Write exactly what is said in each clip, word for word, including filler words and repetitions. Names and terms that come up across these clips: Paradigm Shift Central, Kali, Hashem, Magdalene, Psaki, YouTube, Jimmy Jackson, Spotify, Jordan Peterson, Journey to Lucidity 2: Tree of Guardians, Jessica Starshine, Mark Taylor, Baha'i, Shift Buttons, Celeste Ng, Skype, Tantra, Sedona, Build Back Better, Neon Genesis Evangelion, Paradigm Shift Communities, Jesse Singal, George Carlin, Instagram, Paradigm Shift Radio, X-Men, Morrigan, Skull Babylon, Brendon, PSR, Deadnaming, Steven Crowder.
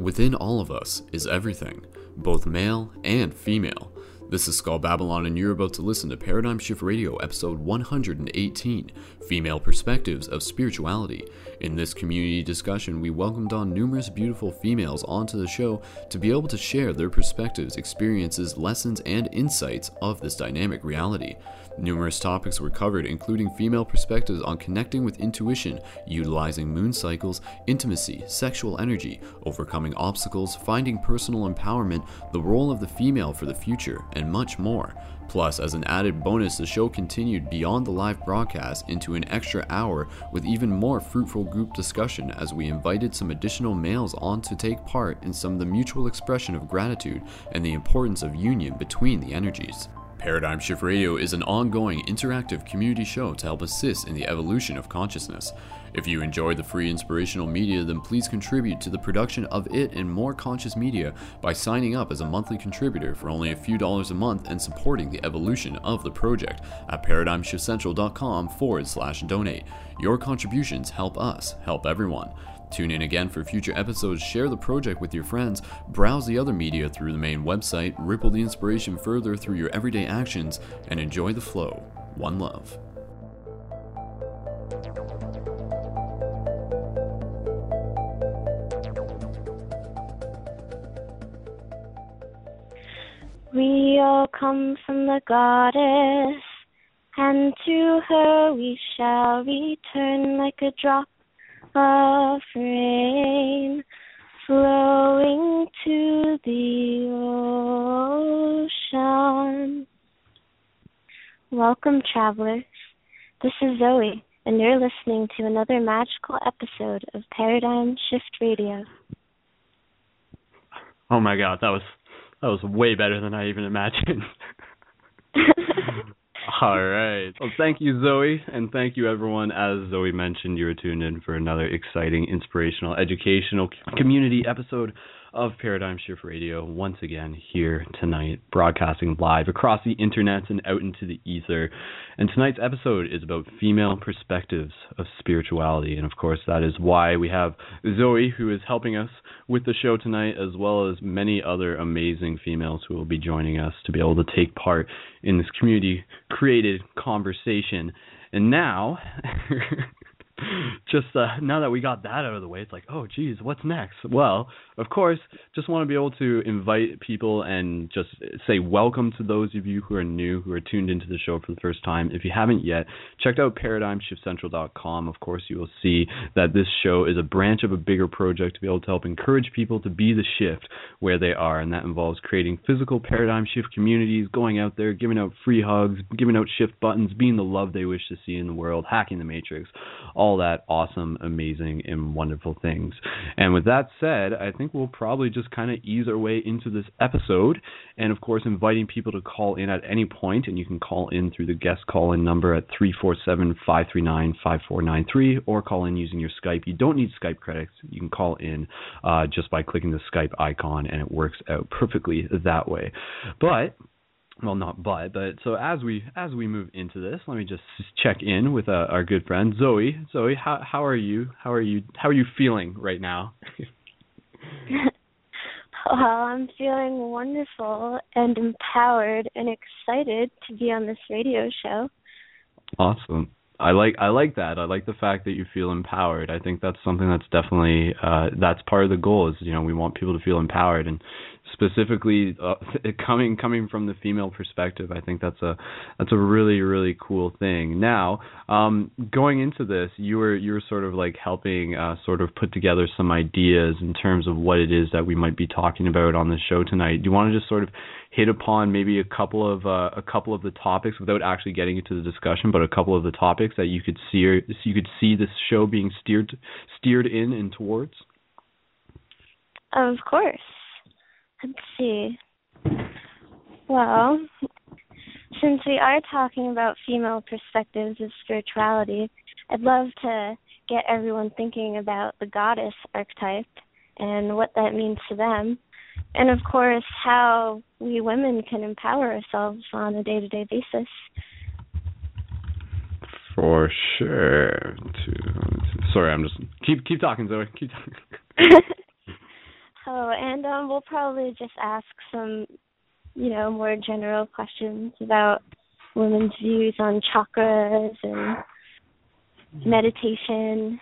Within all of us is everything, both male and female. This is Skull Babylon, and you're about to listen to Paradigm Shift Radio, episode one hundred eighteen, Female Perspectives of Spirituality. In this community discussion, we welcomed on numerous beautiful females onto the show to be able to share their perspectives, experiences, lessons, and insights of this dynamic reality. Numerous topics were covered, including female perspectives on connecting with intuition, utilizing moon cycles, intimacy, sexual energy, overcoming obstacles, finding personal empowerment, the role of the female for the future, and much more. Plus, as an added bonus, the show continued beyond the live broadcast into an extra hour with even more fruitful group discussion as we invited some additional males on to take part in some of the mutual expression of gratitude and the importance of union between the energies. Paradigm Shift Radio is an ongoing interactive community show to help assist in the evolution of consciousness. If you enjoy the free inspirational media, then please contribute to the production of it and more conscious media by signing up as a monthly contributor for only a few dollars a month and supporting the evolution of the project at paradigm shift central dot com forward slash donate. Your contributions help us help everyone. Tune in again for future episodes, share the project with your friends, browse the other media through the main website, ripple the inspiration further through your everyday actions, and enjoy the flow. One love. We all come from the goddess, and to her we shall return like a drop of rain flowing to the ocean. Welcome, travelers. This is Zoe, and you're listening to another magical episode of Paradigm Shift Radio. Oh my God, that was that was way better than I even imagined. All right. Well, thank you, Zoe, and thank you, everyone. As Zoe mentioned, you are tuned in for another exciting, inspirational, educational community episode of Paradigm Shift Radio, once again here tonight, broadcasting live across the internet and out into the ether. And tonight's episode is about female perspectives of spirituality, and of course that is why we have Zoe, who is helping us with the show tonight, as well as many other amazing females who will be joining us to be able to take part in this community created conversation. And now Just uh, now that we got that out of the way, it's like, oh, geez, what's next? Well, of course, just want to be able to invite people and just say welcome to those of you who are new, who are tuned into the show for the first time. If you haven't yet, check out paradigm shift central dot com. Of course, you will see that this show is a branch of a bigger project to be able to help encourage people to be the shift where they are, and that involves creating physical paradigm shift communities, going out there, giving out free hugs, giving out shift buttons, being the love they wish to see in the world, hacking the matrix, all All that awesome, amazing, and wonderful things. And with that said, I think we'll probably just kind of ease our way into this episode. And of course, inviting people to call in at any point, and you can call in through the guest call-in number at three four seven, five three nine, five four nine three, or call in using your Skype. You don't need Skype credits. You can call in uh, just by clicking the Skype icon, and it works out perfectly that way. But Well, not but, but so as we as we move into this, let me just check in with uh, our good friend Zoe. Zoe, how how are you? How are you? How are you feeling right now? Well, I'm feeling wonderful and empowered and excited to be on this radio show. Awesome. I like I like that. I like the fact that you feel empowered. I think that's something that's definitely uh, that's part of the goal. Is, you know, we want people to feel empowered, and specifically uh, coming coming from the female perspective, I think that's a that's a really really cool thing. Now, um, going into this, you were you were sort of like helping uh, sort of put together some ideas in terms of what it is that we might be talking about on the show tonight. Do you want to just sort of hit upon maybe a couple of uh, a couple of the topics without actually getting into the discussion, but a couple of the topics that you could see or you could see this show being steered steered in and towards? Of course. Let's see. Well, since we are talking about female perspectives of spirituality, I'd love to get everyone thinking about the goddess archetype and what that means to them. And, of course, how we women can empower ourselves on a day-to-day basis. For sure. Sorry, I'm just... Keep keep talking, Zoe. Keep talking. and um, we'll probably just ask some, you know, more general questions about women's views on chakras and meditation.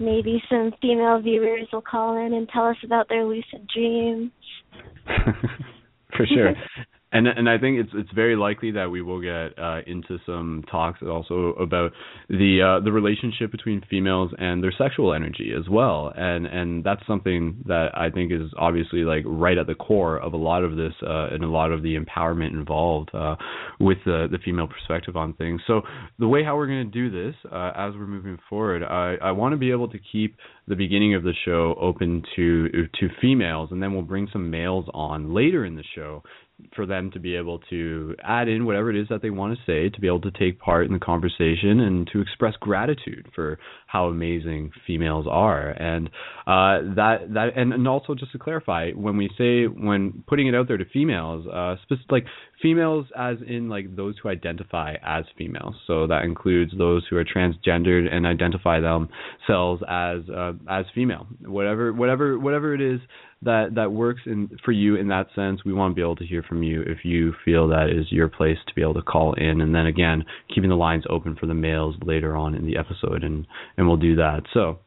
Maybe some female viewers will call in and tell us about their lucid dreams. For sure. And and I think it's it's very likely that we will get uh, into some talks also about the uh, the relationship between females and their sexual energy as well, and and that's something that I think is obviously like right at the core of a lot of this uh, and a lot of the empowerment involved uh, with the the female perspective on things. So the way how we're going to do this uh, as we're moving forward, I, I want to be able to keep the beginning of the show open to to females, and then we'll bring some males on later in the show for them to be able to add in whatever it is that they want to say, to be able to take part in the conversation and to express gratitude for how amazing females are. And uh, that that and, and also just to clarify, when we say, when putting it out there to females, uh, specific, like females as in like those who identify as females. So that includes those who are transgendered and identify themselves as uh, as female. Whatever whatever whatever it is that that works in for you in that sense, we want to be able to hear from you if you feel that is your place to be able to call in. And then again, keeping the lines open for the males later on in the episode, and, and we'll do that. So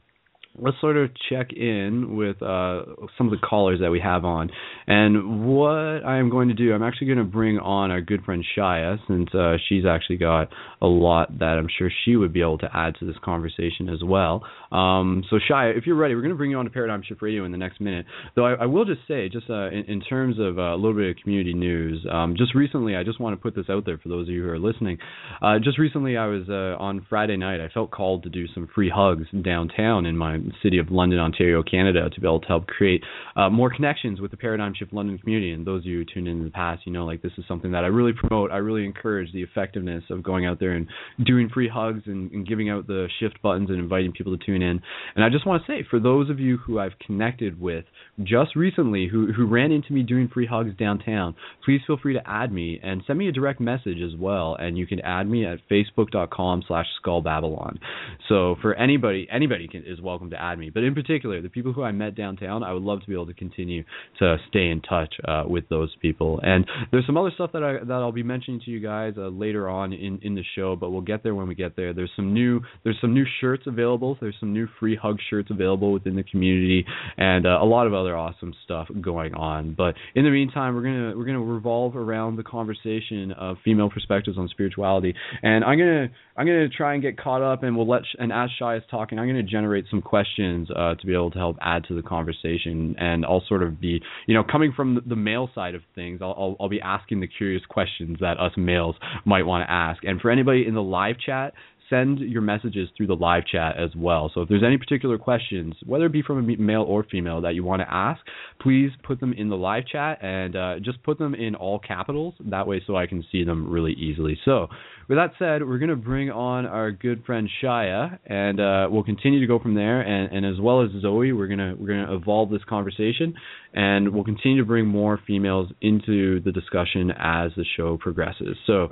let's sort of check in with uh, some of the callers that we have on. And what I'm going to do, I'm actually going to bring on our good friend Shia, since uh, she's actually got a lot that I'm sure she would be able to add to this conversation as well. Um, so Shia, if you're ready, we're going to bring you on to Paradigm Shift Radio in the next minute. Though I, I will just say, just uh, in, in terms of uh, a little bit of community news, um, just recently, I just want to put this out there for those of you who are listening. Uh, just recently, I was uh, on Friday night, I felt called to do some free hugs downtown in my city of London, Ontario, Canada, to be able to help create uh, more connections with the Paradigm Shift London community. And those of you who tuned in in the past, you know, like this is something that I really promote. I really encourage the effectiveness of going out there and doing free hugs and, and giving out the shift buttons and inviting people to tune in. And I just want to say, for those of you who I've connected with just recently, who, who ran into me doing free hugs downtown, please feel free to add me and send me a direct message as well. And you can add me at facebook.com slash Skull Babylon. So for anybody, anybody can, is welcome to add me, but in particular the people who I met downtown, I would love to be able to continue to stay in touch uh, with those people. And there's some other stuff that I that I'll be mentioning to you guys uh, later on in, in the show, but we'll get there when we get there. There's some new there's some new shirts available. There's some new free hug shirts available within the community, and uh, a lot of other awesome stuff going on. But in the meantime, we're gonna we're gonna revolve around the conversation of female perspectives on spirituality, and I'm gonna I'm gonna try and get caught up, and we'll let and as Shia is talking, I'm gonna generate some questions. Questions uh, to be able to help add to the conversation, and I'll sort of be, you know, coming from the male side of things, I'll, I'll, I'll be asking the curious questions that us males might want to ask. And for anybody in the live chat, send your messages through the live chat as well. So if there's any particular questions, whether it be from a male or female, that you want to ask, please put them in the live chat, and uh, just put them in all capitals. That way so I can see them really easily. So with that said, we're going to bring on our good friend Shia, and uh, we'll continue to go from there. And, and as well as Zoe, we're going to we're going to evolve this conversation, and we'll continue to bring more females into the discussion as the show progresses. So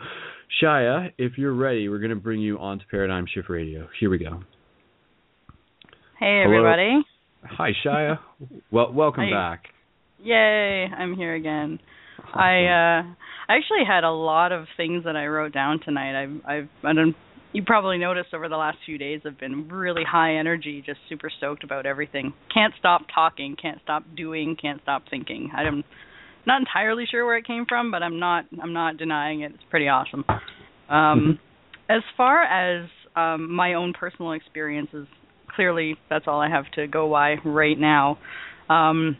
Shia, if you're ready, we're going to bring you on to Paradigm Shift Radio. Here we go. Hey, everybody. Hello. Hi, Shia. Well, welcome Hi. back. Yay, I'm here again. Awesome. I uh, I actually had a lot of things that I wrote down tonight. I've, I've, I don't, you probably noticed over the last few days I've been really high energy, just super stoked about everything. Can't stop talking, can't stop doing, can't stop thinking. I don't... Not entirely sure where it came from, but I'm not I'm not denying it. It's pretty awesome. Um, as far as um, my own personal experiences, clearly that's all I have to go by right now. Um,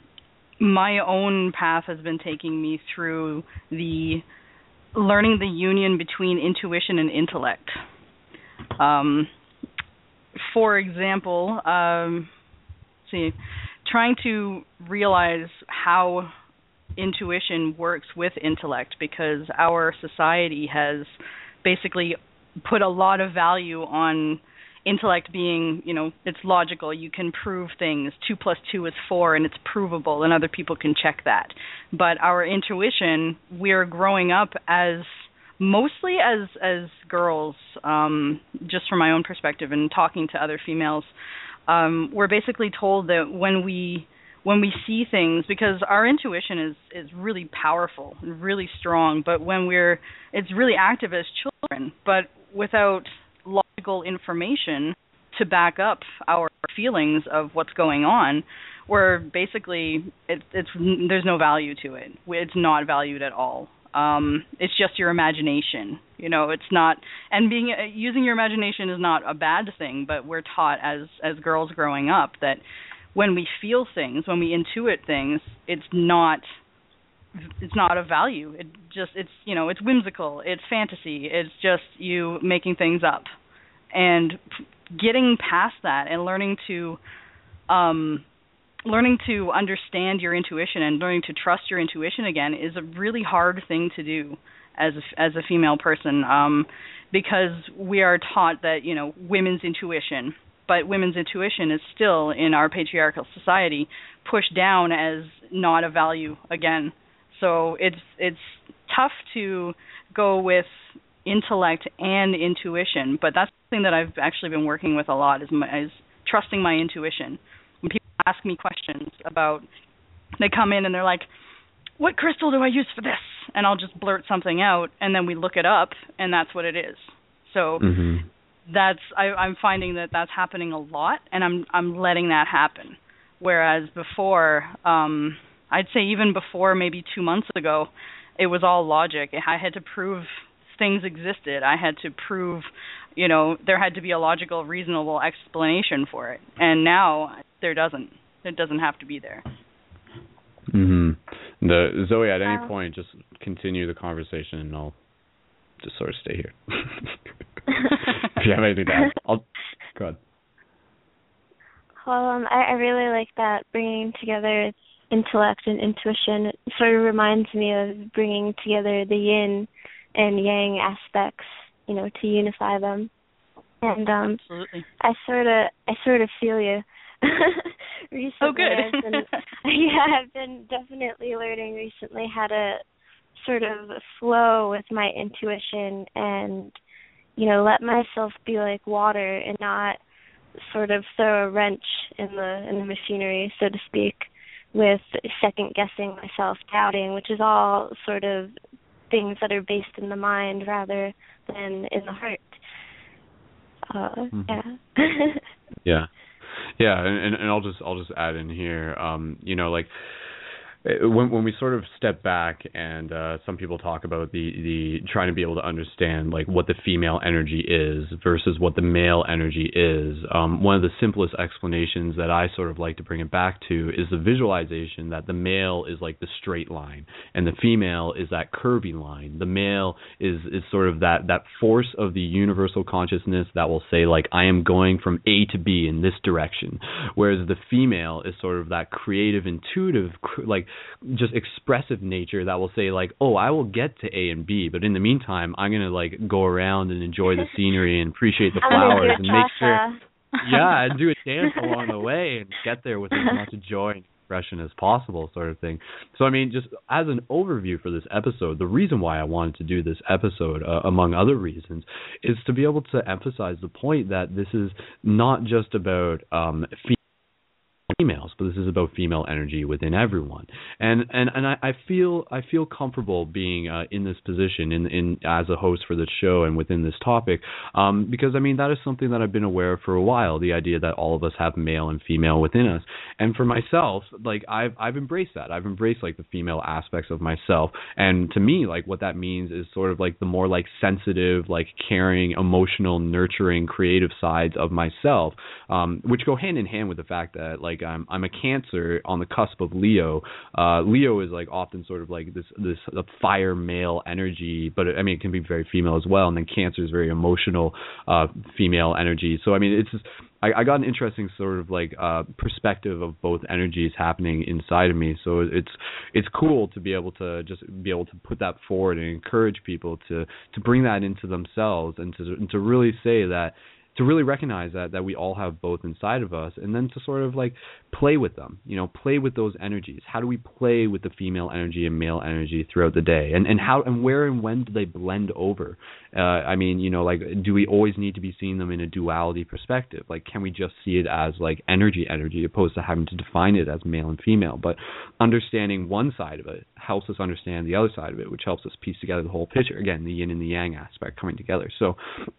my own path has been taking me through the learning the union between intuition and intellect. Um, for example, um, let's see, trying to realize how intuition works with intellect, because our society has basically put a lot of value on intellect being, you know, it's logical. You can prove things. Two plus two is four, and it's provable, and other people can check that. But our intuition, we're growing up as mostly as as girls, um, just from my own perspective and talking to other females, um, we're basically told that when we when we see things, because our intuition is, is really powerful and really strong, but when we're, it's really active as children, but without logical information to back up our feelings of what's going on, where basically it, it's there's no value to it. It's not valued at all. Um, it's just your imagination, you know, it's not, and being, using your imagination is not a bad thing, but we're taught as, as girls growing up that when we feel things, when we intuit things, it's not, it's not of value. It just, it's, you know, it's whimsical, it's fantasy, it's just you making things up. And getting past that and learning to, um, learning to understand your intuition and learning to trust your intuition again is a really hard thing to do as a, as a female person, um, because we are taught that, you know, women's intuition, but women's intuition is still in our patriarchal society pushed down as not a value again. So it's it's tough to go with intellect and intuition, but that's something that I've actually been working with a lot is, my, is trusting my intuition. When people ask me questions about, they come in and they're like, what crystal do I use for this? And I'll just blurt something out, and then we look it up, and that's what it is. So mm-hmm. that's I, I'm finding that that's happening a lot, and I'm I'm letting that happen. Whereas before, um, I'd say even before maybe two months ago, it was all logic. I had to prove things existed. I had to prove, you know, there had to be a logical, reasonable explanation for it. And now there doesn't. It doesn't have to be there. Mm-hmm. The, Zoe, at any um, point, just continue the conversation and I'll just sort of stay here. If you have anything to add, I'll go ahead. Well, um, I, I really like that, bringing together intellect and intuition. It sort of reminds me of bringing together the yin and yang aspects, you know, to unify them. And um, Absolutely. I sort of, I sort of feel you. Recently, oh, good. I've been, yeah, I've been definitely learning recently how to sort of flow with my intuition and, you know, let myself be like water and not sort of throw a wrench in the in the machinery, so to speak, with second guessing myself, doubting, which is all sort of things that are based in the mind rather than in the heart. Uh, mm-hmm. Yeah. yeah. Yeah, and, and I'll just I'll just add in here, um, you know, like when when we sort of step back and uh, some people talk about the, the trying to be able to understand like what the female energy is versus what the male energy is. Um, one of the simplest explanations that I sort of like to bring it back to is the visualization that the male is like the straight line and the female is that curvy line. The male is is sort of that that force of the universal consciousness that will say like I am going from A to B in this direction, whereas the female is sort of that creative, intuitive, like just expressive nature that will say like, oh, I will get to A and B, but in the meantime, I'm gonna like go around and enjoy the scenery and appreciate the flowers and make sure, yeah, and do a dance along the way and get there with as much joy and expression as possible, sort of thing. So I mean, just as an overview for this episode, the reason why I wanted to do this episode, uh, among other reasons, is to be able to emphasize the point that this is not just about um. females, but this is about female energy within everyone, and and and I, I feel I feel comfortable being uh, in this position in in as a host for this show and within this topic, um, because I mean that is something that I've been aware of for a while. The idea that all of us have male and female within us, and for myself, like I've I've embraced that. I've embraced like the female aspects of myself, and to me, like what that means is sort of like the more like sensitive, like caring, emotional, nurturing, creative sides of myself, um, which go hand in hand with the fact that like. I'm, I'm a Cancer on the cusp of Leo. Uh, Leo is like often sort of like this this uh, fire male energy, but it, I mean it can be very female as well. And then Cancer is very emotional uh, female energy. So I mean it's just, I, I got an interesting sort of like uh, perspective of both energies happening inside of me. So it's it's cool to be able to just be able to put that forward and encourage people to to bring that into themselves and to and to really say that. to really recognize that that we all have both inside of us, and then to sort of like play with them, you know, play with those energies. How do we play with the female energy and male energy throughout the day, and and how and where and when do they blend over? Uh, I mean, you know, like, do we always need to be seeing them in a duality perspective? Like, can we just see it as like energy, energy, opposed to having to define it as male and female? But understanding one side of it helps us understand the other side of it, which helps us piece together the whole picture. Again, the yin and the yang aspect coming together. So if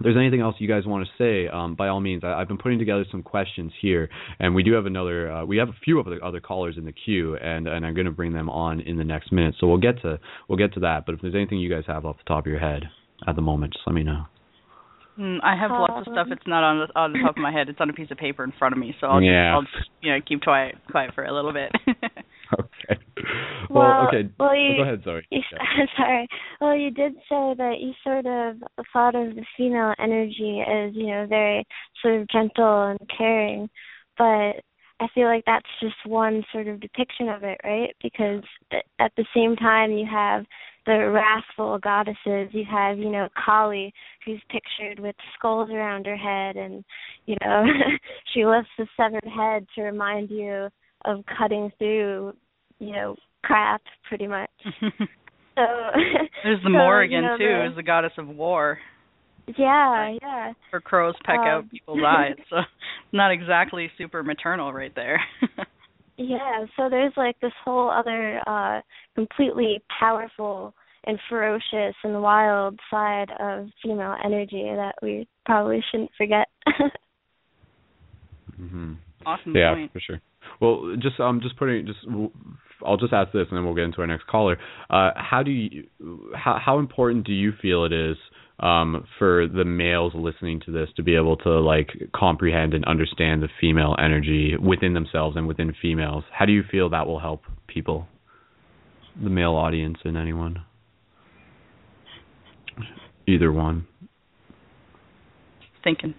there's anything else you guys want to say, um, by all means, I, I've been putting together some questions here, and we do have another, uh, we have a few of the other callers in the queue, and, and I'm going to bring them on in the next minute. So we'll get to we'll get to that. But if there's anything you guys have off the top of your head at the moment, just let me know. Mm, I have um, lots of stuff. It's not on the, on the top of my head. It's on a piece of paper in front of me, so I'll yeah. just, I'll just you know keep quiet quiet for a little bit. Okay. Well, well, okay. Well, you, well, go ahead, Zoe. You, yeah. Sorry. Well, you did say that you sort of thought of the female energy as, you know, very sort of gentle and caring, but I feel like that's just one sort of depiction of it, right? Because at the same time, you have the wrathful goddesses. You have, you know, Kali, who's pictured with skulls around her head, and, you know, she lifts the severed head to remind you of cutting through, you know, crap, pretty much. So there's the so, Morrigan, you know, too, who's the goddess of war. Yeah, like, yeah. Her crows peck um, out people's eyes, so not exactly super maternal right there. Yeah, so there's like this whole other uh, completely powerful and ferocious and wild side of female energy that we probably shouldn't forget. Mm-hmm. Awesome yeah, point. Yeah, for sure. Well, just um, just putting just I'll just ask this, and then we'll get into our next caller. Uh, how do you how how important do you feel it is um, for the males listening to this to be able to like comprehend and understand the female energy within themselves and within females? How do you feel that will help people, the male audience, and anyone? Either one. Thinking.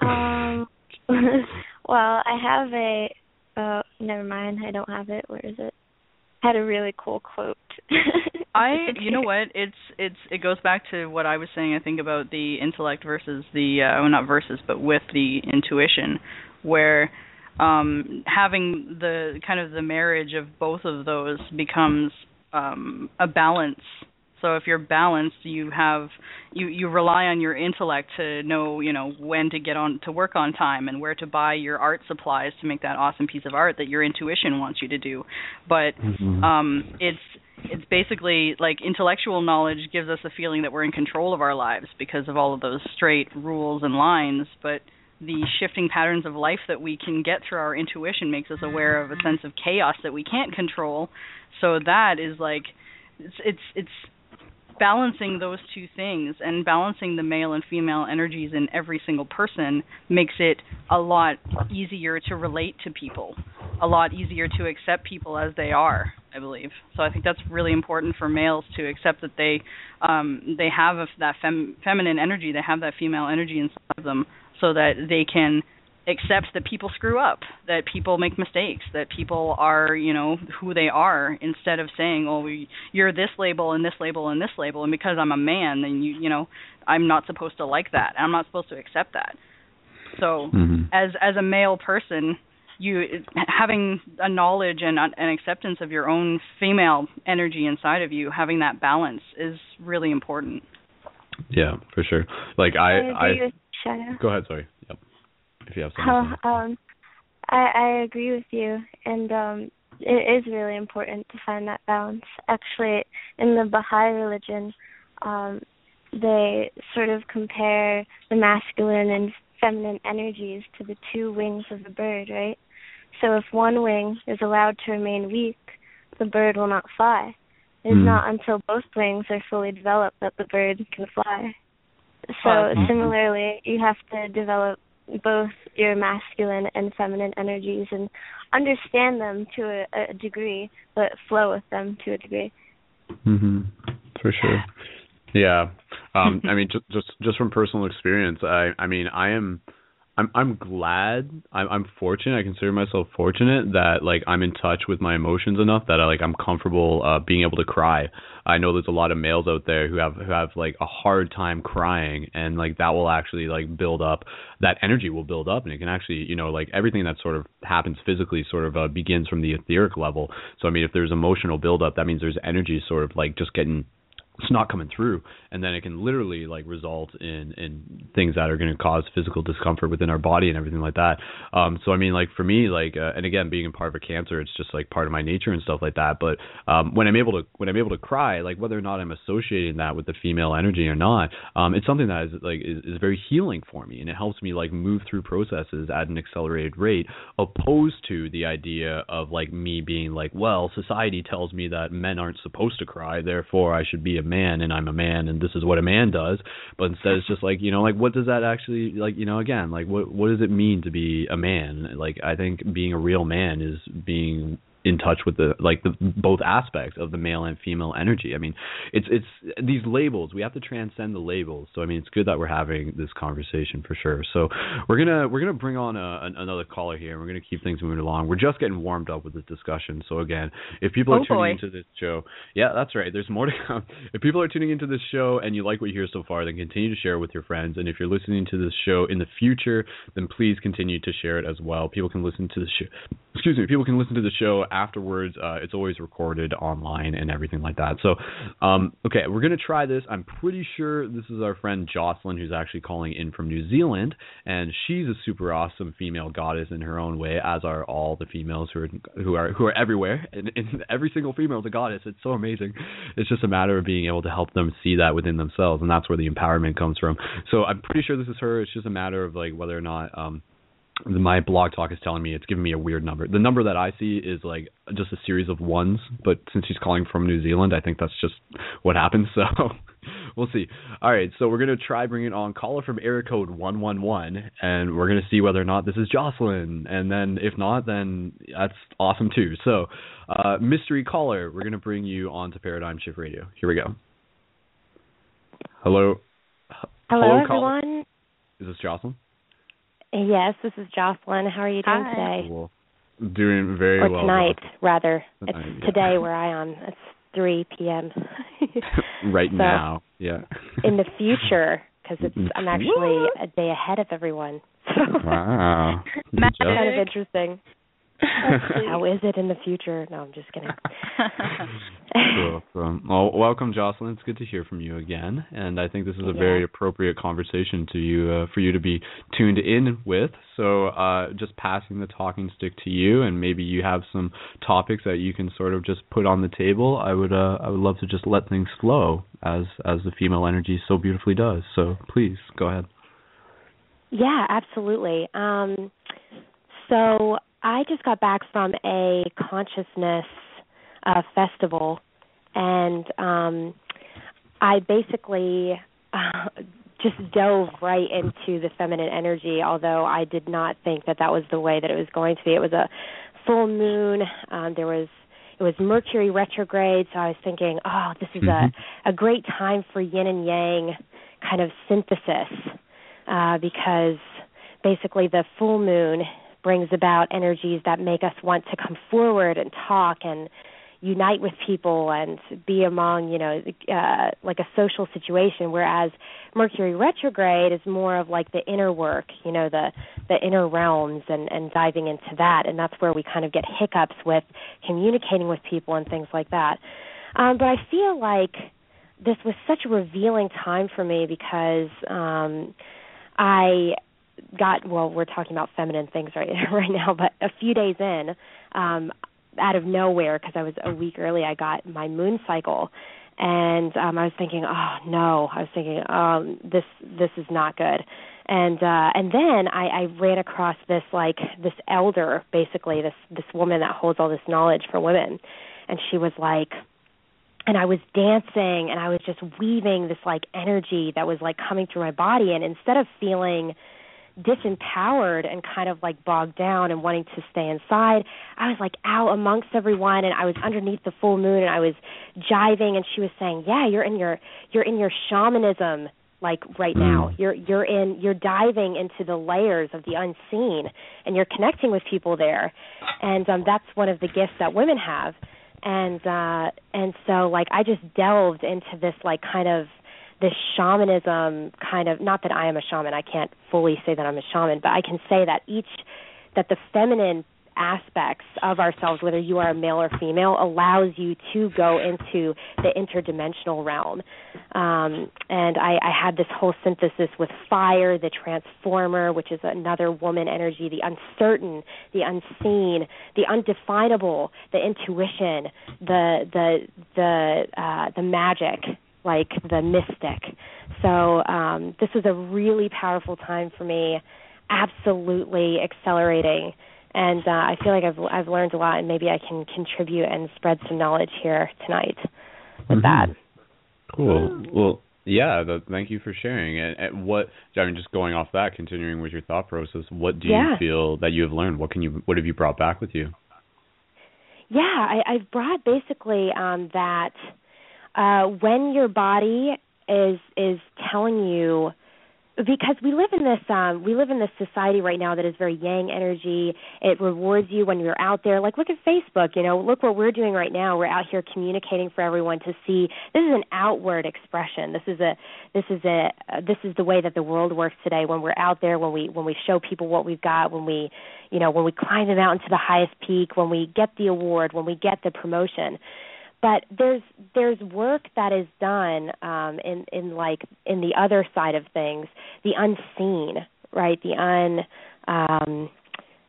Um. Well, I have a. Oh, never mind. I don't have it. Where is it? I had a really cool quote. I, you know what? It's it's it goes back to what I was saying. I think about the intellect versus the, uh, well, not versus, but with the intuition, where um, having the kind of the marriage of both of those becomes um, a balance. So if you're balanced, you have you, you rely on your intellect to know, you know, when to get on to work on time and where to buy your art supplies to make that awesome piece of art that your intuition wants you to do. But mm-hmm. um, it's it's basically like intellectual knowledge gives us a feeling that we're in control of our lives because of all of those straight rules and lines, but the shifting patterns of life that we can get through our intuition makes us aware of a sense of chaos that we can't control. So that is like it's it's it's balancing those two things and balancing the male and female energies in every single person makes it a lot easier to relate to people, a lot easier to accept people as they are, I believe. So I think that's really important for males to accept that they um, they have a, that fem, feminine energy, they have that female energy inside of them so that they can accept that people screw up, that people make mistakes, that people are, you know, who they are, instead of saying, oh, we, you're this label and this label and this label, and because I'm a man, then, you you know, I'm not supposed to like that. I'm not supposed to accept that. So mm-hmm. as as a male person, you having a knowledge and an acceptance of your own female energy inside of you, having that balance is really important. Yeah, for sure. Like I, I, I with go ahead, sorry. Yep. If you have something. Oh, um, I, I agree with you, and um, it is really important to find that balance. Actually, in the Baha'i religion, um, they sort of compare the masculine and feminine energies to the two wings of the bird, right? So if one wing is allowed to remain weak, the bird will not fly. It is mm. not until both wings are fully developed that the bird can fly. So uh, similarly, you have to develop both your masculine and feminine energies and understand them to a, a degree, but flow with them to a degree. Mm-hmm. For sure. Yeah. Um, I mean, just, just just from personal experience, I I mean, I am I'm I'm glad I'm I'm fortunate. I consider myself fortunate that like I'm in touch with my emotions enough that I like I'm comfortable uh, being able to cry. I know there's a lot of males out there who have who have like a hard time crying, and like that will actually like build up. That energy will build up, and it can actually, you know, like everything that sort of happens physically sort of uh, begins from the etheric level. So I mean, if there's emotional buildup, that means there's energy sort of like just getting. It's not coming through, and then it can literally like result in in things that are going to cause physical discomfort within our body and everything like that. Um, so I mean, like for me, like uh, and again, being a part of a cancer, it's just like part of my nature and stuff like that. But um, when I'm able to when I'm able to cry, like whether or not I'm associating that with the female energy or not, um, it's something that is like is, is very healing for me, and it helps me like move through processes at an accelerated rate, opposed to the idea of like me being like, well, society tells me that men aren't supposed to cry, therefore I should be a man and I'm a man and this is what a man does. But instead it's just like, you know, like what does that actually, like, you know, again, like what what does it mean to be a man? Like I think being a real man is being in touch with the like the both aspects of the male and female energy. I mean, it's it's these labels. We have to transcend the labels. So I mean, it's good that we're having this conversation for sure. So we're gonna we're gonna bring on a, an, another caller here. And we're gonna keep things moving along. We're just getting warmed up with this discussion. So again, if people are oh, tuning boy. into this show, yeah, that's right. There's more to come. If people are tuning into this show and you like what you hear so far, then continue to share it with your friends. And if you're listening to this show in the future, then please continue to share it as well. People can listen to the show. Excuse me. People can listen to the show afterwards. Uh, it's always recorded online and everything like that. So, um, okay, we're going to try this. I'm pretty sure this is our friend Jocelyn, who's actually calling in from New Zealand, and she's a super awesome female goddess in her own way, as are all the females who are who are, who are everywhere. And, and every single female is a goddess. It's so amazing. It's just a matter of being able to help them see that within themselves, and that's where the empowerment comes from. So I'm pretty sure this is her. It's just a matter of like whether or not um, – my blog talk is telling me it's giving me a weird number. The number that I see is like just a series of ones, but since she's calling from New Zealand, I think that's just what happens. So we'll see. All right, so we're going to try bringing on caller from area code one one one, and we're going to see whether or not this is Jocelyn. And then if not, then that's awesome too. So uh, mystery caller, we're going to bring you on to Paradigm Shift Radio. Here we go. Hello. Hello, Hello everyone. Caller. Is this Jocelyn? Yes, this is Jocelyn. How are you doing Hi. today? Well, doing very well. Or tonight, well. rather. Tonight, it's yeah. today where I am. It's three p.m. right so, now, yeah. in the future, because I'm actually a day ahead of everyone. So wow. That's kind of interesting. How is it in the future? No, I'm just kidding. Cool. So, well, welcome, Jocelyn. It's good to hear from you again, and I think this is a yeah. very appropriate conversation to you uh, for you to be tuned in with. So, uh, just passing the talking stick to you, and maybe you have some topics that you can sort of just put on the table. I would, uh, I would love to just let things flow as as the female energy so beautifully does. So, please go ahead. Yeah, absolutely. Um, so. I just got back from a consciousness uh, festival, and um, I basically uh, just dove right into the feminine energy, although I did not think that that was the way that it was going to be. It was a full moon. Um, there was it was Mercury retrograde, so I was thinking, oh, this is mm-hmm. a, a great time for yin and yang kind of synthesis uh, because basically the full moon brings about energies that make us want to come forward and talk and unite with people and be among, you know, uh, like a social situation, whereas Mercury retrograde is more of like the inner work, you know, the, the inner realms and, and diving into that, and that's where we kind of get hiccups with communicating with people and things like that. Um, but I feel like this was such a revealing time for me because um, I... got, well, we're talking about feminine things right, right now, but a few days in, um, out of nowhere, because I was a week early, I got my moon cycle, and um, I was thinking, oh, no, I was thinking, um, this this is not good, and uh, and then I, I ran across this, like, this elder, basically, this, this woman that holds all this knowledge for women, and she was like, and I was dancing, and I was just weaving this, like, energy that was, like, coming through my body, and instead of feeling disempowered and kind of like bogged down and wanting to stay inside, I was like out amongst everyone, and I was underneath the full moon, and I was jiving, and she was saying, yeah, you're in your you're in your shamanism like right now. You're you're in you're diving into the layers of the unseen, and you're connecting with people there, and um, that's one of the gifts that women have. And uh, and so like I just delved into this like kind of this shamanism kind of, not that I am a shaman, I can't fully say that I'm a shaman, but I can say that each that the feminine aspects of ourselves, whether you are a male or female, allows you to go into the interdimensional realm. Um, and I, I had this whole synthesis with fire, the transformer, which is another woman energy, the uncertain, the unseen, the undefinable, the intuition, the the the uh, the magic, like the mystic. So um, this was a really powerful time for me, absolutely accelerating. And uh, I feel like I've I've learned a lot, and maybe I can contribute and spread some knowledge here tonight with mm-hmm. that. Cool. Well, yeah. The, thank you for sharing. And, and what I mean, just going off that, continuing with your thought process, what do yeah. you feel that you have learned? What can you? What have you brought back with you? Yeah, I, I've brought basically um, that uh, when your body is is telling you. Because we live in this, um, we live in this society right now that is very yang energy. It rewards you when you're out there. Like, look at Facebook. You know, look what we're doing right now. We're out here communicating for everyone to see. This is an outward expression. This is a, this is a, uh, this is the way that the world works today. When we're out there, when we, when we show people what we've got, when we, you know, when we climb the mountain to the highest peak, when we get the award, when we get the promotion. But there's there's work that is done um, in in like in the other side of things, the unseen, right? The un um,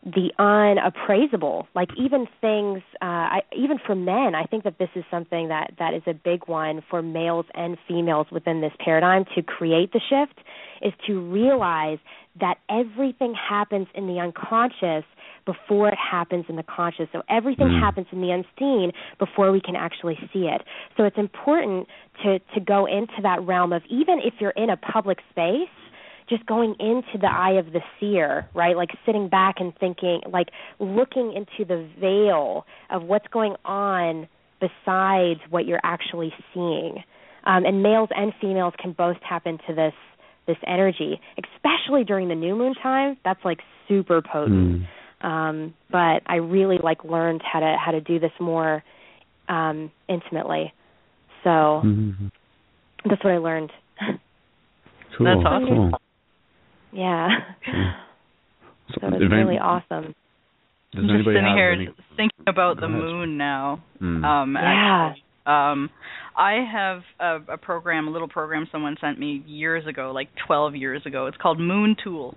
the unappraisable, like even things, uh, I, even for men. I think that this is something that, that is a big one for males and females within this paradigm to create the shift, is to realize that everything happens in the unconscious before it happens in the conscious. So everything mm. happens in the unseen before we can actually see it. So it's important to, to go into that realm of, even if you're in a public space, just going into the eye of the seer, right? Like sitting back and thinking, like looking into the veil of what's going on besides what you're actually seeing. Um, and males and females can both tap into this this energy, especially during the new moon time. That's like super potent. Mm. Um, but I really like learned how to how to do this more um, intimately. So mm-hmm. that's what I learned. Cool. That's awesome. Cool. Yeah. So, so it's really any, awesome. I'm just sitting here any... thinking about the moon now. Mm. Um, yeah. Actually, um, I have a, a program, a little program someone sent me years ago, like twelve years ago. It's called Moon Tool.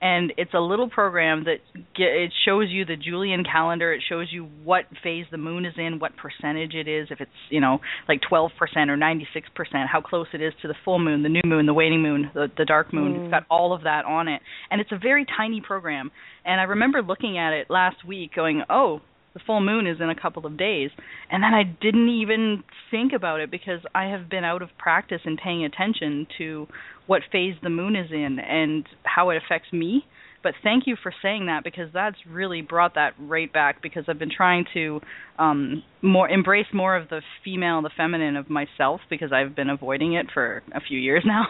And it's a little program that get, it shows you the Julian calendar. It shows you what phase the moon is in, what percentage it is, if it's, you know, like twelve percent or ninety-six percent, how close it is to the full moon, the new moon, the waning moon, the, the dark moon. Mm. It's got all of that on it. And it's a very tiny program. And I remember looking at it last week going, oh, the full moon is in a couple of days. And then I didn't even think about it because I have been out of practice in paying attention to what phase the moon is in and how it affects me. But thank you for saying that, because that's really brought that right back, because I've been trying to um, more embrace more of the female, the feminine of myself, because I've been avoiding it for a few years now.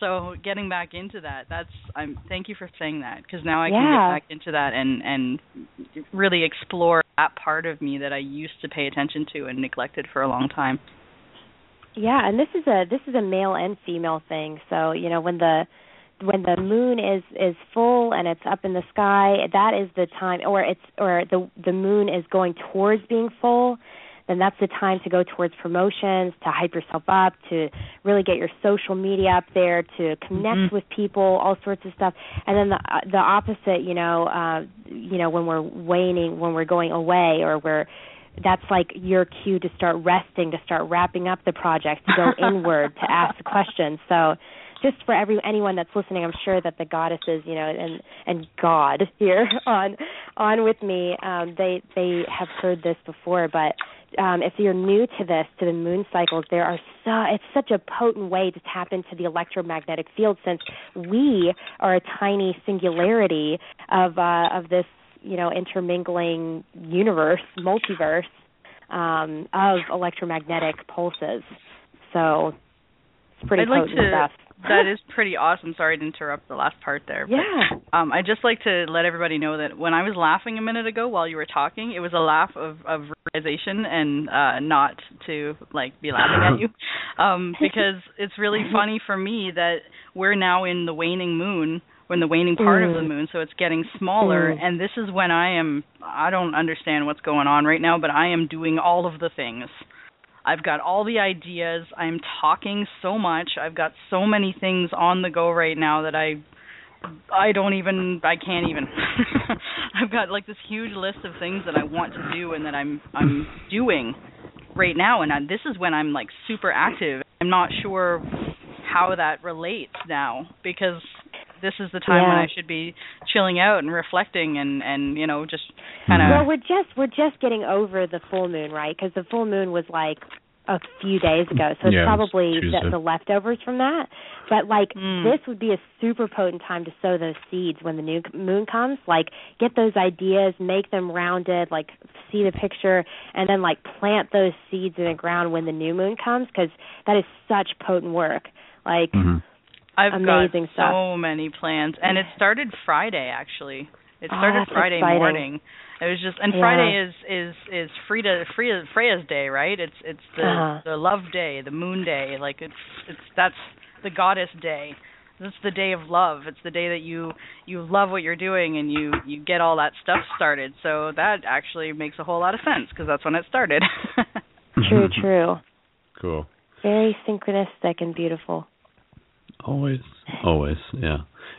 So getting back into that, that's I'm. Thank you for saying that, because now I yeah. can get back into that and, and really explore that part of me that I used to pay attention to and neglected for a long time. Yeah, and this is a this is a male and female thing. So, you know, when the when the moon is, is full and it's up in the sky, that is the time, or it's or the the moon is going towards being full, then that's the time to go towards promotions, to hype yourself up, to really get your social media up there, to connect mm-hmm. with people, all sorts of stuff. And then the the opposite, you know, uh, you know, when we're waning, when we're going away, or we're that's like your cue to start resting, to start wrapping up the project, to go inward, to ask the questions. So just for every anyone that's listening, I'm sure that the goddesses, you know, and, and God here on on with me, um, they they have heard this before. But um, if you're new to this, to the moon cycles, there are so it's such a potent way to tap into the electromagnetic field, since we are a tiny singularity of uh, of this, you know, intermingling universe, multiverse um, of electromagnetic pulses. So it's pretty I'd potent like to- stuff. That is pretty awesome. Sorry to interrupt the last part there. But, yeah. Um, I'd just like to let everybody know that when I was laughing a minute ago while you were talking, it was a laugh of, of realization and uh, not to like be laughing at you, um, because it's really funny for me that we're now in the waning moon. We're in the waning part mm. of the moon, so it's getting smaller, mm. and this is when I am, I don't understand what's going on right now, but I am doing all of the things. I've got all the ideas, I'm talking so much, I've got so many things on the go right now that I, I don't even, I can't even. I've got like this huge list of things that I want to do and that I'm, I'm doing right now, and I, this is when I'm like super active. I'm not sure how that relates now, because this is the time yeah. when I should be chilling out and reflecting and, and you know, just kind of... Well, we're just we're just getting over the full moon, right? Because the full moon was, like, a few days ago, so it's yeah, probably it's the, the leftovers from that. But, like, mm. this would be a super potent time to sow those seeds when the new moon comes. Like, get those ideas, make them rounded, like, see the picture, and then, like, plant those seeds in the ground when the new moon comes, because that is such potent work. Like... Mm-hmm. I've Amazing got stuff. So many plans, and it started Friday actually. It started oh, Friday exciting. morning. It was just, and yeah. Friday is is is Frida, Frida Freya's day, right? It's it's the uh-huh. the love day, the moon day. Like it's it's that's the goddess day. It's the day of love. It's the day that you, you love what you're doing and you, you get all that stuff started. So that actually makes a whole lot of sense because that's when it started. True, true. Cool. Very synchronistic and beautiful. Always, always, yeah,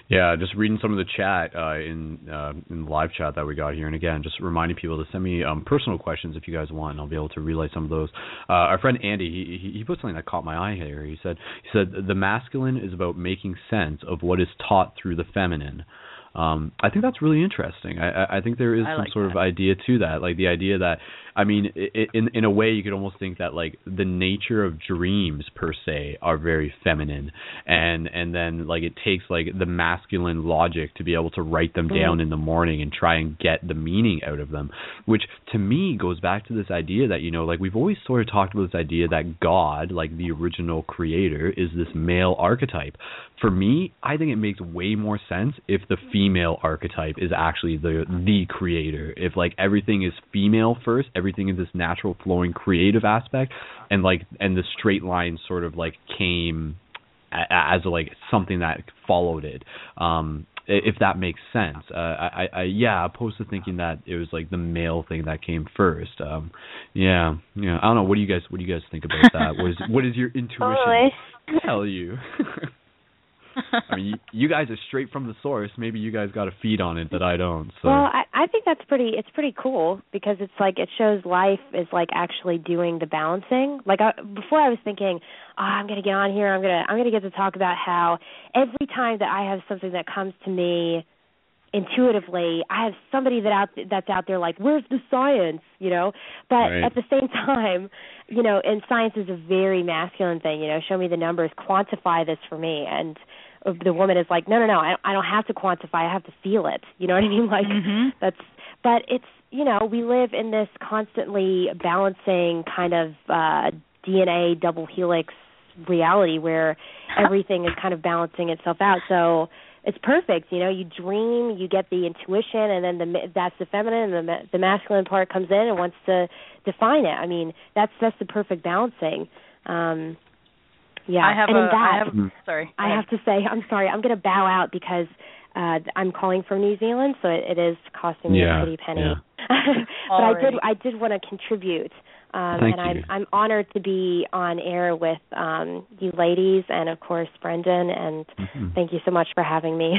yeah. Just reading some of the chat uh, in uh, in the live chat that we got here, and again, just reminding people to send me um, personal questions if you guys want, and I'll be able to relay some of those. Uh, our friend Andy, he he put something that caught my eye here. He said he said the masculine is about making sense of what is taught through the feminine. Um, I think that's really interesting. I, I think there is I some like sort that. of idea to that, like the idea that, I mean, it, in in a way, you could almost think that like the nature of dreams per se are very feminine, and and then like it takes like the masculine logic to be able to write them mm-hmm. down in the morning and try and get the meaning out of them, which to me goes back to this idea that, you know, like we've always sort of talked about this idea that God, like the original creator, is this male archetype. For me, I think it makes way more sense if the female female archetype is actually the the creator. If like everything is female first, everything is this natural flowing creative aspect, and like and the straight line sort of like came as like something that followed it. Um, if that makes sense. Uh, I, I yeah, opposed to thinking that it was like the male thing that came first. Um, yeah, yeah. I don't know. What do you guys What do you guys think about that? What is What is your intuition oh, tell you? I mean, you, you guys are straight from the source. Maybe you guys got a feed on it that I don't. So. Well, I, I think that's pretty. It's pretty cool because it's like it shows life is like actually doing the balancing. Like I, before, I was thinking, oh, I'm gonna get on here. I'm gonna I'm gonna get to talk about how every time that I have something that comes to me intuitively, I have somebody that out that's out there like, where's the science? You know. But right. at the same time, you know, and science is a very masculine thing. You know, show me the numbers, quantify this for me, and the woman is like, no, no, no, I don't have to quantify. I have to feel it. You know what I mean? Like mm-hmm. that's, but it's, you know, we live in this constantly balancing kind of uh, D N A double helix reality where everything is kind of balancing itself out. So it's perfect. You know, you dream, you get the intuition, and then the that's the feminine, and the, the masculine part comes in and wants to define it. I mean, that's that's the perfect balancing. Um Yeah, I have and a, in that, I have, sorry. I have to say, I'm sorry, I'm going to bow out because uh, I'm calling from New Zealand, so it, it is costing me yeah, a pretty penny. Yeah. But All I right. did, I did want to contribute, um, Thank and you. I'm, I'm honored to be on air with um, you ladies, and of course Brendon. And mm-hmm. thank you so much for having me.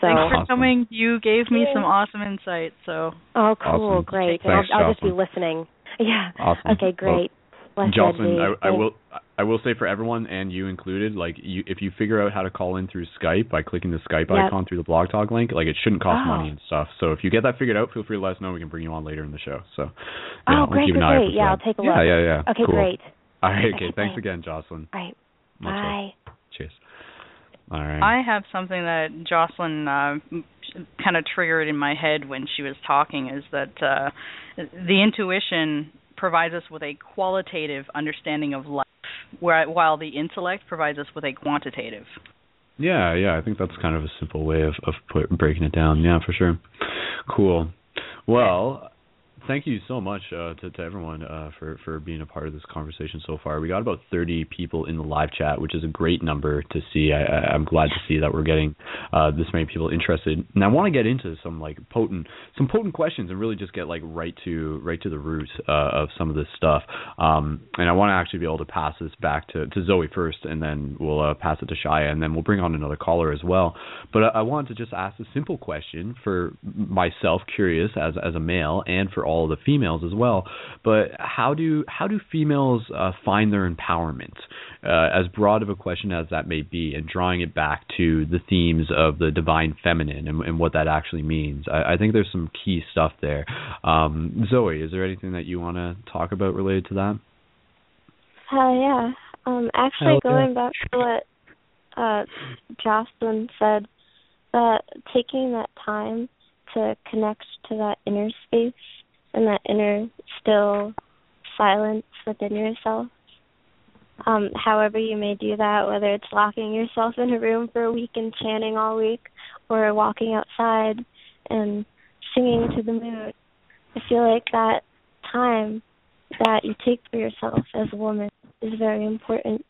So, Thanks for awesome. coming. You gave me some awesome insight. So. Oh, cool! Awesome. Great. Thanks, I'll, I'll just be listening. Yeah. Awesome. Okay. Great. Well, Jocelyn, I, I will I will say for everyone, and you included, like you, if you figure out how to call in through Skype by clicking the Skype yep. icon through the Blog Talk link, like it shouldn't cost oh. money and stuff. So if you get that figured out, feel free to let us know. We can bring you on later in the show. So yeah, oh, great, keep an eye great. Yeah, I'll take a look. Yeah, yeah, yeah. Okay, cool. great. All right, okay. okay thanks bye. again, Jocelyn. All right. Much bye. Love. Cheers. All right. I have something that Jocelyn uh, kind of triggered in my head when she was talking is that uh, the intuition provides us with a qualitative understanding of life, where, while the intellect provides us with a quantitative. Yeah, yeah, I think that's kind of a simple way of, of put, breaking it down. Yeah, for sure. Cool. Well, thank you so much uh, to, to everyone uh, for, for being a part of this conversation so far. We got about thirty people in the live chat, which is a great number to see. I, I'm glad to see that we're getting uh, this many people interested. And I want to get into some like potent, some potent questions and really just get like right to right to the root uh, of some of this stuff. Um, and I want to actually be able to pass this back to, to Zoe first, and then we'll uh, pass it to Shia, and then we'll bring on another caller as well. But I, I wanted to just ask a simple question for myself, curious as as a male, and for all the females as well, but how do how do females uh, find their empowerment? Uh, as broad of a question as that may be, and drawing it back to the themes of the divine feminine and, and what that actually means, I, I think there's some key stuff there. Um, Zoe, is there anything that you want to talk about related to that? Hell yeah! Um, actually, Hell going yeah. back to what uh, Jocelyn said, that taking that time to connect to that inner space. And that inner still silence within yourself. Um, however you may do that, whether it's locking yourself in a room for a week and chanting all week, or walking outside and singing to the moon, I feel like that time that you take for yourself as a woman is very important.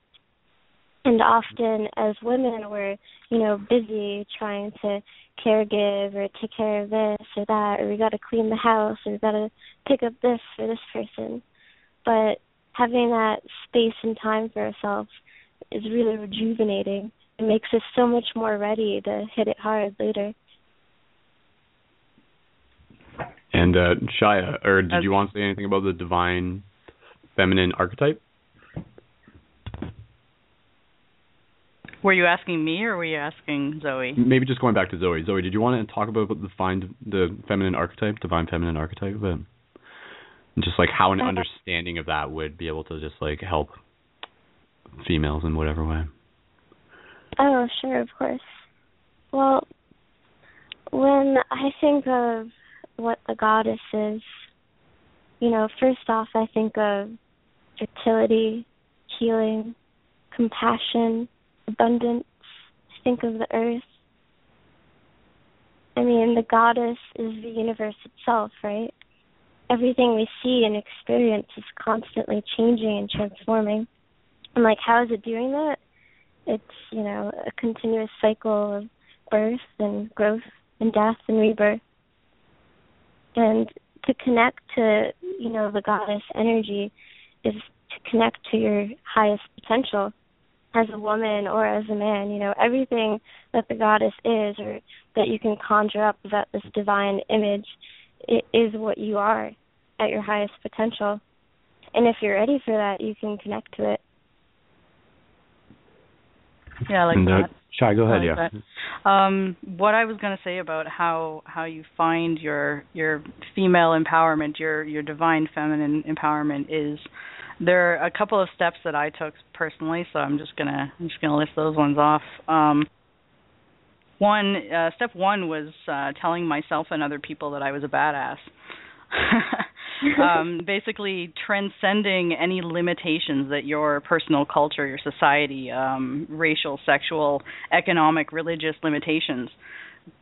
And often as women, we're, you know, busy trying to caregive or take care of this or that, or we got to clean the house, or we got to pick up this for this person. But having that space and time for ourselves is really rejuvenating. It makes us so much more ready to hit it hard later. And uh, Shia, or did okay. you want to say anything about the divine feminine archetype? Were you asking me, or were you asking Zoe? Maybe just going back to Zoe. Zoe, did you want to talk about the find the feminine archetype, divine feminine archetype, and just like how an understanding of that would be able to just like help females in whatever way? Oh, sure, of course. Well, when I think of what the goddess is, you know, first off, I think of fertility, healing, compassion, abundance. Think of the earth. I mean, the goddess is the universe itself, right? Everything we see and experience is constantly changing and transforming. And, like, how is it doing that? It's, you know, a continuous cycle of birth and growth and death and rebirth. And to connect to, you know, the goddess energy is to connect to your highest potential. As a woman or as a man, you know, everything that the goddess is or that you can conjure up about this divine image, it is what you are at your highest potential. And if you're ready for that, you can connect to it. Yeah, I like and, uh, that. Shai, go ahead, like yeah. That. Um, what I was going to say about how, how you find your your female empowerment, your, your divine feminine empowerment is... There are a couple of steps that I took personally, so I'm just gonna I'm just gonna list those ones off. Um, one uh, step one was uh, telling myself and other people that I was a badass. um, basically, transcending any limitations that your personal culture, your society, um, racial, sexual, economic, religious limitations.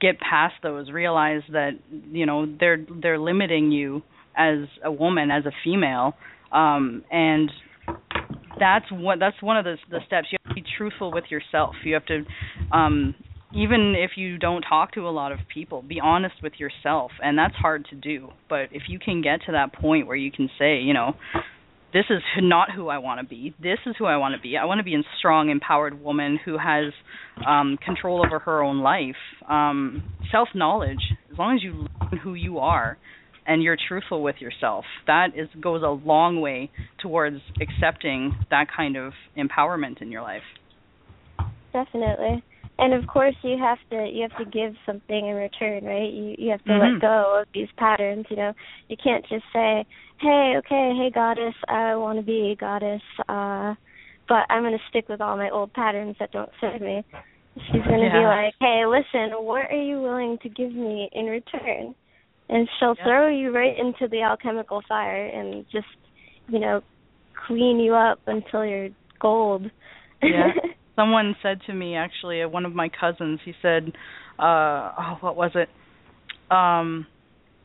Get past those. Realize that you know they're they're limiting you as a woman, as a female. Um, and that's what that's one of the, the steps. You have to be truthful with yourself. You have to, um, even if you don't talk to a lot of people, be honest with yourself. And that's hard to do. But if you can get to that point where you can say, you know, this is not who I want to be. This is who I want to be. I want to be a strong, empowered woman who has um, control over her own life. Um, self-knowledge, as long as you learn who you are, and you're truthful with yourself, that is goes a long way towards accepting that kind of empowerment in your life. Definitely. And of course you have to you have to give something in return, right? You you have to mm-hmm. let go of these patterns, you know. You can't just say, hey, okay, hey goddess, I want to be a goddess, uh, but I'm going to stick with all my old patterns that don't serve me. She's going to yeah. be like, hey, listen, what are you willing to give me in return? And she'll yep. throw you right into the alchemical fire and just you know, clean you up until you're gold. Yeah. Someone said to me, actually, one of my cousins, he said, uh, oh, what was it? Um,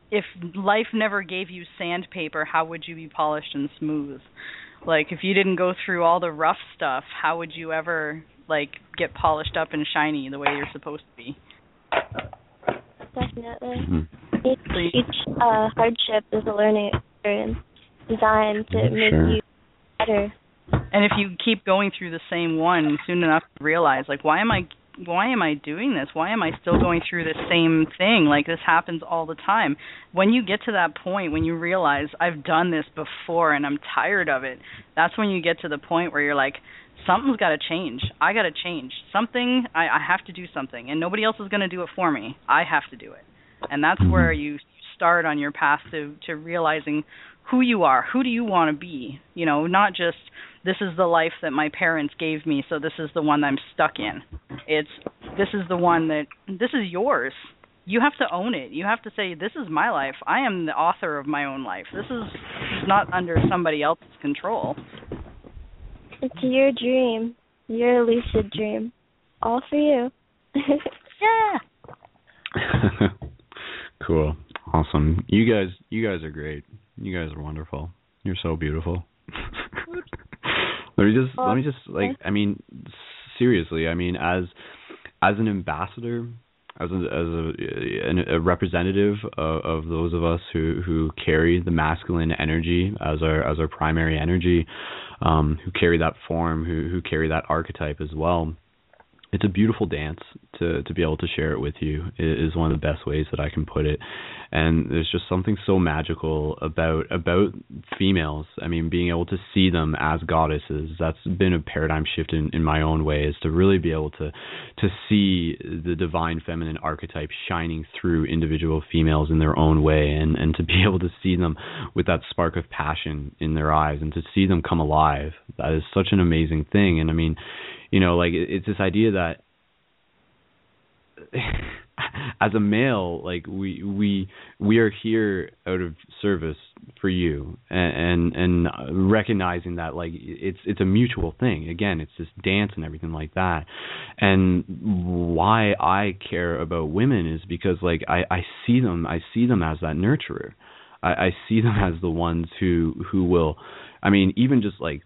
if life never gave you sandpaper, how would you be polished and smooth? Like, if you didn't go through all the rough stuff, how would you ever, like, get polished up and shiny the way you're supposed to be? Definitely. Mm-hmm. Each, each uh, hardship is a learning experience designed to make sure. you better. And if you keep going through the same one, soon enough you realize, like, why am I why am I doing this? Why am I still going through the same thing? Like, this happens all the time. When you get to that point, when you realize, I've done this before and I'm tired of it, that's when you get to the point where you're like, something's got to change. I got to change. Something, I, I have to do something. And nobody else is going to do it for me. I have to do it. And that's where you start on your path to, to realizing who you are. Who do you want to be? You know, not just, this is the life that my parents gave me, so this is the one that I'm stuck in. It's, this is the one that, this is yours. You have to own it. You have to say, this is my life. I am the author of my own life. This is not under somebody else's control. It's your dream, your lucid dream, all for you. Yeah. Cool. Awesome. You guys, you guys are great. You guys are wonderful. You're so beautiful. Let me just, let me just, like, I mean, seriously, I mean, as, as an ambassador, as a, as a, a representative of, of those of us who, who carry the masculine energy as our, as our primary energy, um, who carry that form, who, who carry that archetype as well. It's a beautiful dance to, to be able to share it with you. It is one of the best ways that I can put it. And there's just something so magical about about females. I mean, being able to see them as goddesses, that's been a paradigm shift in, in my own way, is to really be able to to see the divine feminine archetype shining through individual females in their own way, and, and to be able to see them with that spark of passion in their eyes and to see them come alive. That is such an amazing thing. And I mean, you know, like, it's this idea that as a male, like, we we we are here out of service for you, and, and and recognizing that, like, it's it's a mutual thing. Again, it's this dance and everything like that. And why I care about women is because, like, I, I see them I see them as that nurturer. I, I see them as the ones who who will, I mean, even just like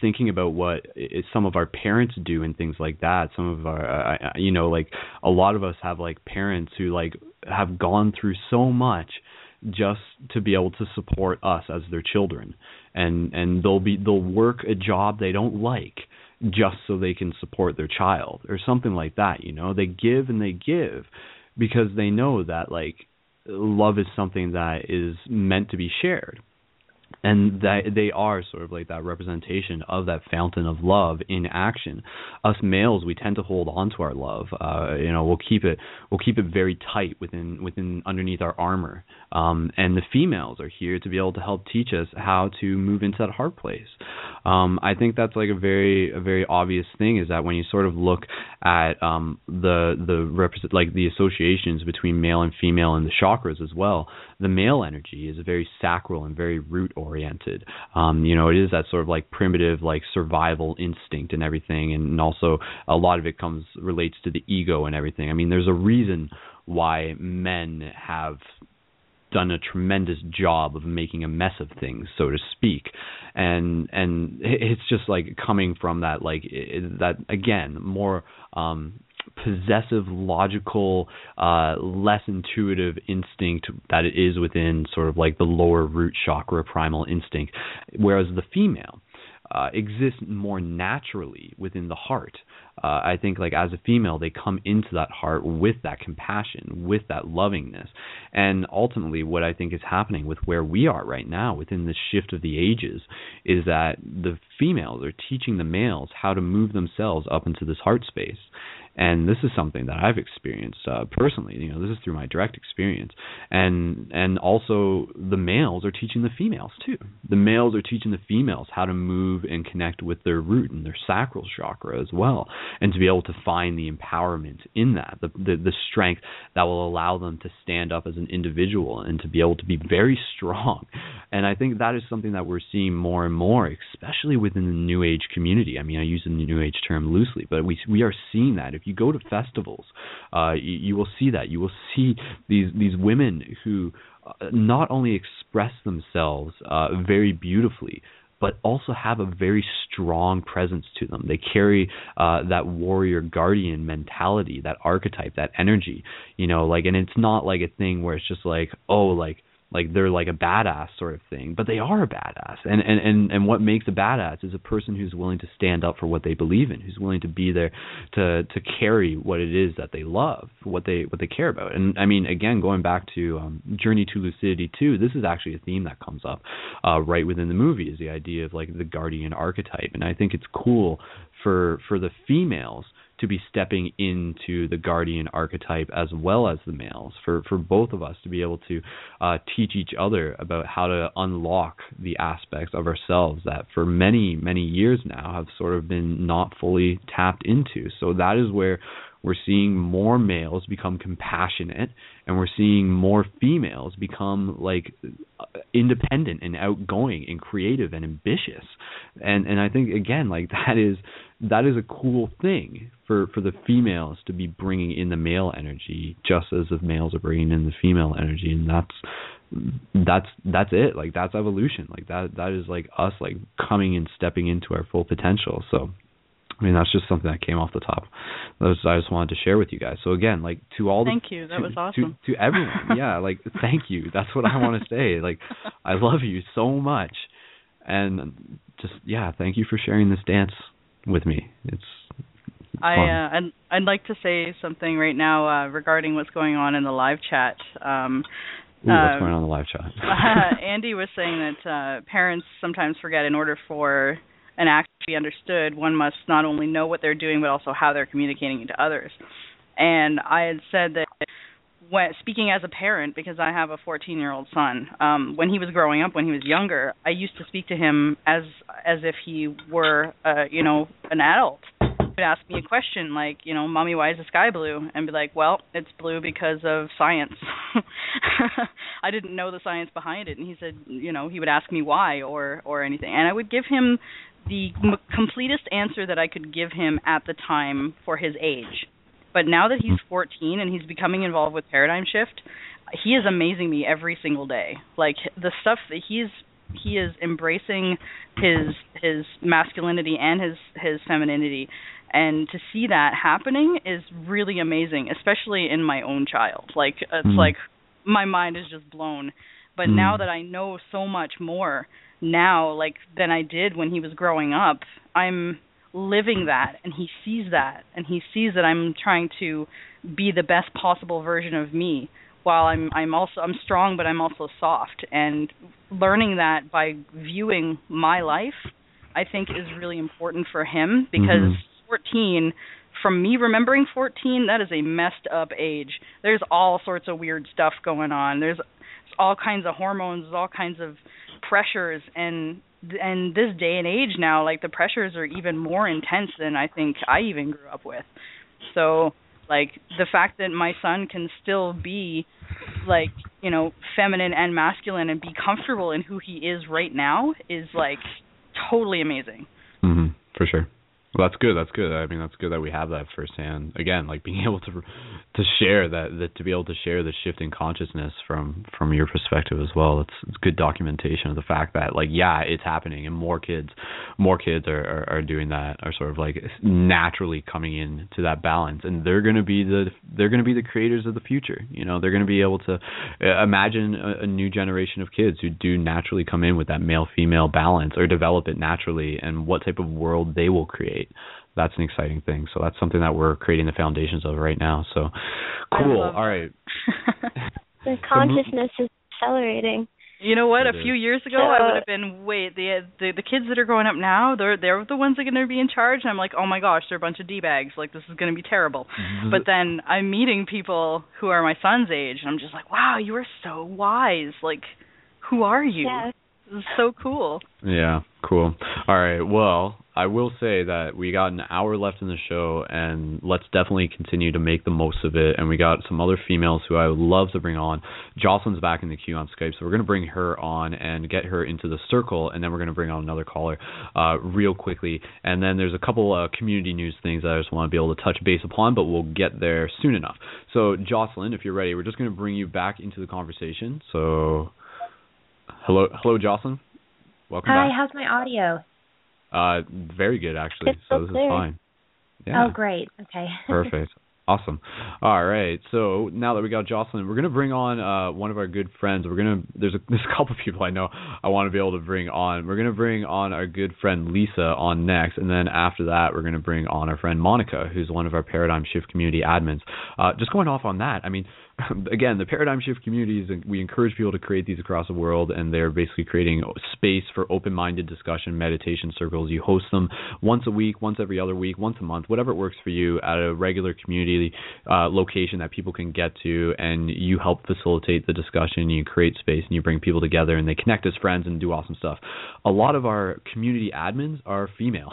thinking about what some of our parents do and things like that. Some of our, uh, you know, like, a lot of us have, like, parents who, like, have gone through so much just to be able to support us as their children, and and they'll be they'll work a job they don't like just so they can support their child or something like that. You know, they give and they give because they know that, like, love is something that is meant to be shared. And that they are sort of like that representation of that fountain of love in action. Us males, we tend to hold on to our love. Uh, you know, we'll keep it, we'll keep it very tight within, within underneath our armor. Um, and the females are here to be able to help teach us how to move into that heart place. Um, I think that's like a very, a very obvious thing, is that when you sort of look at um, the the represent like the associations between male and female and the chakras as well. The male energy is very sacral and very root oriented. Um, you know, it is that sort of like primitive, like survival instinct and everything, and also a lot of it comes relates to the ego and everything. I mean, there's a reason why men have done a tremendous job of making a mess of things, so to speak, and and it's just like coming from that, like, that again, more um, possessive, logical, uh, less intuitive instinct that it is within sort of like the lower root chakra primal instinct, whereas the female uh, exists more naturally within the heart. Uh, I think, like, as a female, they come into that heart with that compassion, with that lovingness. And ultimately what I think is happening with where we are right now within the shift of the ages is that the females are teaching the males how to move themselves up into this heart space. And this is something that I've experienced uh, personally. You know, this is through my direct experience. And and also the males are teaching the females too. The males are teaching the females how to move and connect with their root and their sacral chakra as well. And to be able to find the empowerment in that, the, the the strength that will allow them to stand up as an individual and to be able to be very strong And I think that is something that we're seeing more and more, especially within the New Age community. I mean, I use the New Age term loosely, but we we are seeing that. If you go to festivals, uh, you, you will see that. You will see these these women who not only express themselves uh, very beautifully, but also have a very strong presence to them. They carry uh, that warrior guardian mentality, that archetype, that energy, you know, like, and it's not like a thing where it's just like, oh, like, like they're like a badass sort of thing, but they are a badass. And, and, and, and what makes a badass is a person who's willing to stand up for what they believe in, who's willing to be there to, to carry what it is that they love, what they, what they care about. And I mean, again, going back to um, Journey to Lucidity two, this is actually a theme that comes up uh, right within the movie, is the idea of like the guardian archetype. And I think it's cool for, for the females to be stepping into the guardian archetype as well as the males, for, for both of us to be able to uh, teach each other about how to unlock the aspects of ourselves that for many, many years now have sort of been not fully tapped into. So that is where we're seeing more males become compassionate, and we're seeing more females become like independent and outgoing and creative and ambitious. And and I think, again, like that is that is a cool thing for, for the females to be bringing in the male energy, just as the males are bringing in the female energy. And that's that's that's it. Like that's evolution. Like that that is like us like coming and stepping into our full potential. So, I mean, that's just something that came off the top. That was, I just wanted to share with you guys. So again, like to all the thank you. That to, was awesome. To, to everyone, yeah. Like thank you. That's what I want to say. Like I love you so much, and just yeah, thank you for sharing this dance with me. It's fun. I uh, I'd, I'd like to say something right now uh, regarding what's going on in the live chat. Um, Ooh, what's uh, going on in the live chat? uh, Andy was saying that uh, parents sometimes forget, in order for an act to be understood, one must not only know what they're doing, but also how they're communicating to others. And I had said that, when, speaking as a parent, because I have a fourteen-year-old son, um, when he was growing up, when he was younger, I used to speak to him as as if he were, uh, you know, an adult. He would ask me a question like, you know, Mommy, why is the sky blue? And be like, well, it's blue because of science. I didn't know the science behind it. And he said, you know, he would ask me why or or anything. And I would give him the m- completest answer that I could give him at the time for his age. But now that he's fourteen and he's becoming involved with Paradigm Shift, he is amazing me every single day. Like the stuff that he's he is embracing his his masculinity and his, his femininity. And to see that happening is really amazing, especially in my own child. Like it's mm. like my mind is just blown. But mm. now that I know so much more now, like than I did when he was growing up, I'm living that, and he sees that, and he sees that I'm trying to be the best possible version of me. While I'm, I'm also I'm strong, but I'm also soft. And learning that by viewing my life, I think, is really important for him because. Mm-hmm. fourteen, from me remembering fourteen, that is a messed up age. There's all sorts of weird stuff going on. There's all kinds of hormones, all kinds of pressures, and and this day and age now, like the pressures are even more intense than I think I even grew up with. So, like the fact that my son can still be, like you know, feminine and masculine and be comfortable in who he is right now is like totally amazing. Mm-hmm, for sure. Well, that's good. That's good. I mean, that's good that we have that firsthand. Again, like being able to to share that, that to be able to share the shift in consciousness from, from your perspective as well. It's, it's good documentation of the fact that, like, yeah, it's happening, and more kids, more kids are, are, are doing that, are sort of like naturally coming in to that balance, and they're gonna be the they're gonna be the creators of the future. You know, they're gonna be able to imagine a, a new generation of kids who do naturally come in with that male-female balance or develop it naturally, and what type of world they will create. That's an exciting thing. So that's something that we're creating the foundations of right now. So cool. All right. The consciousness is accelerating. You know what? It a few is. years ago, I would have been, wait, the, the the kids that are growing up now, they're they're the ones that are going to be in charge. And I'm like, oh my gosh, they're a bunch of D-bags. Like, this is going to be terrible. Mm-hmm. But then I'm meeting people who are my son's age, and I'm just like, wow, you are so wise. Like, who are you? Yes. This is so cool. Yeah, cool. All right. Well, I will say that we got an hour left in the show, and let's definitely continue to make the most of it. And we got some other females who I would love to bring on. Jocelyn's back in the queue on Skype, so we're going to bring her on and get her into the circle, and then we're going to bring on another caller uh, real quickly. And then there's a couple uh, community news things that I just want to be able to touch base upon, but we'll get there soon enough. So, Jocelyn, if you're ready, we're just going to bring you back into the conversation. So, hello, hello, Jocelyn. Welcome Hi, back. How's my audio? Uh, very good, actually. It's so this clear. Is fine. Yeah. Oh, great. Okay. Perfect. Awesome. All right. So now that we got Jocelyn, we're going to bring on uh, one of our good friends. We're going to there's a, there's a couple of people I know I want to be able to bring on. We're going to bring on our good friend Lisa on next. And then after that, we're going to bring on our friend Monica, who's one of our Paradigm Shift community admins. Uh, just going off on that, I mean, again, the Paradigm Shift communities, we encourage people to create these across the world, and they're basically creating space for open-minded discussion, meditation circles. You host them once a week, once every other week, once a month, whatever works for you at a regular community uh, location that people can get to, and you help facilitate the discussion, you create space, and you bring people together, and they connect as friends and do awesome stuff. A lot of our community admins are female.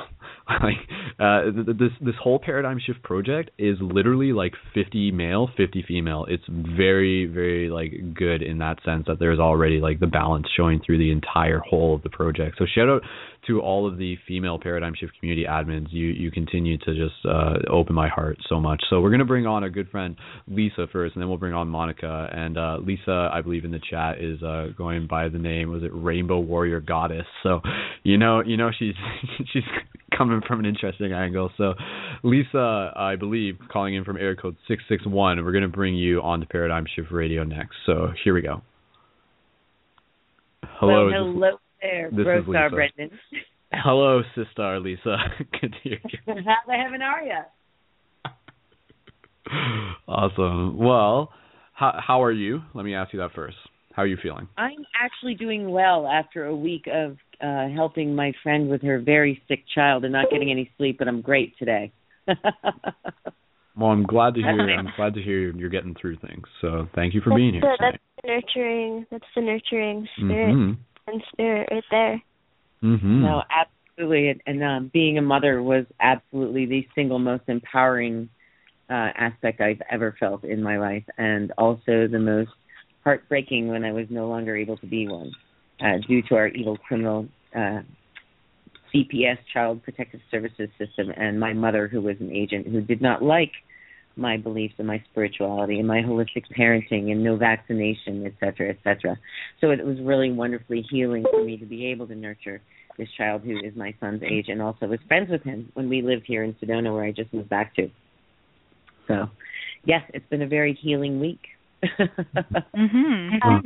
like uh, this, this whole Paradigm Shift project is literally like fifty male, fifty female. It's very, very like good in that sense that there's already like the balance showing through the entire whole of the project. So shout out to all of the female Paradigm Shift community admins. You you continue to just uh, open my heart so much. So we're going to bring on our good friend Lisa first, and then we'll bring on Monica. And uh, Lisa, I believe in the chat, is uh, going by the name, was it Rainbow Warrior Goddess? So you know you know she's she's coming from an interesting angle. So Lisa, I believe, calling in from area code six six one, we're going to bring you on to Paradigm Shift Radio next. So here we go. Hello. Well, hello there, Brostar Brendon. Hello, Sistar Lisa. Good to hear you. How the heaven are you? Awesome. Well, how, how are you? Let me ask you that first. How are you feeling? I'm actually doing well after a week of uh, helping my friend with her very sick child and not getting any sleep, but I'm great today. Well, I'm glad to hear. I'm glad to hear you're getting through things. So thank you for that's being here. The, that's the nurturing. That's the nurturing spirit mm-hmm. and spirit right there. Mm-hmm. No, absolutely. And, and um, being a mother was absolutely the single most empowering uh, aspect I've ever felt in my life, and also the most heartbreaking when I was no longer able to be one uh, due to our evil criminal uh C P S, Child Protective Services system, and my mother, who was an agent, who did not like my beliefs and my spirituality and my holistic parenting and no vaccination, et cetera, et cetera. So it was really wonderfully healing for me to be able to nurture this child who is my son's age and also was friends with him when we lived here in Sedona, where I just moved back to. So, yes, it's been a very healing week. mm-hmm. um,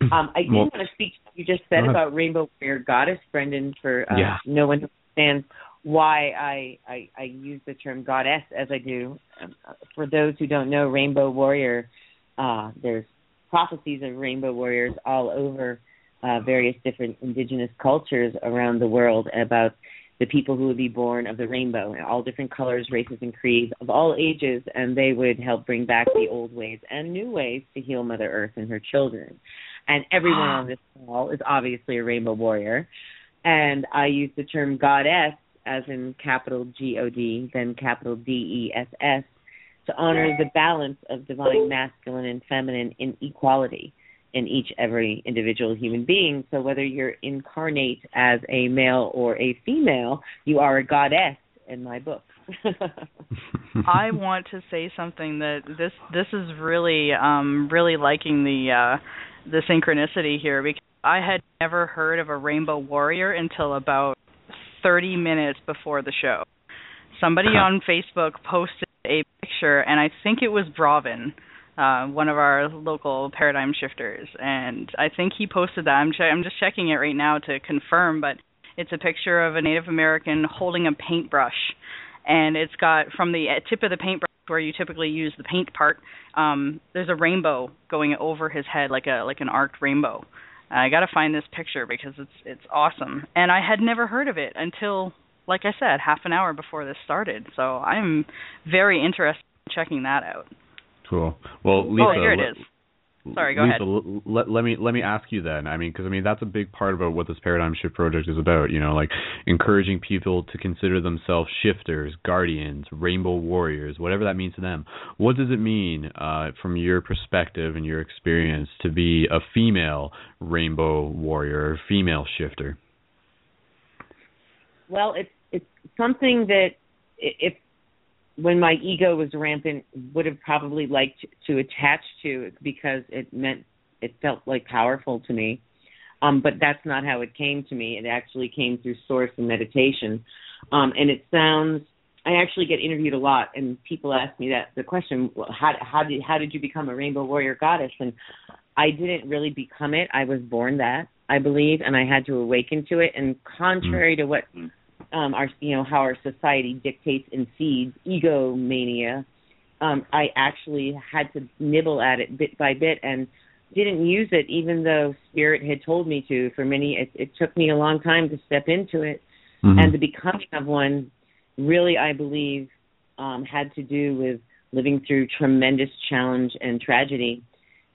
Um, I do well, want to speak to what you just said about Rainbow Warrior Goddess, Brendon, for um, yeah. no one who understands why I, I, I use the term goddess as I do. Um, for those who don't know, Rainbow Warrior, uh, there's prophecies of Rainbow Warriors all over uh, various different indigenous cultures around the world about the people who would be born of the rainbow, in all different colors, races, and creeds of all ages, and they would help bring back the old ways and new ways to heal Mother Earth and her children. And everyone on this call is obviously a rainbow warrior. And I use the term goddess, as in capital G O D, then capital D E S S, to honor the balance of divine masculine and feminine in equality in each every individual human being. So whether you're incarnate as a male or a female, you are a goddess in my book. I want to say something that this this is really um, really liking the uh, the synchronicity here, because I had never heard of a rainbow warrior until about thirty minutes before the show. Somebody on Facebook posted a picture, and I think it was Bravin. Uh, one of our local paradigm shifters, and I think he posted that. I'm, che- I'm just checking it right now to confirm, but it's a picture of a Native American holding a paintbrush, and it's got from the tip of the paintbrush where you typically use the paint part. Um, there's a rainbow going over his head, like a like an arced rainbow. Uh, I got to find this picture because it's it's awesome, and I had never heard of it until, like I said, half an hour before this started. So I'm very interested in checking that out. Cool. Well, Lisa, oh, here it is. Sorry, go Lisa, ahead. Let, let me let me ask you then. I mean, because I mean that's a big part about what this Paradigm Shift project is about. You know, like encouraging people to consider themselves shifters, guardians, rainbow warriors, whatever that means to them. What does it mean uh, from your perspective and your experience to be a female rainbow warrior, or female shifter? Well, it's it's something that if when my ego was rampant, would have probably liked to attach to because it meant it felt like powerful to me. Um, but that's not how it came to me. It actually came through source and meditation. Um, and it sounds, I actually get interviewed a lot, and people ask me that the question, well, how, how did how did you become a rainbow warrior goddess? And I didn't really become it. I was born that, I believe, and I had to awaken to it. And contrary to what Um, our, you know, how our society dictates and feeds egomania. Um, I actually had to nibble at it bit by bit and didn't use it, even though spirit had told me to. For many, it, it took me a long time to step into it, mm-hmm. and the becoming of one, really, I believe, um, had to do with living through tremendous challenge and tragedy,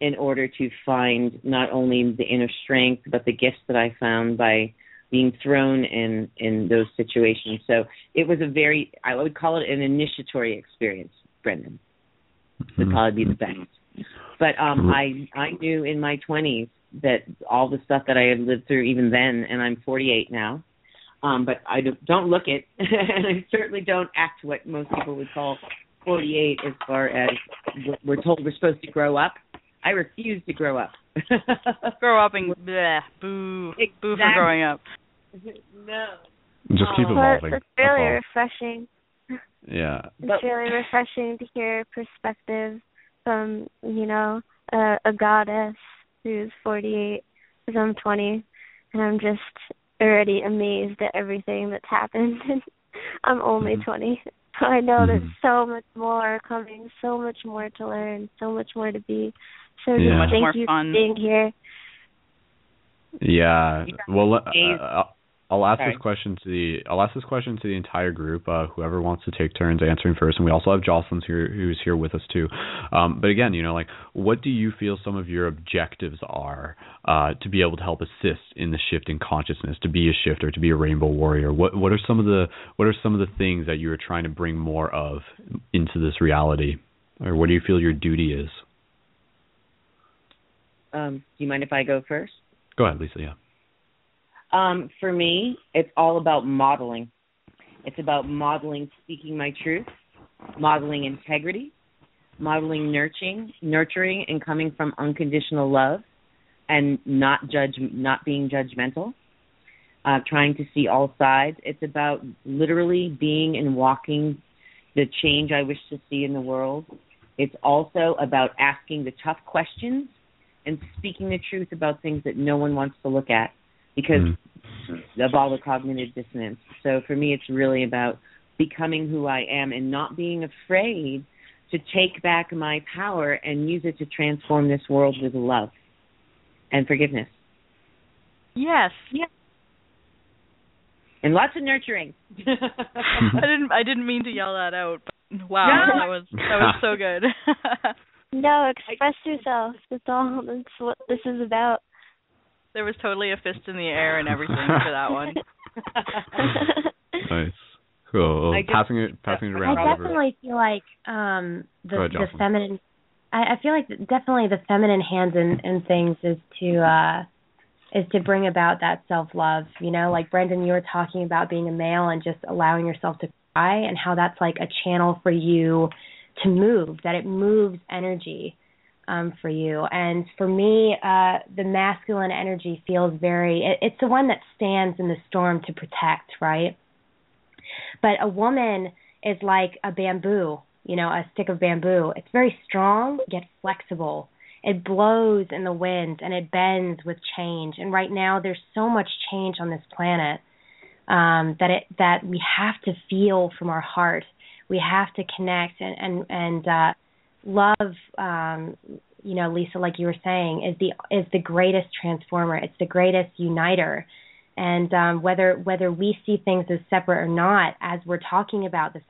in order to find not only the inner strength but the gifts that I found by being thrown in, in those situations. So it was a very, I would call it an initiatory experience, Brendon. Would probably be the best. But um, I, I knew in my twenties that all the stuff that I had lived through even then, and I'm forty-eight now, um, but I don't look it, and I certainly don't act what most people would call forty-eight as far as we're told we're supposed to grow up. I refuse to grow up. Grow up and bleh, boo, exactly. Boo for growing up. No. Just keep evolving. It's really refreshing. Yeah. It's but, really refreshing to hear perspective from, you know, a, a goddess who's forty-eight, because I'm twenty, and I'm just already amazed at everything that's happened. I'm only mm-hmm. twenty, so I know mm-hmm. there's so much more coming, so much more to learn, so much more to be. So yeah. Much thank more you fun. For being here. Yeah. Well, uh, I'll ask Sorry. this question to the I'll ask this question to the entire group. Uh, whoever wants to take turns answering first, and we also have Jocelyn here, who's here with us too. Um, but again, you know, like, what do you feel some of your objectives are uh, to be able to help assist in the shift in consciousness, to be a shifter, to be a rainbow warrior? What what are some of the what are some of the things that you are trying to bring more of into this reality, or what do you feel your duty is? Um, do you mind if I go first? Go ahead, Lisa, yeah. Um, for me, it's all about modeling. It's about modeling, speaking my truth, modeling integrity, modeling nurturing, nurturing and coming from unconditional love and not judge, not being judgmental, uh, trying to see all sides. It's about literally being and walking the change I wish to see in the world. It's also about asking the tough questions and speaking the truth about things that no one wants to look at because mm-hmm. of all the cognitive dissonance. So for me, it's really about becoming who I am and not being afraid to take back my power and use it to transform this world with love and forgiveness. Yes. Yes. And lots of nurturing. I didn't I didn't mean to yell that out, but wow, no. that was that was so good. No, express yourself. That's all. That's what this is about. There was totally a fist in the air and everything for that one. Nice. Cool. Well, passing it, passing it around. I definitely feel like um, the, ahead, the feminine. I, I feel like definitely the feminine hands in, in things is to uh, is to bring about that self love. You know, like Brendon, you were talking about being a male and just allowing yourself to cry and how that's like a channel for you to move, that it moves energy um, for you. And for me, uh, the masculine energy feels very, it, it's the one that stands in the storm to protect, right? But a woman is like a bamboo, you know, a stick of bamboo. It's very strong, yet flexible. It blows in the wind and it bends with change. And right now there's so much change on this planet um, that it that we have to feel from our heart. We have to connect and and, and uh, love. Um, you know, Lisa, like you were saying, is the is the greatest transformer. It's the greatest uniter. And um, whether whether we see things as separate or not, as we're talking about the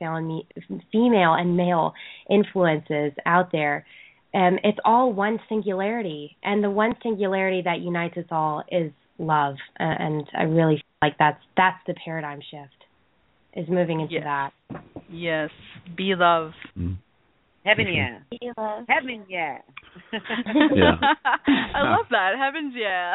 female and male influences out there, Um, it's all one singularity, and the one singularity that unites us all is love. Uh, and I really feel like that's that's the paradigm shift, is moving into yes. that. Yes, be love. Mm. Heaven, yeah. Be love. Heaven, yeah. yeah. I love that. Heaven's yeah.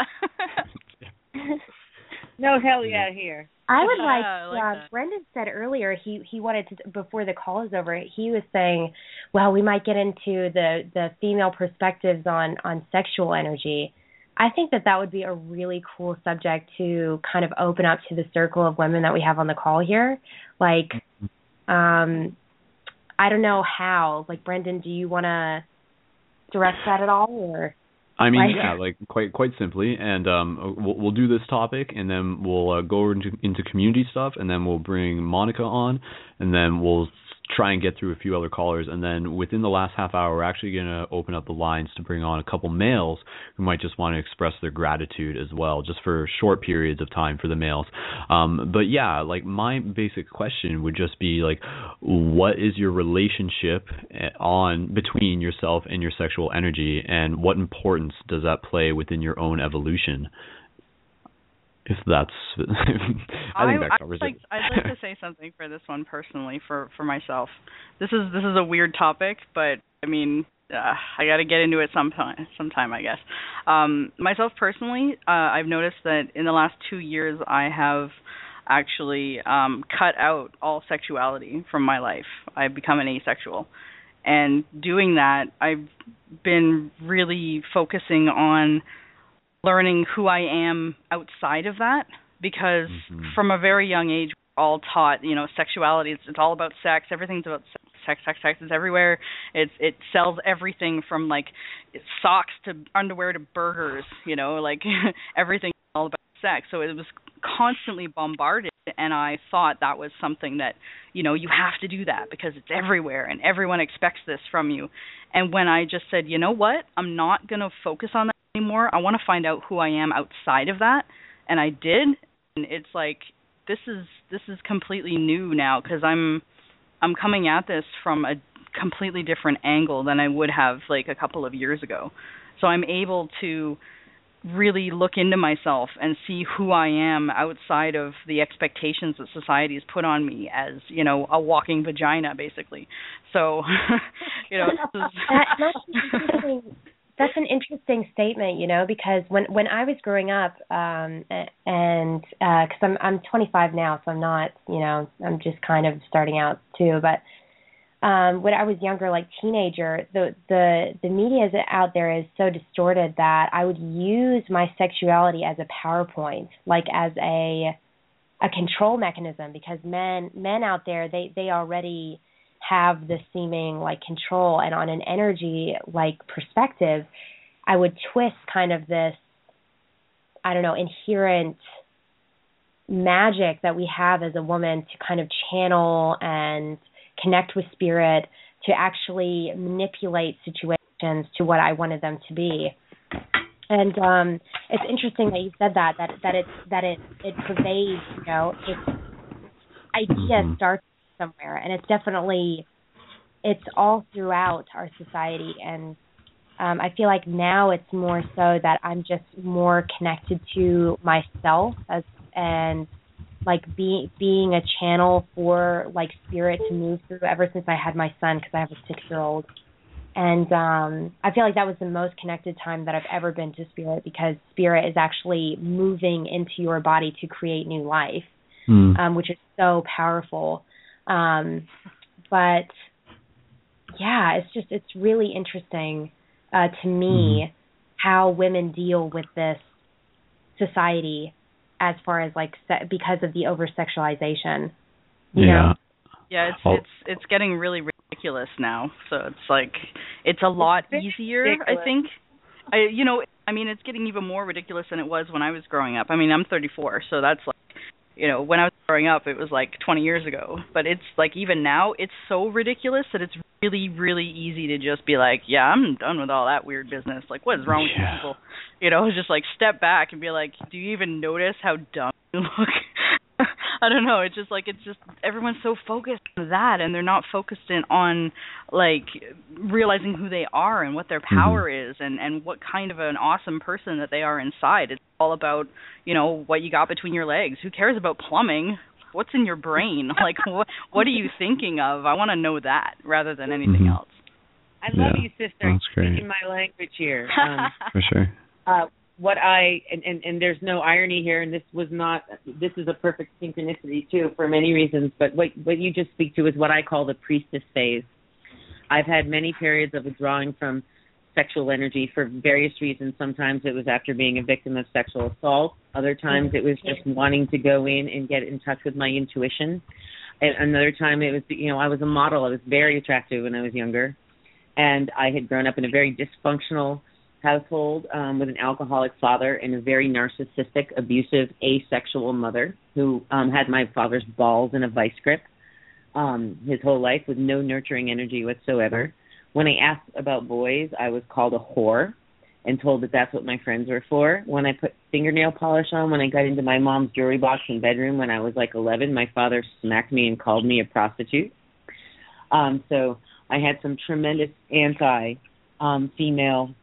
No hell yeah here. I would like, yeah, I like uh, Brendon said earlier, he, he wanted to, before the call is over, he was saying, well, we might get into the, the female perspectives on, on sexual energy. I think that that would be a really cool subject to kind of open up to the circle of women that we have on the call here. Like, um, I don't know how. Like, Brendon, do you want to direct that at all, or... I mean, yeah, like quite quite simply, and um, we'll, we'll do this topic, and then we'll uh, go into into community stuff, and then we'll bring Monica on, and then we'll try and get through a few other callers, and then within the last half hour, we're actually going to open up the lines to bring on a couple males who might just want to express their gratitude as well, just for short periods of time for the males. Um, but yeah, like my basic question would just be like, what is your relationship on between yourself and your sexual energy, and what importance does that play within your own evolution? If that's, I think that covers it. I'd like, I'd like to say something for this one personally, for, for myself. This is this is a weird topic, but I mean, uh, I got to get into it sometime. Sometime, I guess. Um, myself personally, uh, I've noticed that in the last two years, I have actually um, cut out all sexuality from my life. I've become an asexual, and doing that, I've been really focusing on learning who I am outside of that, because mm-hmm. from a very young age, we're all taught, you know, sexuality, it's, it's all about sex, everything's about sex, sex, sex, it's everywhere, it's, it sells everything from, like, socks to underwear to burgers, you know, like, everything's all about sex, so it was constantly bombarded, and I thought that was something that, you know, you have to do that, because it's everywhere, and everyone expects this from you, and when I just said, you know what, I'm not going to focus on that anymore. I want to find out who I am outside of that, and I did. And it's like this is this is completely new now, because I'm I'm coming at this from a completely different angle than I would have like a couple of years ago. So I'm able to really look into myself and see who I am outside of the expectations that society has put on me as, you know, a walking vagina, basically. So, you know. This is That's an interesting statement, you know, because when, when I was growing up, um, and because uh, I'm I'm twenty-five now, so I'm not, you know, I'm just kind of starting out too. But um, when I was younger, like teenager, the the the media out there is so distorted that I would use my sexuality as a PowerPoint, like as a a control mechanism, because men men out there they they already have the seeming like control, and on an energy like perspective, I would twist kind of this, I don't know, inherent magic that we have as a woman to kind of channel and connect with spirit, to actually manipulate situations to what I wanted them to be. And um, it's interesting that you said that, that, that it's, that it, it pervades, you know, it's idea starts somewhere, and it's definitely it's all throughout our society, and um, I feel like now it's more so that I'm just more connected to myself as and like be, being a channel for like spirit to move through ever since I had my son, because I have a six-year-old, and um, I feel like that was the most connected time that I've ever been to spirit, because spirit is actually moving into your body to create new life, mm. um, which is so powerful. Um, but yeah, it's just, it's really interesting, uh, to me, mm-hmm. how women deal with this society as far as like, se- because of the over-sexualization. You yeah. know? Yeah. It's, it's, it's getting really ridiculous now. So it's like, it's a lot it's easier, ridiculous. I think, I, you know, I mean, it's getting even more ridiculous than it was when I was growing up. I mean, I'm thirty-four, so that's like, you know, when I was growing up, it was like twenty years ago. But it's like even now, it's so ridiculous that it's really, really easy to just be like, yeah, I'm done with all that weird business. Like, what is wrong with yeah. you people? You know, just like step back and be like, do you even notice how dumb you look? I don't know. It's just like it's just everyone's so focused on that, and they're not focused in on like realizing who they are and what their power mm-hmm. is, and, and what kind of an awesome person that they are inside. It's all about, you know, what you got between your legs. Who cares about plumbing? What's in your brain? Like what what are you thinking of? I want to know that rather than anything mm-hmm. else. I love yeah, you, sister. Speaking my language here. Um, For sure. Uh, what I and, and, and there's no irony here, and this was not. This is a perfect synchronicity too, for many reasons. But what what you just speak to is what I call the priestess phase. I've had many periods of withdrawing from sexual energy for various reasons. Sometimes it was after being a victim of sexual assault. Other times it was just wanting to go in and get in touch with my intuition. And another time it was, you know, I was a model. I was very attractive when I was younger, and I had grown up in a very dysfunctional household um, with an alcoholic father and a very narcissistic, abusive, asexual mother who um, had my father's balls in a vice grip um, his whole life with no nurturing energy whatsoever. When I asked about boys, I was called a whore and told that that's what my friends were for. When I put fingernail polish on, when I got into my mom's jewelry box and bedroom when I was like eleven, my father smacked me and called me a prostitute. Um, so I had some tremendous anti-female um,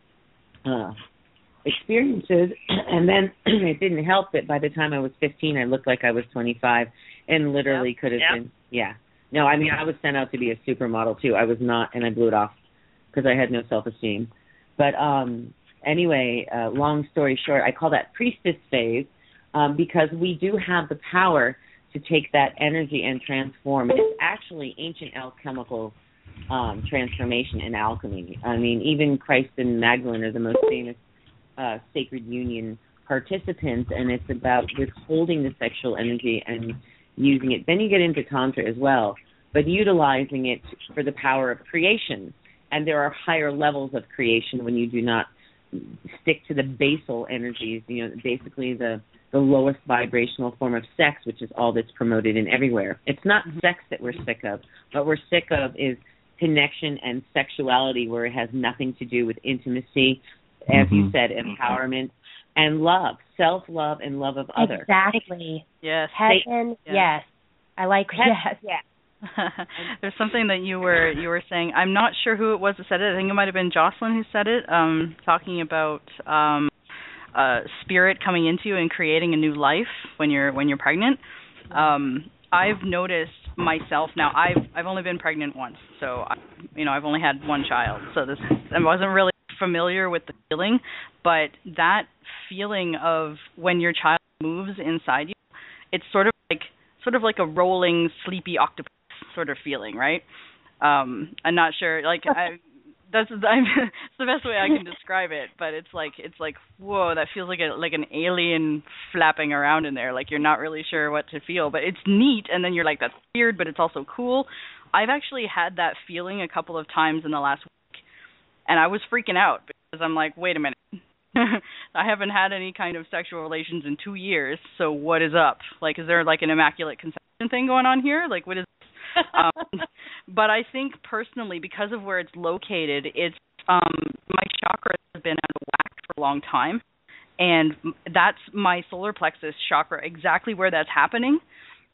uh, experiences, and then it didn't help that by the time I was fifteen, I looked like I was twenty-five and literally yep. could have yep. been, yeah. No, I mean, I was sent out to be a supermodel, too. I was not, and I blew it off because I had no self-esteem. But um, anyway, uh, long story short, I call that priestess phase um, because we do have the power to take that energy and transform. It's actually ancient alchemical um, transformation and alchemy. I mean, even Christ and Magdalene are the most famous uh, sacred union participants, and it's about withholding the sexual energy and using it. Then you get into Tantra as well, but utilizing it for the power of creation. And there are higher levels of creation when you do not stick to the basal energies, you know, basically the, the lowest vibrational form of sex, which is all that's promoted in everywhere. It's not sex that we're sick of. What we're sick of is connection and sexuality, where it has nothing to do with intimacy, as mm-hmm. you said, empowerment. And love, self-love and love of others. Exactly. Yes. Heaven, yes. yes. I like Heaven, yes. yes. There's something that you were you were saying. I'm not sure who it was that said it. I think it might have been Jocelyn who said it, um, talking about um, uh, spirit coming into you and creating a new life when you're when you're pregnant. Um, I've noticed myself now. I've I've only been pregnant once, so I, you know I've only had one child. So this I wasn't really familiar with the feeling, but that feeling of when your child moves inside you, it's sort of like sort of like a rolling sleepy octopus sort of feeling, right? Um, I'm not sure, like I, that's I'm, it's the best way I can describe it, but it's like it's like whoa, that feels like a like an alien flapping around in there, like you're not really sure what to feel, but it's neat, and then you're like that's weird, but it's also cool. I've actually had that feeling a couple of times in the last week. And I was freaking out because I'm like, wait a minute, I haven't had any kind of sexual relations in two years, so what is up? Like, is there like an immaculate conception thing going on here? Like, what is this? um, but I think personally, because of where it's located, it's um, my chakras have been out of whack for a long time. And that's my solar plexus chakra, exactly where that's happening.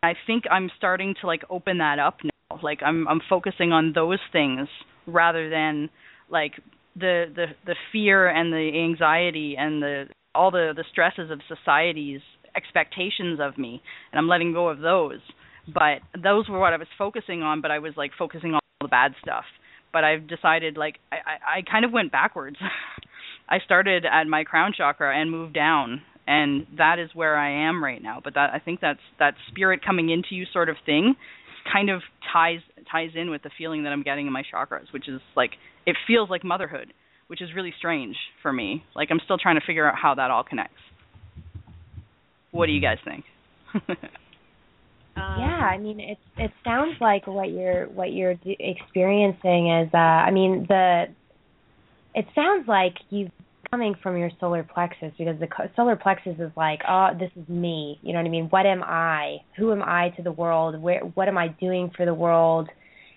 I think I'm starting to like open that up now. Like I'm, I'm focusing on those things rather than like the, the the fear and the anxiety and the all the, the stresses of society's expectations of me, and I'm letting go of those. But those were what I was focusing on, but I was like focusing on all the bad stuff. But I've decided like I, I, I kind of went backwards. I started at my crown chakra and moved down, and that is where I am right now. But that I think that's that spirit coming into you sort of thing kind of ties ties in with the feeling that I'm getting in my chakras, which is like it feels like motherhood, which is really strange for me. Like I'm still trying to figure out how that all connects. What do you guys think? Yeah, I mean it. It sounds like what you're what you're do- experiencing is. Uh, I mean the. It sounds like you've coming from your solar plexus, because the solar plexus is like, oh, this is me. You know what I mean? What am I? Who am I to the world? Where? What am I doing for the world?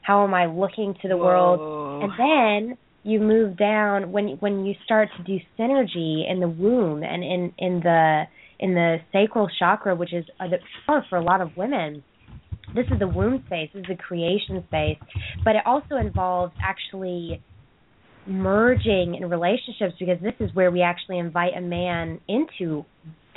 How am I looking to the Whoa. world? And then you move down when when you start to do synergy in the womb and in, in the in the sacral chakra, which is a power for a lot of women. This is the womb space, this is the creation space, but it also involves actually merging in relationships, because this is where we actually invite a man into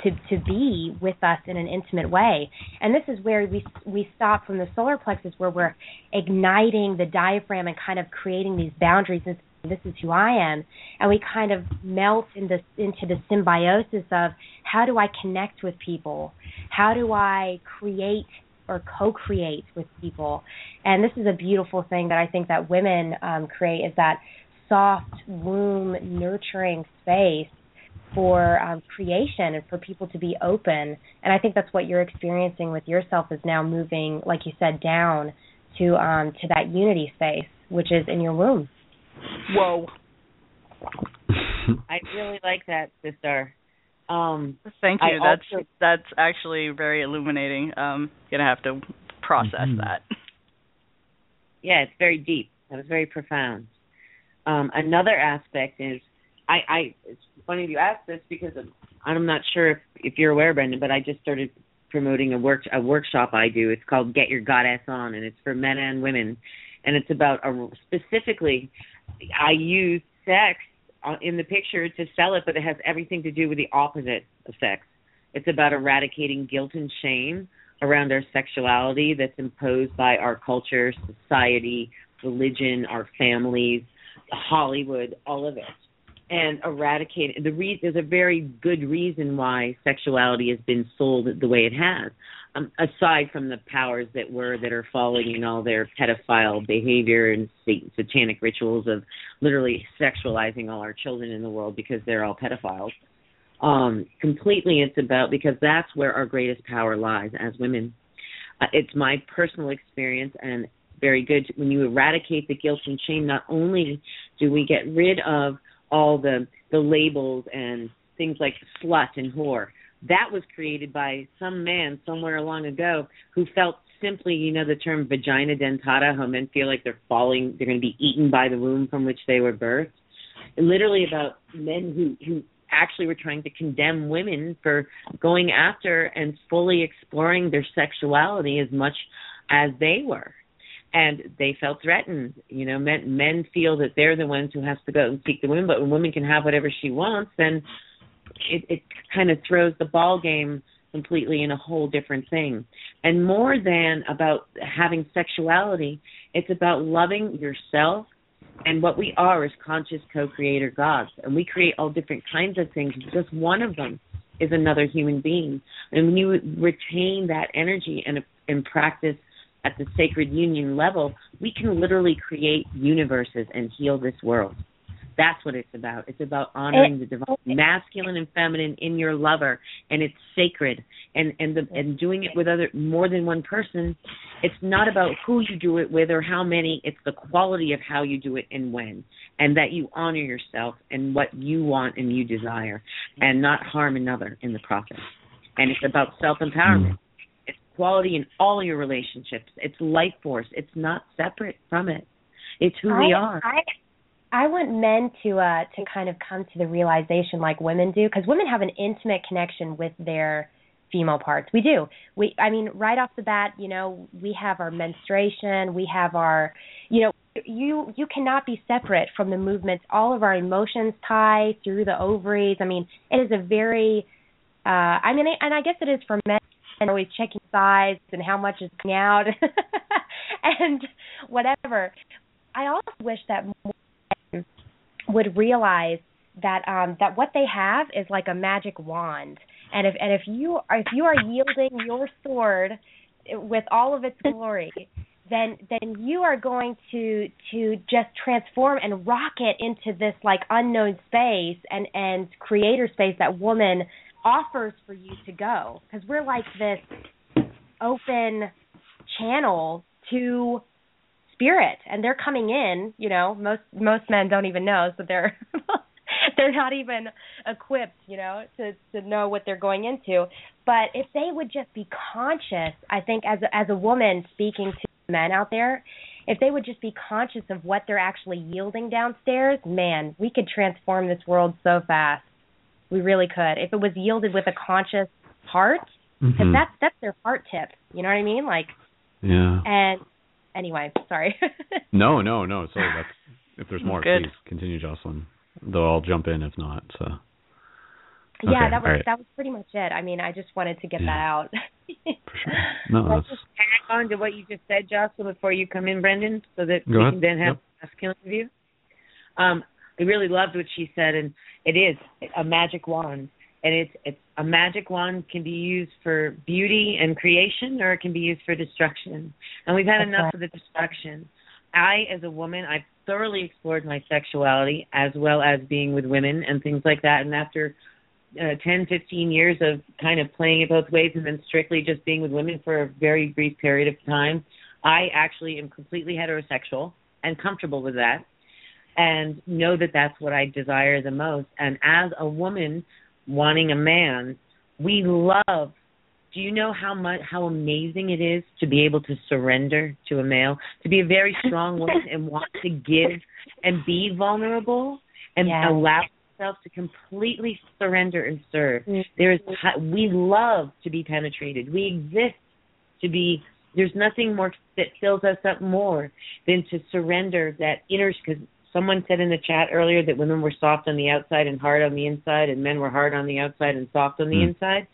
to to be with us in an intimate way. And this is where we we stop from the solar plexus, where we're igniting the diaphragm and kind of creating these boundaries. And this is who I am. And we kind of melt in this, into the symbiosis of how do I connect with people? How do I create or co-create with people? And this is a beautiful thing that I think that women um, create, is that soft womb nurturing space for um, creation and for people to be open. And I think that's what you're experiencing with yourself, is now moving, like you said, down to um, to that unity space, which is in your womb. Whoa. I really like that, sister. Um, Thank you. I that's that's actually very illuminating. Um, gonna have to process mm-hmm. that. Yeah, it's very deep. That was very profound. Um, another aspect is, I, I it's funny you asked this, because I'm, I'm not sure if, if you're aware, Brendon, but I just started promoting a work a workshop I do. It's called Get Your Goddess On, and it's for men and women, and it's about a, specifically I use sex in the picture to sell it, but it has everything to do with the opposite of sex. It's about eradicating guilt and shame around our sexuality that's imposed by our culture, society, religion, our families, Hollywood, all of it. And eradicate the re- there's a very good reason why sexuality has been sold the way it has, um, aside from the powers that were that are following in all their pedophile behavior and sat- satanic rituals of literally sexualizing all our children in the world because they're all pedophiles. Um, completely, it's about, because that's where our greatest power lies as women. Uh, it's my personal experience, and very good. When you eradicate the guilt and shame, not only do we get rid of all the, the labels and things like slut and whore. That was created by some man somewhere long ago who felt simply, you know, the term vagina dentata, how men feel like they're falling, they're going to be eaten by the womb from which they were birthed. Literally about men who, who actually were trying to condemn women for going after and fully exploring their sexuality as much as they were. And they felt threatened. You know, men, men feel that they're the ones who has to go and seek the women, but when women can have whatever she wants, then it, it kind of throws the ball game completely in a whole different thing. And more than about having sexuality, it's about loving yourself, and what we are is conscious co-creator gods. And we create all different kinds of things. Just one of them is another human being. And when you retain that energy and, and practice at the sacred union level, we can literally create universes and heal this world. That's what it's about. It's about honoring the divine, masculine and feminine in your lover, and it's sacred. And and the, and doing it with other more than one person, it's not about who you do it with or how many. It's the quality of how you do it and when, and that you honor yourself and what you want and you desire, and not harm another in the process. And it's about self-empowerment. Quality in all your relationships. It's life force. It's not separate from it. It's who I, we are. I, I want men to uh, to kind of come to the realization like women do, because women have an intimate connection with their female parts. We do. We, I mean, right off the bat, you know, we have our menstruation. We have our, you know, you you cannot be separate from the movements. All of our emotions tie through the ovaries. I mean, it is a very, uh, I mean, and I guess it is for men. And always checking size and how much is coming out and whatever. I also wish that more men would realize that um, that what they have is like a magic wand, and if and if you are, if you are wielding your sword with all of its glory, then then you are going to to just transform and rocket into this like unknown space and and creator space that woman offers for you to go, because we're like this open channel to spirit, and they're coming in. You know, most most men don't even know, so they're they're not even equipped, you know, to to know what they're going into. But if they would just be conscious, I think as a, as a woman speaking to men out there, if they would just be conscious of what they're actually yielding downstairs, man, we could transform this world so fast. We really could. If it was yielded with a conscious heart, because mm-hmm. that's, that's their heart tip. You know what I mean? Like, yeah. And anyway, sorry. no, no, no. So that's, if there's more, Good. Please continue, Jocelyn. Though I'll jump in if not. So. Okay, yeah, that was right. that was pretty much it. I mean, I just wanted to get yeah. that out. For sure. No, let's that's... just tag on to what you just said, Jocelyn, before you come in, Brendon, so that Go we ahead. Can then have a yep. masculine view. Um, I really loved what she said, and it is a magic wand. And it's, it's a magic wand can be used for beauty and creation, or it can be used for destruction. And we've had that's enough right. of the destruction. I, as a woman, I've thoroughly explored my sexuality as well as being with women and things like that. And after uh, ten, fifteen years of kind of playing it both ways and then strictly just being with women for a very brief period of time, I actually am completely heterosexual and comfortable with that and know that that's what I desire the most. And as a woman wanting a man, we love. Do you know how much, how amazing it is to be able to surrender to a male, to be a very strong woman and want to give and be vulnerable and yeah. allow yourself to completely surrender and serve? Mm-hmm. There is, we love to be penetrated. We exist to be. There's nothing more that fills us up more than to surrender that inner. Because someone said in the chat earlier that women were soft on the outside and hard on the inside, and men were hard on the outside and soft on the mm-hmm. inside.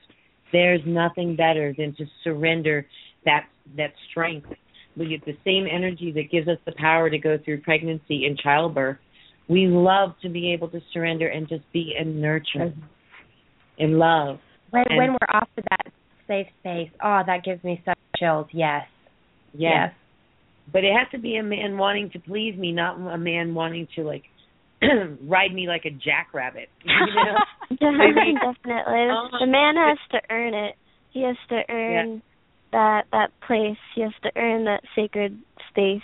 There's nothing better than to surrender that that strength. We get the same energy that gives us the power to go through pregnancy and childbirth. We love to be able to surrender and just be and nurture and love. When, and when we're off of that safe space, oh, that gives me such chills. Yes. Yes. yes. But it has to be a man wanting to please me, not a man wanting to, like, ride me like a jackrabbit. You know? Definitely. Oh, the man has to earn it. He has to earn yeah. that that place. He has to earn that sacred space.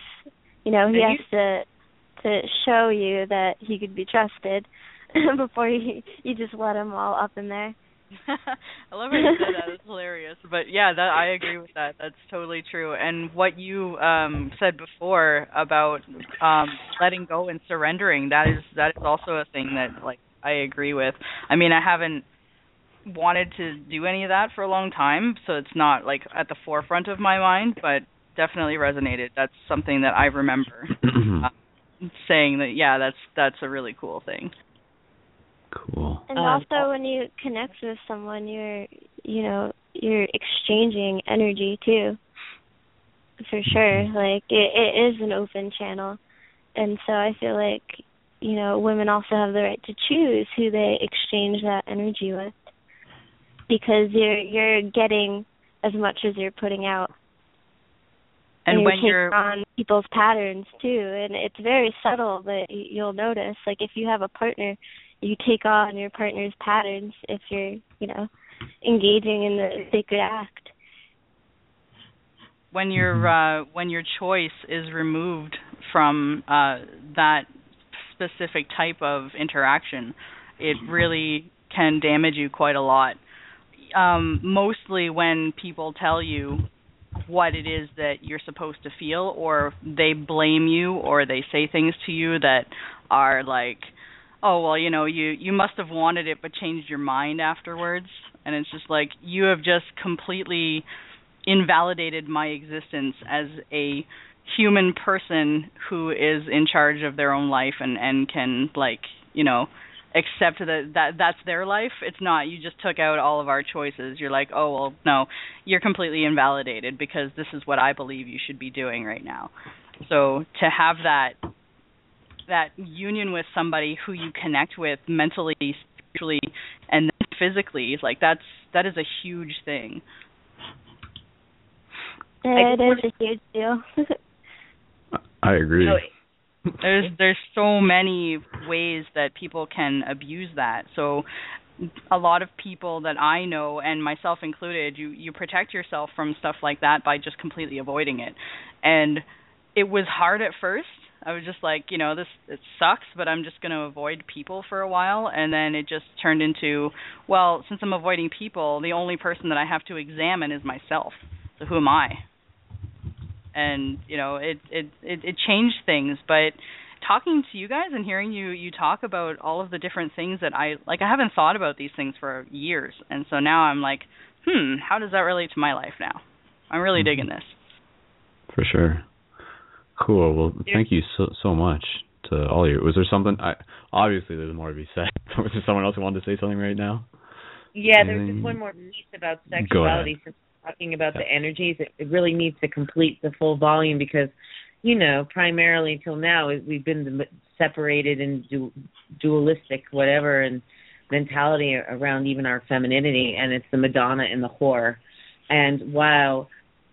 You know, he and has you, to to show you that he could be trusted before you, you just let him all up in there. I love how you said that. It's hilarious. But, yeah, that, I agree with that. That's totally true. And what you um, said before about um, letting go and surrendering, that is that is also a thing that, like, I agree with. I mean, I haven't wanted to do any of that for a long time, so it's not, like, at the forefront of my mind, but definitely resonated. That's something that I remember uh, saying that, yeah, that's that's a really cool thing. Cool. And also, when you connect with someone, you're, you know, you're exchanging energy too, for sure. Like it, it is an open channel, and so I feel like, you know, women also have the right to choose who they exchange that energy with, because you're you're getting as much as you're putting out. And, and when you're, you're on people's patterns too, and it's very subtle, but you'll notice. Like if you have a partner, you take on your partner's patterns if you're, you know, engaging in the sacred act. When your uh, when your choice is removed from uh, that specific type of interaction, it really can damage you quite a lot. Um, mostly when people tell you what it is that you're supposed to feel, or they blame you, or they say things to you that are like, oh, well, you know, you, you must have wanted it but changed your mind afterwards. And it's just like, you have just completely invalidated my existence as a human person who is in charge of their own life and, and can, like, you know, accept that, that that's their life. It's not, you just took out all of our choices. You're like, oh, well, no, you're completely invalidated because this is what I believe you should be doing right now. So to have that... that union with somebody who you connect with mentally, spiritually, and then physically, like that's that is a huge thing. It is a huge deal. I agree. So there's there's so many ways that people can abuse that. So a lot of people that I know, and myself included, you you protect yourself from stuff like that by just completely avoiding it. And it was hard at first. I was just like, you know, this it sucks, but I'm just going to avoid people for a while. And then it just turned into, well, since I'm avoiding people, the only person that I have to examine is myself. So who am I? And, you know, it it, it, it changed things, but talking to you guys and hearing you, you talk about all of the different things that I, like, I haven't thought about these things for years. And so now I'm like, hmm, how does that relate to my life now? I'm really mm-hmm. digging this. For sure. Cool. Well, thank you so so much to all of you. Was there something? I, obviously, there's more to be said. Was there someone else who wanted to say something right now? Yeah, there's just one more piece about sexuality. Since we're talking about yeah. the energies, it, it really needs to complete the full volume because, you know, primarily until now, we've been separated in du- dualistic whatever and mentality around even our femininity, and it's the Madonna and the whore. And wow.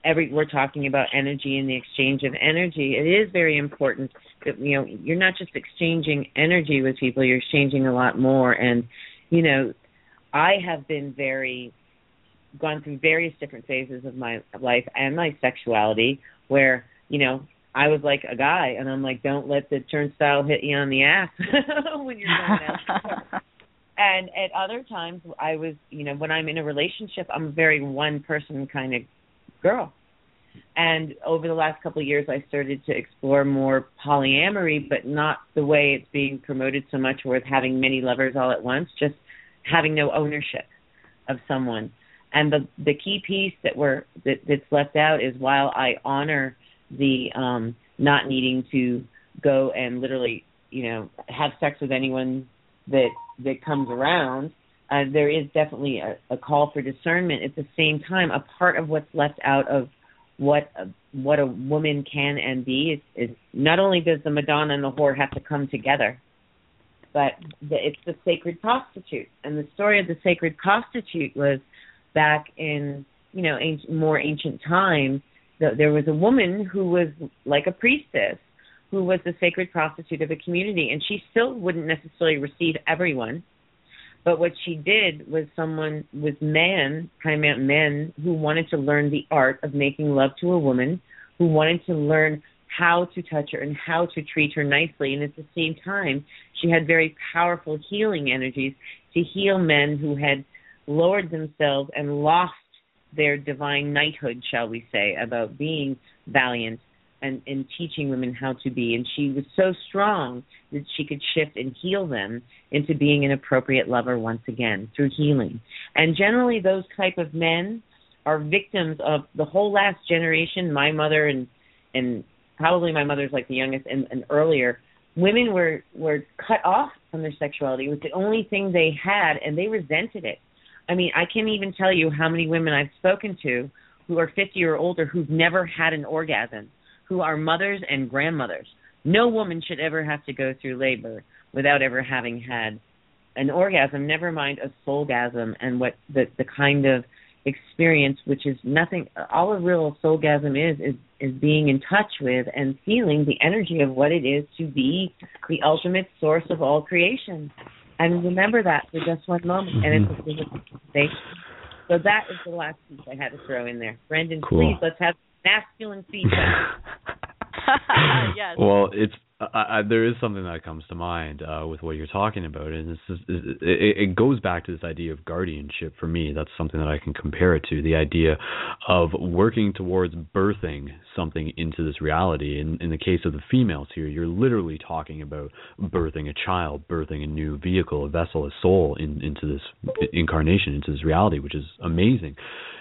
Every, we're talking about energy and the exchange of energy. It is very important that, you know, you're not just exchanging energy with people, you're exchanging a lot more. And, you know, I have been very, gone through various different phases of my life and my sexuality where, you know, I was like a guy and I'm like, don't let the turnstile hit you on the ass when you're going out. And at other times I was, you know, when I'm in a relationship, I'm a very one person kind of girl. And over the last couple of years, I started to explore more polyamory, but not the way it's being promoted so much with having many lovers all at once, just having no ownership of someone. And the the key piece that we're that, that's left out is while I honor the um, not needing to go and literally, you know, have sex with anyone that that comes around, Uh, there is definitely a, a call for discernment. At the same time, a part of what's left out of what a, what a woman can and be is, is not only does the Madonna and the whore have to come together, but the, it's the sacred prostitute. And the story of the sacred prostitute was back in, you know, ancient, more ancient times, the, there was a woman who was like a priestess, who was the sacred prostitute of a community, and she still wouldn't necessarily receive everyone. But what she did was someone with men, primarily men, who wanted to learn the art of making love to a woman, who wanted to learn how to touch her and how to treat her nicely. And at the same time, she had very powerful healing energies to heal men who had lowered themselves and lost their divine knighthood, shall we say, about being valiant and, and teaching women how to be. And she was so strong that she could shift and heal them into being an appropriate lover once again through healing. And generally those type of men are victims of the whole last generation, my mother and and probably my mother's like the youngest and, and earlier. Women were, were cut off from their sexuality. It was the only thing they had, and they resented it. I mean, I can't even tell you how many women I've spoken to who are fifty or older who've never had an orgasm, who are mothers and grandmothers. No woman should ever have to go through labor without ever having had an orgasm, never mind a soulgasm and what the, the kind of experience, which is nothing, all a real soulgasm is, is, is being in touch with and feeling the energy of what it is to be the ultimate source of all creation. And remember that for just one moment. Mm-hmm. And it's a conversation. So that is the last piece I had to throw in there. Brendon, cool. Please, let's have masculine feedback. Yes. Well, it's I, I, there is something that comes to mind uh, with what you're talking about, and this is, it, it goes back to this idea of guardianship for me. That's something that I can compare it to, the idea of working towards birthing something into this reality. In, in the case of the females here, you're literally talking about birthing a child, birthing a new vehicle, a vessel, a soul in, into this incarnation, into this reality, which is amazing.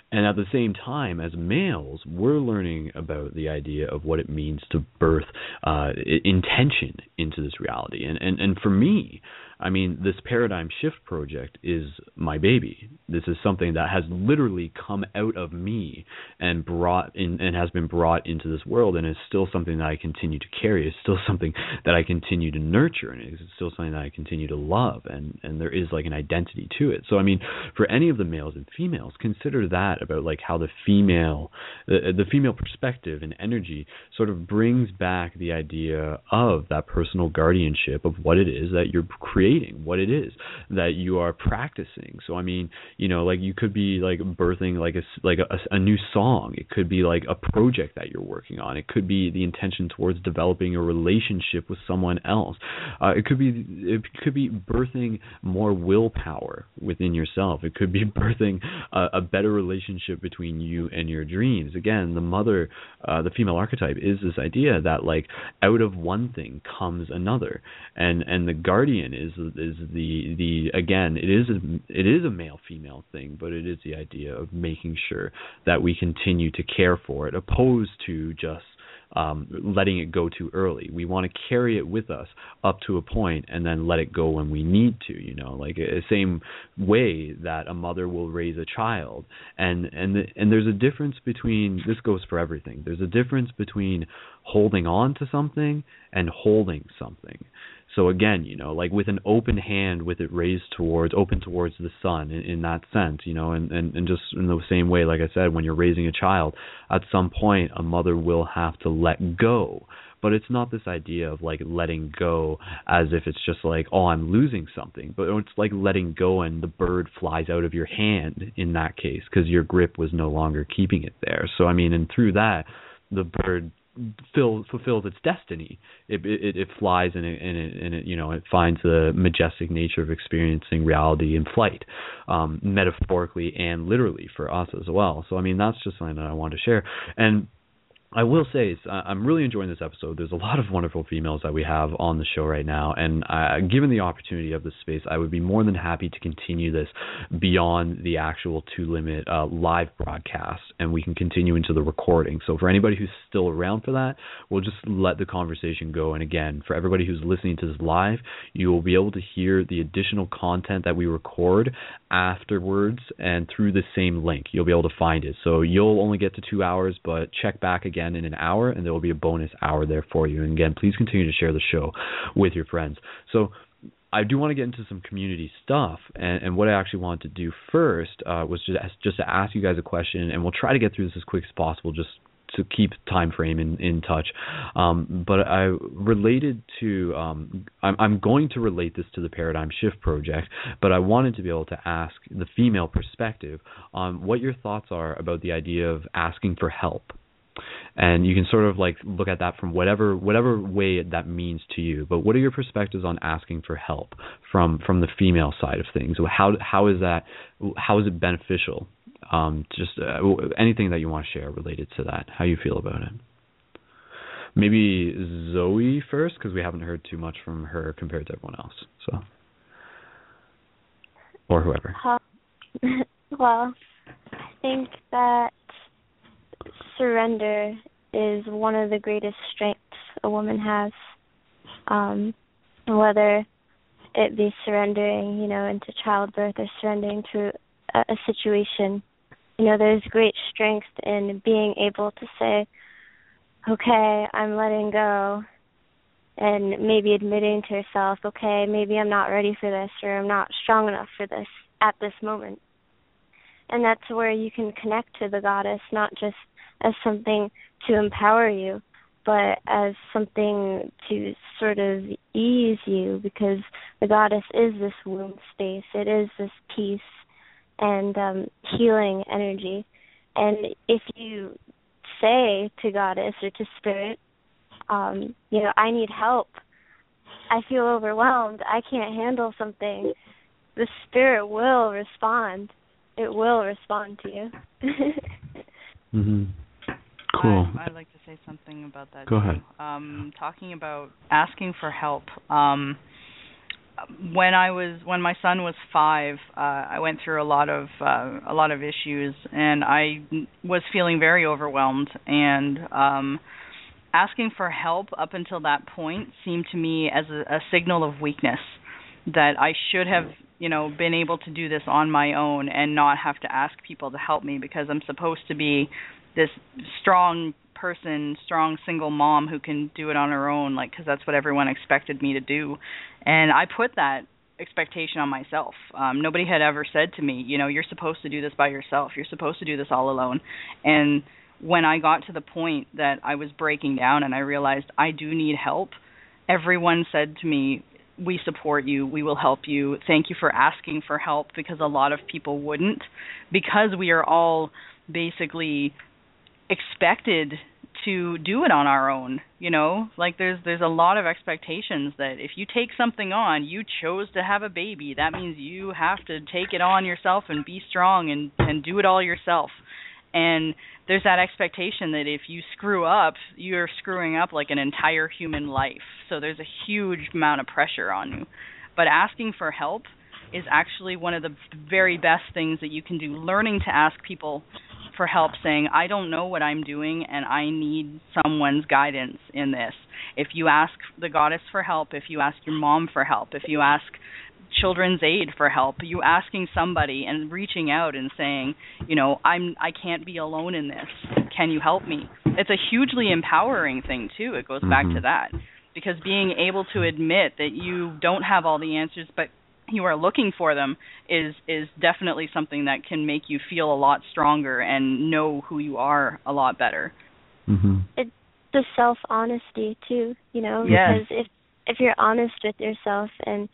And at the same time, as males, we're learning about the idea of what it means to birth uh, intention into this reality. And, and and for me, I mean, this Paradigm Shift project is my baby. This is something that has literally come out of me and brought in, and has been brought into this world, and is still something that I continue to carry. It's still something that I continue to nurture, and it's still something that I continue to love. And, and there is like an identity to it. So, I mean, for any of the males and females, consider that about like how the female the, the female perspective and energy sort of brings back the idea of that personal guardianship of what it is that you're creating creating, what it is that you are practicing. So I mean, you know, like you could be like birthing like a like a, a new song. It could be like a project that you're working on. It could be the intention towards developing a relationship with someone else. Uh, it could be it could be birthing more willpower within yourself. It could be birthing a, a better relationship between you and your dreams. Again, the mother, uh, the female archetype is this idea that like out of one thing comes another, and and the guardian is is the the again it is a, it is a male female thing, but it is the idea of making sure that we continue to care for it, opposed to just um, letting it go too early. We want to carry it with us up to a point and then let it go when we need to, you know, like the same way that a mother will raise a child. And, and, the, and there's a difference between, this goes for everything, there's a difference between holding on to something and holding something. So again, you know, like with an open hand, with it raised towards, open towards the sun in, in that sense, you know, and, and, and just in the same way, like I said, when you're raising a child, at some point a mother will have to let go. But it's not this idea of like letting go as if it's just like, oh, I'm losing something. But it's like letting go and the bird flies out of your hand in that case because your grip was no longer keeping it there. So, I mean, and through that, the bird Fill, fulfills its destiny. It it, it flies and it, and, it, and it you know it finds the majestic nature of experiencing reality in flight, um, metaphorically and literally for us as well. So I mean that's just something that I want to share. And I will say is I'm really enjoying this episode. There's a lot of wonderful females that we have on the show right now, and uh, given the opportunity of this space, I would be more than happy to continue this beyond the actual Two Limit uh, live broadcast, and we can continue into the recording. So for anybody who's still around for that, we'll just let the conversation go. And again, for everybody who's listening to this live, you will be able to hear the additional content that we record afterwards and through the same link. You'll be able to find it. So you'll only get to two hours, but check back again in an hour, and there will be a bonus hour there for you. And again, please continue to share the show with your friends. So I do want to get into some community stuff, and, and what I actually wanted to do first uh, was just, just to ask you guys a question, and we'll try to get through this as quick as possible just to keep time frame in, in touch. Um, but I related to, um, I'm, I'm going to relate this to the Paradigm Shift Project, but I wanted to be able to ask the female perspective on what your thoughts are about the idea of asking for help. And you can sort of like look at that from whatever whatever way that means to you. But what are your perspectives on asking for help from, from the female side of things? How how is that? How is it beneficial? Um, just uh, anything that you want to share related to that. How you feel about it? Maybe Zoe first, because we haven't heard too much from her compared to everyone else. So, or whoever. Uh, well, I think that surrender is one of the greatest strengths a woman has, um, whether it be surrendering, you know, into childbirth or surrendering to a, a situation. You know, there's great strength in being able to say, okay, I'm letting go, and maybe admitting to herself, okay, maybe I'm not ready for this, or I'm not strong enough for this at this moment. And that's where you can connect to the goddess, not just as something to empower you, but as something to sort of ease you, because the goddess is this womb space. It is this peace and um, healing energy. And if you say to goddess or to spirit, um, you know, I need help, I feel overwhelmed, I can't handle something, the spirit will respond. It will respond to you. Mm-hmm. Cool. I, I'd like to say something about that. Go too. ahead. Um, talking about asking for help. Um, when I was when my son was five, uh, I went through a lot of uh, a lot of issues, and I was feeling very overwhelmed. And um, asking for help up until that point seemed to me as a, a signal of weakness, that I should have, you know, been able to do this on my own and not have to ask people to help me, because I'm supposed to be this strong person, strong single mom who can do it on her own, like, because that's what everyone expected me to do. And I put that expectation on myself. Um, nobody had ever said to me, you know, you're supposed to do this by yourself. You're supposed to do this all alone. And when I got to the point that I was breaking down and I realized I do need help, everyone said to me, we support you, we will help you, thank you for asking for help, because a lot of people wouldn't, because we are all basically expected to do it on our own, you know? Like, there's there's a lot of expectations that if you take something on, you chose to have a baby, that means you have to take it on yourself and be strong and, and do it all yourself. And there's that expectation that if you screw up, you're screwing up like an entire human life. So there's a huge amount of pressure on you. But asking for help is actually one of the very best things that you can do. Learning to ask people for help, saying, I don't know what I'm doing and I need someone's guidance in this. If you ask the goddess for help, if you ask your mom for help, if you ask Children's Aid for help, you asking somebody and reaching out and saying, you know, I'm I can't be alone in this. Can you help me? It's a hugely empowering thing too. It goes mm-hmm. back to that. Because being able to admit that you don't have all the answers but you are looking for them is is definitely something that can make you feel a lot stronger and know who you are a lot better. Mm-hmm. It's the self-honesty too, you know, yes. because if if you're honest with yourself and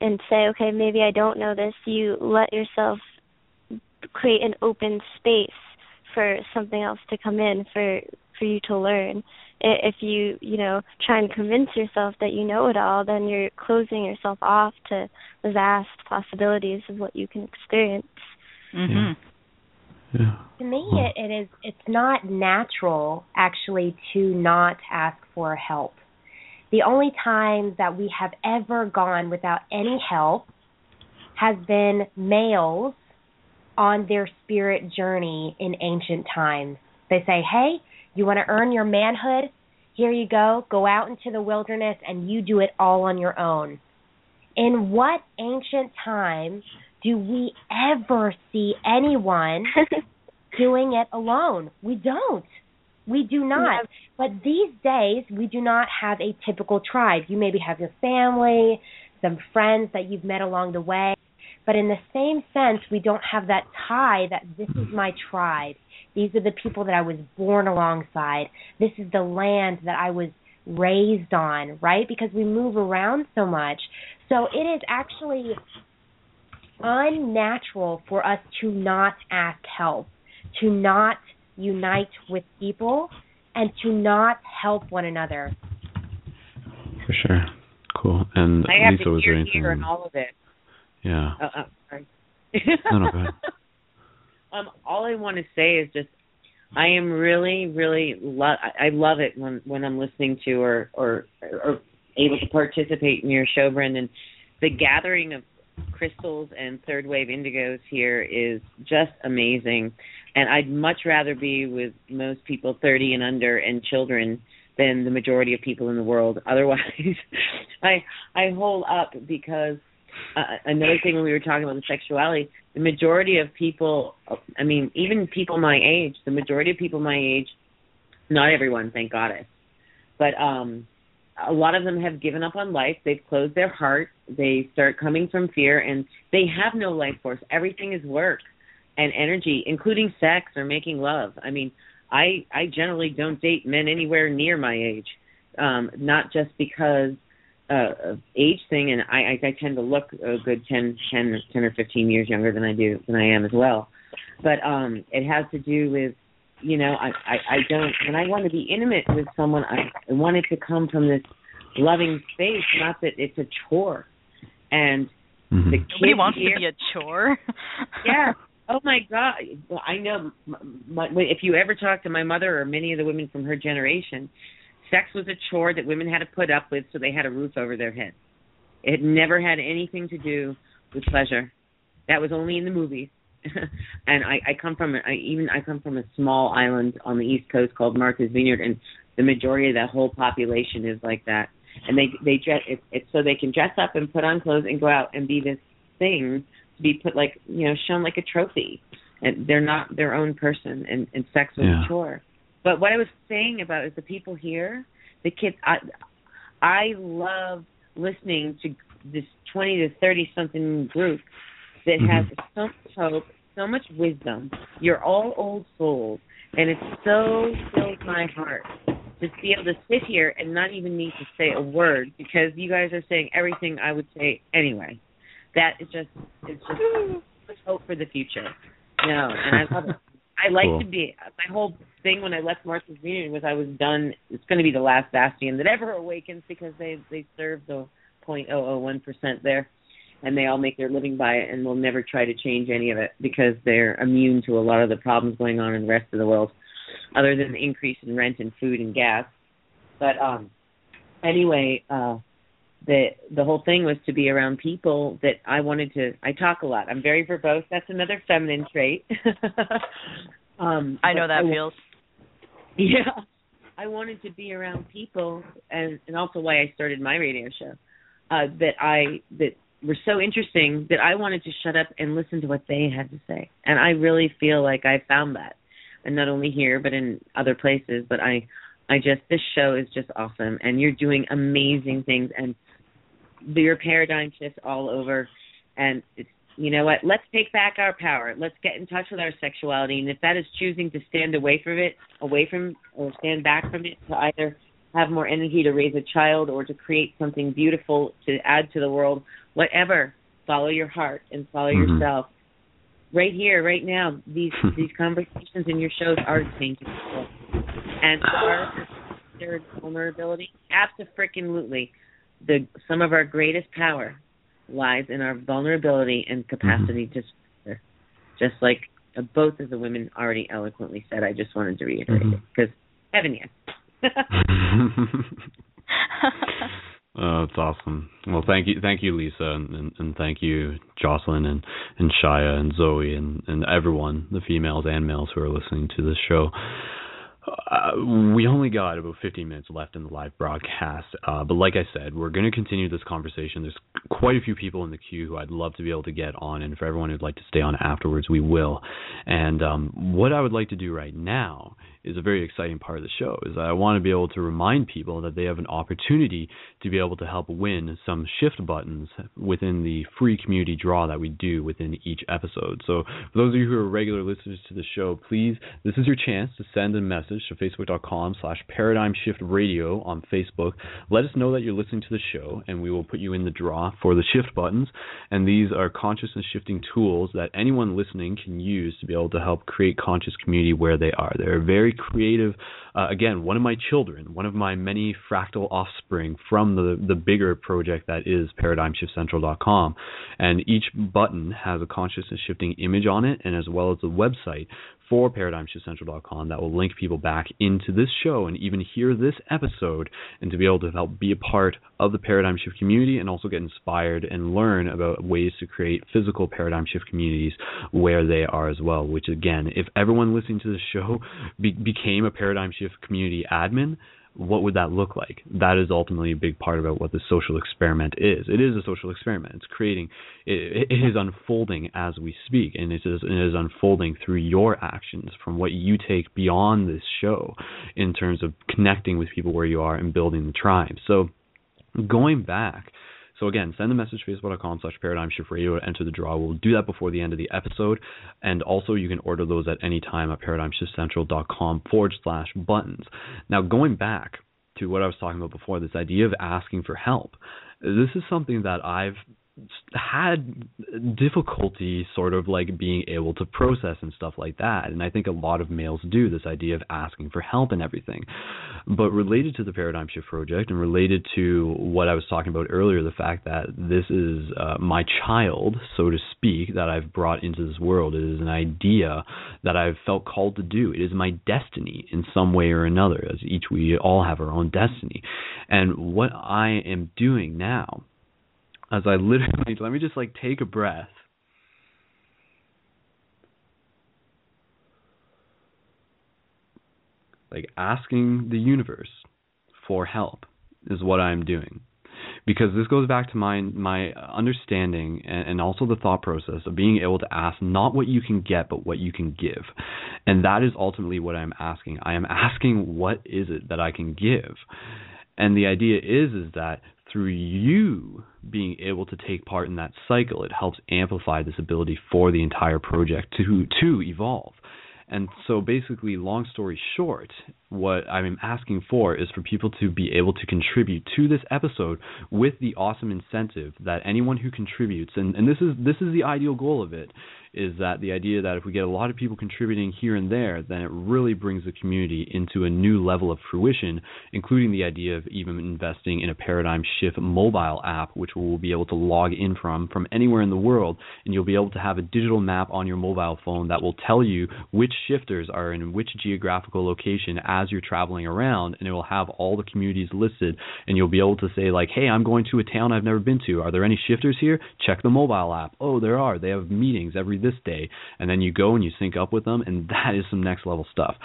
and say, okay, maybe I don't know this, you let yourself create an open space for something else to come in, for, for you to learn. If you, you know, try and convince yourself that you know it all, then you're closing yourself off to the vast possibilities of what you can experience. Mm-hmm. Yeah. To me, it, it is, it's not natural, actually, to not ask for help. The only time that we have ever gone without any help has been males on their spirit journey in ancient times. They say, hey, you want to earn your manhood? Here you go. Go out into the wilderness and you do it all on your own. In what ancient time do we ever see anyone doing it alone? We don't. We do not. But these days, we do not have a typical tribe. You maybe have your family, some friends that you've met along the way. But in the same sense, we don't have that tie that this is my tribe. These are the people that I was born alongside. This is the land that I was raised on, right? Because we move around so much. So it is actually unnatural for us to not ask help, to not unite with people, and to not help one another. For sure. Cool. And I have Lisa, to hear here in all of it. Yeah. Uh, uh, sorry. No, no, go ahead. Um, all I want to say is just I am really, really lo- I love it when, when I'm listening to or, or or able to participate in your show, Brendon. The gathering of crystals and third wave indigos here is just amazing. And I'd much rather be with most people thirty and under and children than the majority of people in the world. Otherwise, I I hole up because uh, another thing when we were talking about the sexuality, the majority of people, I mean, even people my age, the majority of people my age, not everyone, thank goddess, but um, a lot of them have given up on life. They've closed their heart. They start coming from fear, and they have no life force. Everything is work and energy, including sex or making love. I mean, I I generally don't date men anywhere near my age, um, not just because uh, of age thing, and I, I tend to look a good ten, ten, ten or fifteen years younger than I do than I am as well. But um, it has to do with, you know, I, I, I don't, when I want to be intimate with someone, I, I want it to come from this loving space, not that it's a chore. And mm-hmm. the Nobody wants here, to be a chore. Yeah. Oh, my God. Well, I know my, if you ever talk to my mother or many of the women from her generation, sex was a chore that women had to put up with so they had a roof over their head. It never had anything to do with pleasure. That was only in the movies. And I, I come from I even I come from a small island on the East Coast called Martha's Vineyard, and the majority of that whole population is like that. And they they dress it, it's so they can dress up and put on clothes and go out and be this thing, be put like, you know, shown like a trophy, and they're not their own person, and, and sex was yeah. a chore. But what I was saying about is the people here, the kids. I I love listening to this twenty to thirty something group that mm-hmm. has so much hope, so much wisdom. You're all old souls, and it's so filled my heart just be able to sit here and not even need to say a word, because you guys are saying everything I would say anyway. That is just, it's just such hope for the future. No, and I love it. I like cool. to be, my whole thing when I left Martha's meeting was I was done, it's going to be the last bastion that ever awakens, because they, they serve the zero point zero zero one percent there, and they all make their living by it, and will never try to change any of it, because they're immune to a lot of the problems going on in the rest of the world, other than the increase in rent and food and gas. But um, anyway, uh, the the whole thing was to be around people that I wanted to, I talk a lot. I'm very verbose. That's another feminine trait. um, I know that I, feels. Yeah. I wanted to be around people, and, and also why I started my radio show, uh, that I, that were so interesting that I wanted to shut up and listen to what they had to say. And I really feel like I found that. And not only here, but in other places. But I, I just, this show is just awesome, and you're doing amazing things, and your paradigm shifts all over. And it's, you know what? Let's take back our power. Let's get in touch with our sexuality, and if that is choosing to stand away from it, away from, or stand back from it, to either have more energy to raise a child or to create something beautiful to add to the world, whatever. Follow your heart and follow mm-hmm. yourself. Right here, right now, these these conversations in your shows are changing people. And our their vulnerability, absolutely, the some of our greatest power lies in our vulnerability and capacity mm-hmm. to surrender. Just like both of the women already eloquently said, I just wanted to reiterate mm-hmm. it, because heaven, yes. Oh, it's awesome. Well, thank you, thank you, Lisa, and, and, and thank you, Jocelyn, and, and Shia, and Zoe, and, and everyone, the females and males who are listening to this show. Uh, we only got about fifteen minutes left in the live broadcast, uh, but like I said, we're going to continue this conversation. There's quite a few people in the queue who I'd love to be able to get on, and for everyone who'd like to stay on afterwards, we will. And um, what I would like to do right now is a very exciting part of the show, is I want to be able to remind people that they have an opportunity to be able to help win some shift buttons within the free community draw that we do within each episode. So for those of you who are regular listeners to the show, please, this is your chance to send a message to facebook.com slash paradigm shift radio on Facebook. Let us know that you're listening to the show, and we will put you in the draw for the shift buttons. And these are consciousness shifting tools that anyone listening can use to be able to help create conscious community where they are. They're very creative. Uh, again, one of my children, one of my many fractal offspring from the, the bigger project that is paradigm shift central dot com. And each button has a consciousness shifting image on it, and as well as a website for paradigm shift central dot com that will link people back into this show and even hear this episode, and to be able to help be a part of the Paradigm Shift community, and also get inspired and learn about ways to create physical Paradigm Shift communities where they are as well, which again, if everyone listening to this show be- became a Paradigm Shift community admin, what would that look like? That is ultimately a big part about what the social experiment is. It is a social experiment. It's creating, it, it is unfolding as we speak, and it is, it is unfolding through your actions, from what you take beyond this show in terms of connecting with people where you are and building the tribe. So going back, so again, send a message to facebook.com slash paradigm shift radio to enter the draw. We'll do that before the end of the episode. And also you can order those at any time at paradigm shift central dot com forward slash buttons. Now, going back to what I was talking about before, this idea of asking for help, this is something that I've had difficulty sort of like being able to process and stuff like that. And I think a lot of males do, this idea of asking for help and everything. But related to the Paradigm Shift Project, and related to what I was talking about earlier, the fact that this is uh, my child, so to speak, that I've brought into this world. It is an idea that I've felt called to do. It is my destiny in some way or another, as each we all have our own destiny. And what I am doing now, as I literally, let me just like take a breath. Like asking the universe for help is what I'm doing. Because this goes back to my my understanding and, and also the thought process of being able to ask not what you can get, but what you can give. And that is ultimately what I'm asking. I am asking, what is it that I can give? And the idea is, is that through you being able to take part in that cycle, it helps amplify this ability for the entire project to to evolve. And so basically, long story short, what I'm asking for is for people to be able to contribute to this episode with the awesome incentive that anyone who contributes, and, and this is this is the ideal goal of it, is that the idea that if we get a lot of people contributing here and there, then it really brings the community into a new level of fruition, including the idea of even investing in a Paradigm Shift mobile app, which we'll be able to log in from, from anywhere in the world, and you'll be able to have a digital map on your mobile phone that will tell you which shifters are in which geographical location as you're traveling around, and it will have all the communities listed, and you'll be able to say, like, hey, I'm going to a town I've never been to. Are there any shifters here? Check the mobile app. Oh, there are. They have meetings every this day. And then you go and you sync up with them, and that is some next level stuff.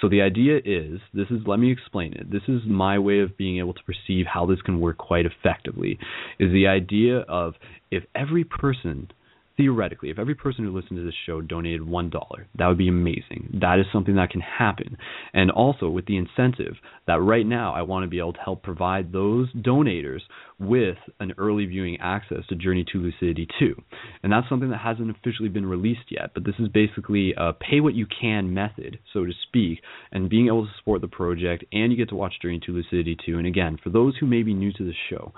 So the idea is, this is, let me explain it. This is my way of being able to perceive how this can work quite effectively, is the idea of if every person Theoretically, if every person who listened to this show donated one dollar, that would be amazing. That is something that can happen. And also with the incentive that right now I want to be able to help provide those donators with an early viewing access to Journey to Lucidity two. And that's something that hasn't officially been released yet, but this is basically a pay what you can method, so to speak, and being able to support the project, and you get to watch Journey to Lucidity two. And again, for those who may be new to the show,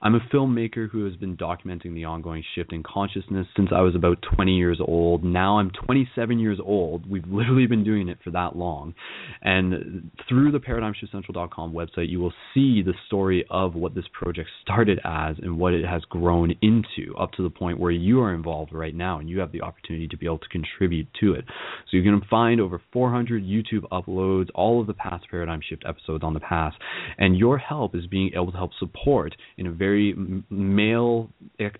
I'm a filmmaker who has been documenting the ongoing shift in consciousness since I was about twenty years old. Now I'm twenty-seven years old. We've literally been doing it for that long. And through the Paradigm Shift Central dot com website, you will see the story of what this project started as and what it has grown into up to the point where you are involved right now and you have the opportunity to be able to contribute to it. So you're going to find over four hundred YouTube uploads, all of the past Paradigm Shift episodes on the past, and your help is being able to help support in a very very male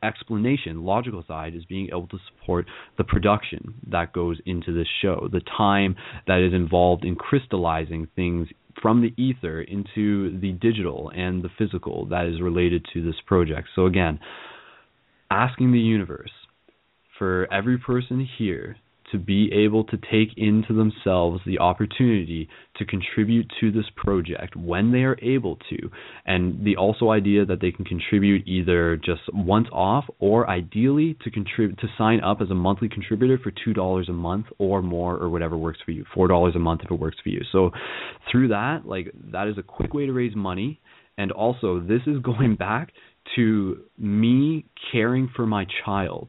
explanation, logical side, is being able to support the production that goes into this show, the time that is involved in crystallizing things from the ether into the digital and the physical that is related to this project. So again, asking the universe for every person here to be able to take into themselves the opportunity to contribute to this project when they are able to, and the also idea that they can contribute either just once off or ideally to contribute to sign up as a monthly contributor for two dollars a month or more, or whatever works for you, four dollars a month if it works for you. So through that, like, that is a quick way to raise money. And also, this is going back to me caring for my child.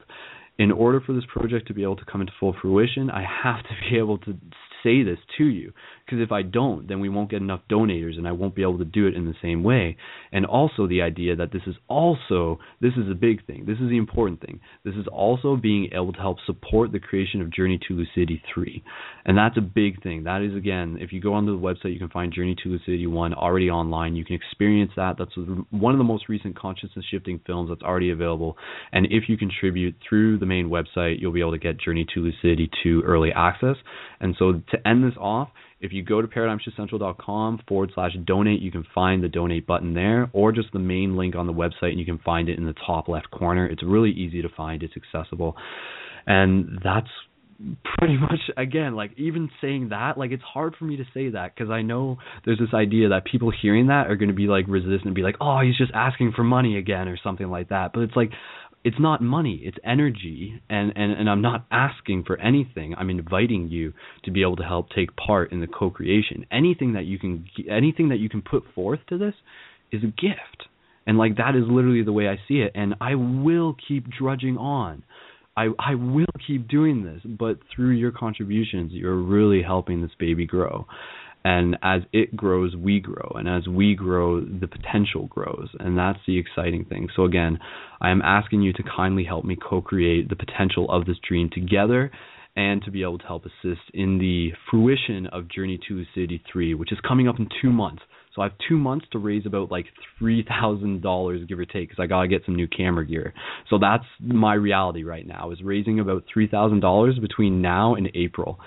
In order for this project to be able to come into full fruition, I have to be able to say this to you, because if I don't, then we won't get enough donators and I won't be able to do it in the same way. And also the idea that this is also, this is a big thing, this is the important thing, this is also being able to help support the creation of Journey to Lucidity three. And that's a big thing. That is, again, if you go onto the website, you can find Journey to Lucidity one already online. You can experience that. That's one of the most recent consciousness shifting films that's already available. And if you contribute through the main website, you'll be able to get Journey to Lucidity two early access. And so to end this off, if you go to paradigm shift central dot com forward slash donate, you can find the donate button there, or just the main link on the website, and you can find it in the top left corner. It's really easy to find. It's accessible. And that's pretty much, again, like, even saying that, like, it's hard for me to say that, because I know there's this idea that people hearing that are going to be, like, resistant and be like, oh, he's just asking for money again or something like that. But it's like, it's not money, it's energy, and, and, and I'm not asking for anything. I'm inviting you to be able to help take part in the co-creation. Anything that you can, anything that you can put forth to this is a gift. And, like, that is literally the way I see it, and I will keep drudging on. I, I will keep doing this, but through your contributions, you're really helping this baby grow. And as it grows, we grow. And as we grow, the potential grows. And that's the exciting thing. So again, I am asking you to kindly help me co-create the potential of this dream together, and to be able to help assist in the fruition of Journey to Lucidity three, which is coming up in two months. So I have two months to raise about like three thousand dollars, give or take, because I got to get some new camera gear. So that's my reality right now, is raising about three thousand dollars between now and April.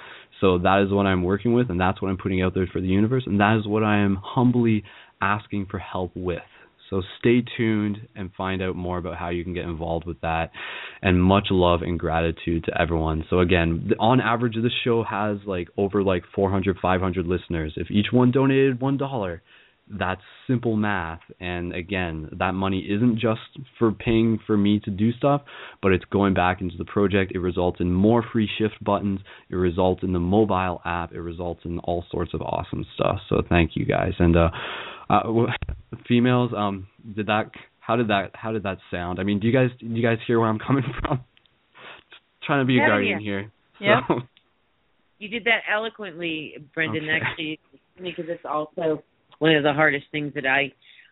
So that is what I'm working with, and that's what I'm putting out there for the universe, and that is what I am humbly asking for help with. So stay tuned and find out more about how you can get involved with that. And much love and gratitude to everyone. So again, on average, this show has like over like four hundred, five hundred listeners. If each one donated one dollar, that's simple math. And again, that money isn't just for paying for me to do stuff, but it's going back into the project. It results in more free shift buttons. It results in the mobile app. It results in all sorts of awesome stuff. So thank you guys. And uh, uh, females, um, did that? How did that? How did that sound? I mean, do you guys do you guys hear where I'm coming from? Just trying to be yeah, a guardian yeah. here. Yeah. So. You did that eloquently, Brendon. Okay. Actually, because it's also one of the hardest things that I,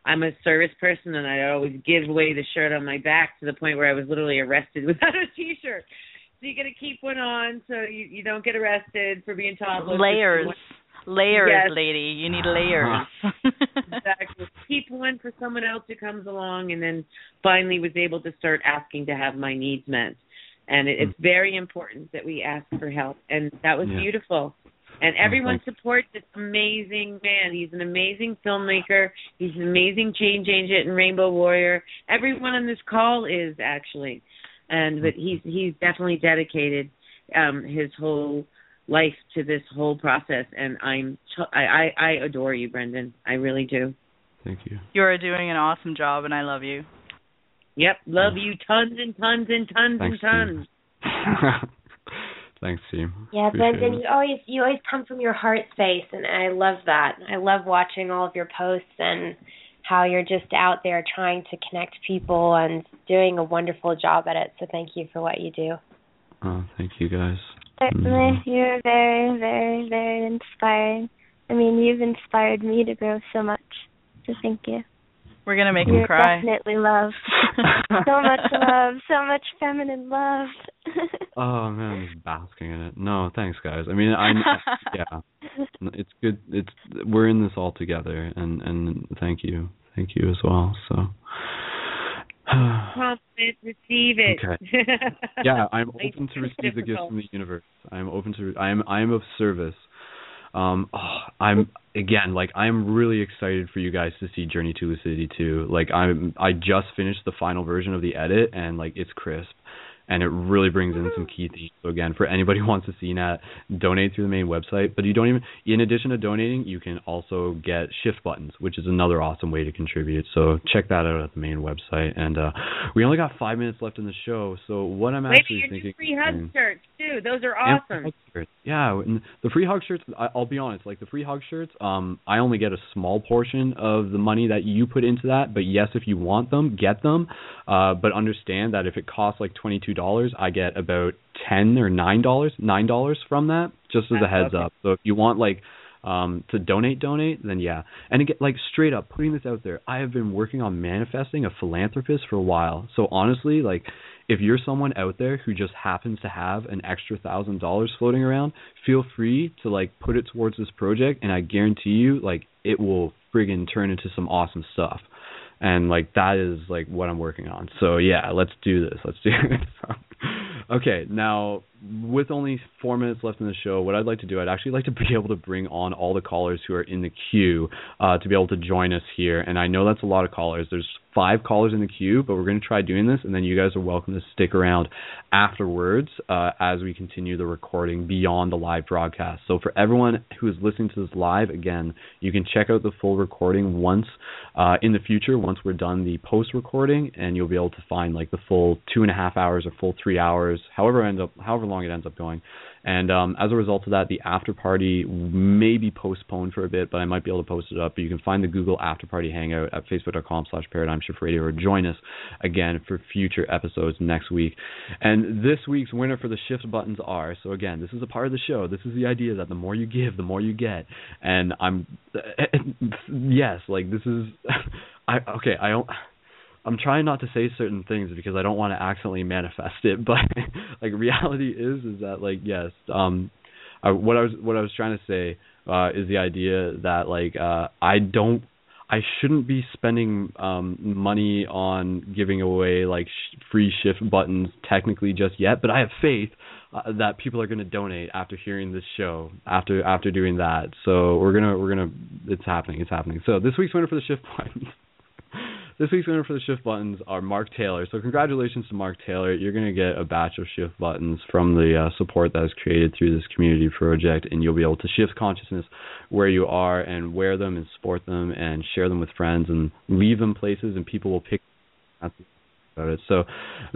I'm a service person, and I always give away the shirt on my back to the point where I was literally arrested without a T-shirt. So you got to keep one on so you, you don't get arrested for being toddler. Layers. Layers, yes. Lady. You need layers. Exactly. Keep one for someone else who comes along, and then finally was able to start asking to have my needs met. And it, it's very important that we ask for help. And that was yeah. beautiful. And everyone oh, supports this amazing man. He's an amazing filmmaker. He's an amazing change agent and rainbow warrior. Everyone on this call is, actually. And but he's he's definitely dedicated um, his whole life to this whole process. And I'm I, I adore you, Brendon. I really do. Thank you. You are doing an awesome job, and I love you. Yep, love you tons and tons and tons Thanks, and tons. Team. Thanks, team. Yeah, Brendon, you always you always come from your heart space, and I love that. I love watching all of your posts and how you're just out there trying to connect people and doing a wonderful job at it. So thank you for what you do. Oh, thank you guys. Mm. You're very, very, very inspiring. I mean, you've inspired me to grow so much. So thank you. We're going to make You're him cry. Definitely love. So much love. So much feminine love. Oh, man, I'm just basking in it. No, thanks, guys. I mean, I'm, yeah, it's good. It's We're in this all together, and, and thank you. Thank you as well. So, receive it. Okay. Yeah, I'm open to receive the gifts from the universe. I'm open to, I'm, I'm of service. Um, oh, I'm again like I'm really excited for you guys to see Journey to Lucidity two. Like I'm, I just finished the final version of the edit, and like it's crisp, and it really brings in some key themes. So again, for anybody who wants to see that, donate through the main website. But you don't even, in addition to donating, you can also get shift buttons, which is another awesome way to contribute. So check that out at the main website. And uh, we only got five minutes left in the show. So what I'm Wait, actually your thinking, new free hug shirts too. Those are awesome. Yeah, and the free hug shirts. I'll be honest, like the free hug shirts. Um, I only get a small portion of the money that you put into that. But yes, if you want them, get them. Uh, but understand that if it costs like twenty-two dollars. I get about ten or nine dollars, nine dollars from that, just as a heads up. So if you want like um, to donate, donate, then yeah. And again, like straight up, putting this out there, I have been working on manifesting a philanthropist for a while. So honestly, like if you're someone out there who just happens to have an extra thousand dollars floating around, feel free to like put it towards this project, and I guarantee you, like it will friggin' turn into some awesome stuff. And, like, that is, like, what I'm working on. So, yeah, let's do this. Let's do this. Okay, now, with only four minutes left in the show, what I'd like to do, I'd actually like to be able to bring on all the callers who are in the queue uh, to be able to join us here. And I know that's a lot of callers. There's five callers in the queue, but we're going to try doing this, and then you guys are welcome to stick around afterwards uh, as we continue the recording beyond the live broadcast. So for everyone who is listening to this live, again, you can check out the full recording once uh, in the future, once we're done the post-recording, and you'll be able to find like the full two and a half hours or full three hours, however ends up, however long it ends up going. And um, as a result of that, the after party may be postponed for a bit, but I might be able to post it up. But you can find the Google after party hangout at facebook.com slash paradigm shift radio, or join us again for future episodes next week. And this week's winner for the shift buttons are, so again, this is a part of the show. This is the idea that the more you give, the more you get. And I'm, yes, like this is, I okay, I don't. I'm trying not to say certain things because I don't want to accidentally manifest it, but like reality is is that like yes, um, I, what I was what I was trying to say uh, is the idea that like uh, I don't I shouldn't be spending um, money on giving away like sh- free shift buttons technically just yet, but I have faith uh, that people are going to donate after hearing this show, after after doing that. So we're gonna we're gonna it's happening it's happening. So this week's winner for the shift buttons. This week's winner for the shift buttons are Mark Taylor. So congratulations to Mark Taylor. You're going to get a batch of shift buttons from the uh, support that is created through this community project, and you'll be able to shift consciousness where you are and wear them and sport them and share them with friends and leave them places, and people will pick up about it. So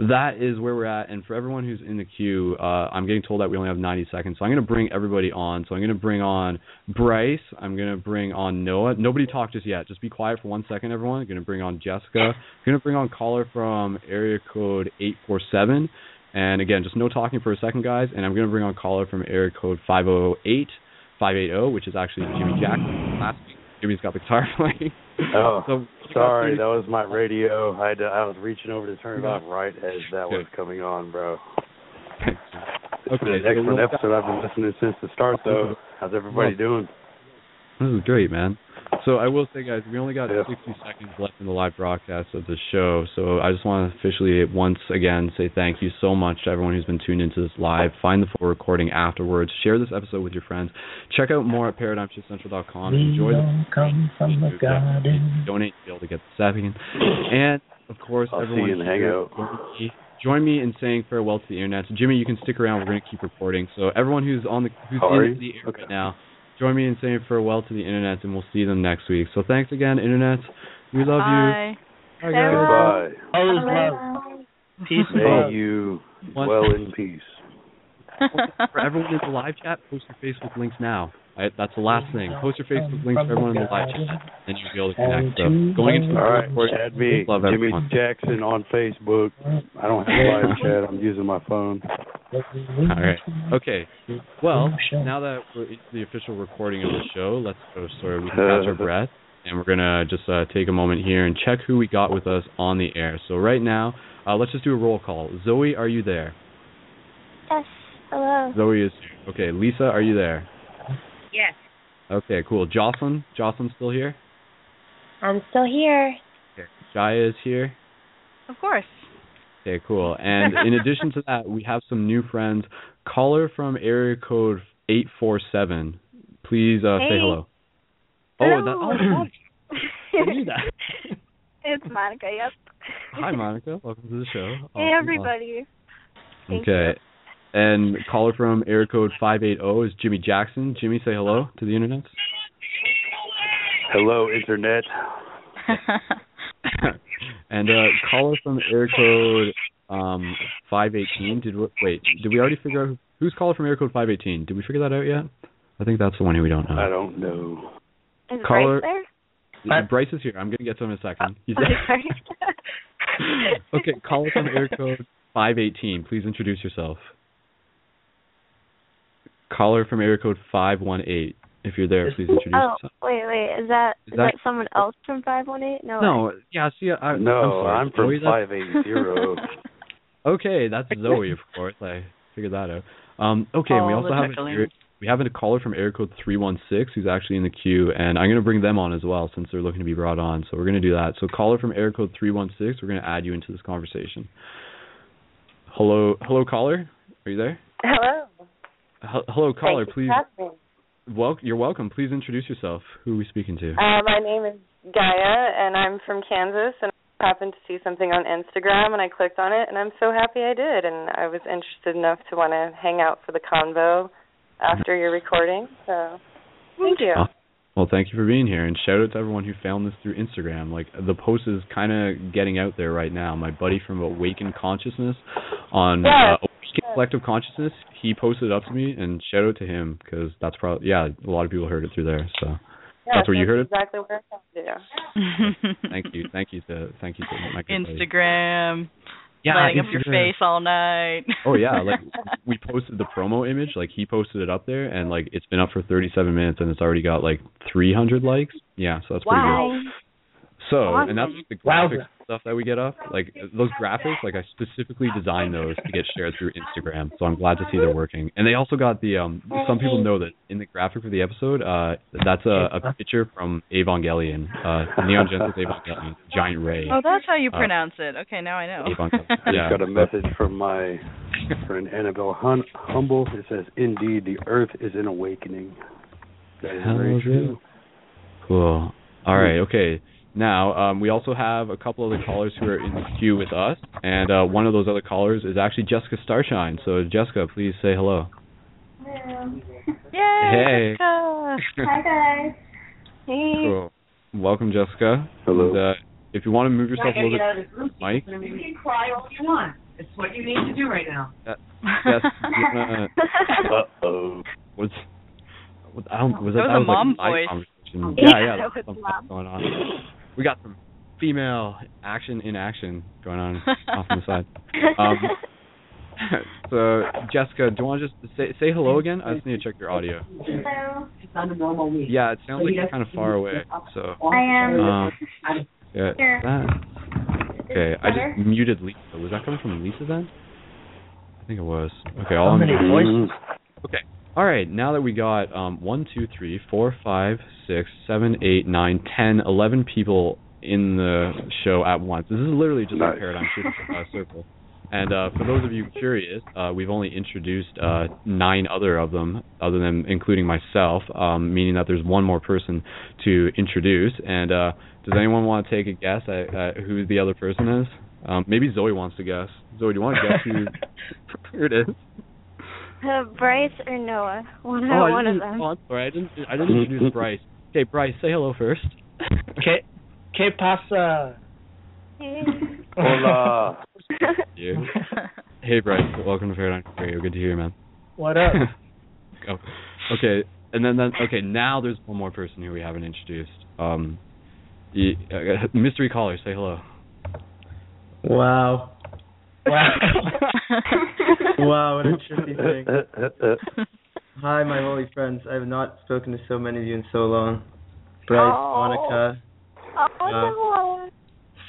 that is where we're at. And for everyone who's in the queue, uh, I'm getting told that we only have ninety seconds. So I'm going to bring everybody on. So I'm going to bring on Bryce. I'm going to bring on Noah. Nobody talk just yet. Just be quiet for one second, everyone. I'm going to bring on Jessica. I'm going to bring on caller from area code eight four seven. And again, just no talking for a second, guys. And I'm going to bring on caller from area code five oh eight, five eighty, which is actually Jimmy Jackson last week. Jimmy's got the guitar playing. Oh, so, sorry, that was my radio. I, had to, I was reaching over to turn it off right as that was coming on, bro. Okay. It's an excellent episode. I've been listening since the start, though. How's everybody doing? This is great, man. So I will say, guys, we only got yeah. sixty seconds left in the live broadcast of the show, so I just want to officially once again say thank you so much to everyone who's been tuned into this live. Find the full recording afterwards. Share this episode with your friends. Check out more at paradigm shift central dot com. Enjoy the donate to be able to get this happening. And, of course, I'll everyone see you in Hangout. Join me in saying farewell to the internet. So, Jimmy, you can stick around. We're going to keep reporting. So everyone who's on the who's in the air okay. right now, join me in saying farewell to the internet, and we'll see them next week. So thanks again, internet. We love Bye. you. Bye. Goodbye. Always love. Peace. May you dwell in peace. For everyone in the live chat, post your Facebook links now. Right, that's the last thing. Post your Facebook links for everyone in the live chat, and you'll be able to connect. So going into the all right, report, add me, love Jimmy everyone. Jackson on Facebook. I don't have live chat. I'm using my phone. All right. Okay. Well, now that we're into the official recording of the show, let's go. Sorry, we can catch our breath, and we're gonna just uh, take a moment here and check who we got with us on the air. So right now, uh, let's just do a roll call. Zoe, are you there? Yes. Hello. Zoe is here. Okay. Lisa, are you there? Yes. Okay, cool. Jocelyn? Jocelyn's still here? I'm still here. Okay. Jaya is here? Of course. Okay, cool. And in addition to that, we have some new friends. Caller from area code eight four seven. Please uh, hey. say hello. Hello. Oh, that, oh I knew that. It's Monica, yep. Hi, Monica. Welcome to the show. Awesome. Hey, everybody. Thank okay. You. And caller from area code five eighty is Jimmy Jackson. Jimmy, say hello to the internet. Hello, internet. And uh, caller from area code um, five eighteen. Did we, wait? Did we already figure out who's caller from area code five eighteen? Did we figure that out yet? I think that's the one who we don't know. I don't know. Is caller, Bryce there? Bryce is here. I'm gonna get to him in a second. He's there. Okay, caller from area code five eighteen. Please introduce yourself. Caller from area code five one eight. If you're there, please introduce oh, yourself. Oh, wait, wait. Is that is, is that, that someone else from five one eight? No. No. Yeah, see, I, no, I'm, I'm from Zoe, five eighty. Okay, that's Zoe, of course. I figured that out. Um, okay, oh, and we also have a, we have a caller from area code three one six who's actually in the queue, and I'm going to bring them on as well since they're looking to be brought on. So we're going to do that. So caller from area code three one six, we're going to add you into this conversation. Hello, hello, caller. Are you there? Hello. Hello, caller. Thank you please. Well, you're welcome. Please introduce yourself. Who are we speaking to? Uh, my name is Gaia, and I'm from Kansas. And I happened to see something on Instagram, and I clicked on it, and I'm so happy I did. And I was interested enough to want to hang out for the convo after your recording. So, thank you. Oh, well, thank you for being here, and shout out to everyone who found this through Instagram. Like the post is kind of getting out there right now. My buddy from Awakened Consciousness on. Yes. Uh, Collective Consciousness, he posted it up to me, and shout out to him because that's probably yeah a lot of people heard it through there, so yeah, that's where you heard exactly it. Exactly where I found it. Thank you, thank you to thank you to my Instagram. Yeah, lighting Instagram. Up your face all night. Oh yeah, like we posted the promo image, like he posted it up there, and like it's been up for thirty-seven minutes, and it's already got like three hundred likes. Yeah, so that's wow. pretty good. So, awesome. And that's the graphics wow. stuff that we get up. Like, those graphics, like, I specifically designed those to get shared through Instagram. So I'm glad to see they're working. And they also got the, um, some people know that in the graphic for the episode, uh, that's a, a picture from Evangelion, uh, Neon Genesis Evangelion, Giant Ray. Oh, that's how you uh, pronounce it. Okay, now I know. Evangelion. I yeah. got a message from my friend Annabelle Hun- Humble. It says, indeed, the earth is in awakening. That is very true. Cool. All right, okay. Now, um, we also have a couple other callers who are in the queue with us, and uh, one of those other callers is actually Jessica Starshine. So, Jessica, please say hello. Hello. Yay, hey. Jessica. Hi, guys. Hey. Cool. Welcome, Jessica. Hello. And, uh, if you want to move yourself a little bit, Mike. You can cry all you want. It's what you need to do right now. That, that's, uh, uh-oh. What's, what, I don't, was that, that was that a was mom like voice. Yeah, yeah, yeah that's something going on. We got some female action in action going on off on the side. Um, so, Jessica, do you want to just say, say hello again? I just need to check your audio. Hello. It's on a normal week. Yeah, it sounds like you're kind of far away. So I am. Um, yeah. That. Okay, I just muted Lisa. Was that coming from Lisa then? I think it was. Okay, all on voices. Okay. All right, now that we got um, one, two, three, four, five, six, seven, eight, nine, ten, eleven people in the show at once. This is literally just nice. A paradigm shift uh, circle. And uh, for those of you curious, uh, we've only introduced uh, nine other of them, other than including myself, um, meaning that there's one more person to introduce. And uh, does anyone want to take a guess at, at who the other person is? Um, maybe Zoe wants to guess. Zoe, do you want to guess who, who it is? Uh, Bryce or Noah, one, oh, or one of them. Oh, I'm sorry, I didn't, I didn't introduce Bryce. Okay, Bryce, say hello first. Que, que pasa? Hey. Hola. You. Hey, Bryce, welcome to Paradigm Radio. Good to hear you, man. What up? Oh. Okay, and then, then, okay, now there's one more person who we haven't introduced. Um, you, uh, mystery caller, say hello. Wow. Wow. Wow, what a trippy thing. Hi, my holy friends. I have not spoken to so many of you in so long. Bryce, oh. Monica. Oh, uh,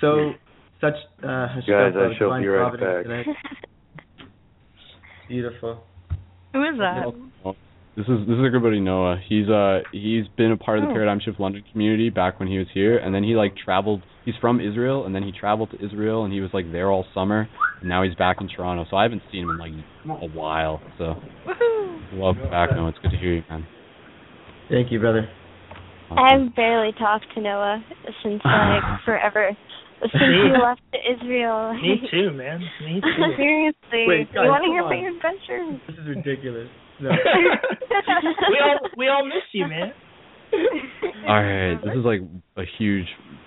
so, such... Uh, guys, I shall be right back. Tonight. Beautiful. Who is that? This is this is everybody Noah. He's uh he's been a part of the oh. Paradigm Shift London community back when he was here, and then he like traveled. He's from Israel, and then he traveled to Israel, and he was like there all summer. And now he's back in Toronto, so I haven't seen him in like a while. So woo-hoo. Love you back, Noah. It's good to hear you, man. Thank you, brother. I've barely talked to Noah since like forever. Since you left to Israel. Me too, man. Me too. Seriously, wait, guys, you want to hear about your adventures? This is ridiculous. No. we all we all miss you, man. All right, this is like a huge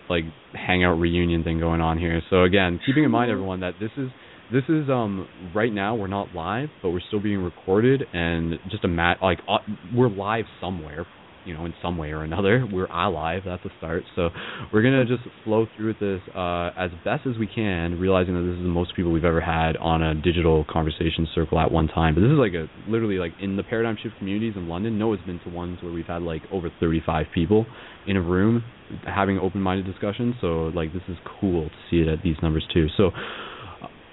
like hangout reunion thing going on here. So again, keeping in mind everyone that this is this is um right now we're not live, but we're still being recorded and just a mat like uh, we're live somewhere, you know, in some way or another. We're alive. That's a start. So we're gonna just flow through with this uh, as best as we can, realizing that this is the most people we've ever had on a digital conversation circle at one time. But this is like a literally like in the Paradigm Shift communities in London. Noah's been to ones where we've had like over thirty-five people in a room having open-minded discussions. So like this is cool to see it at these numbers too. So.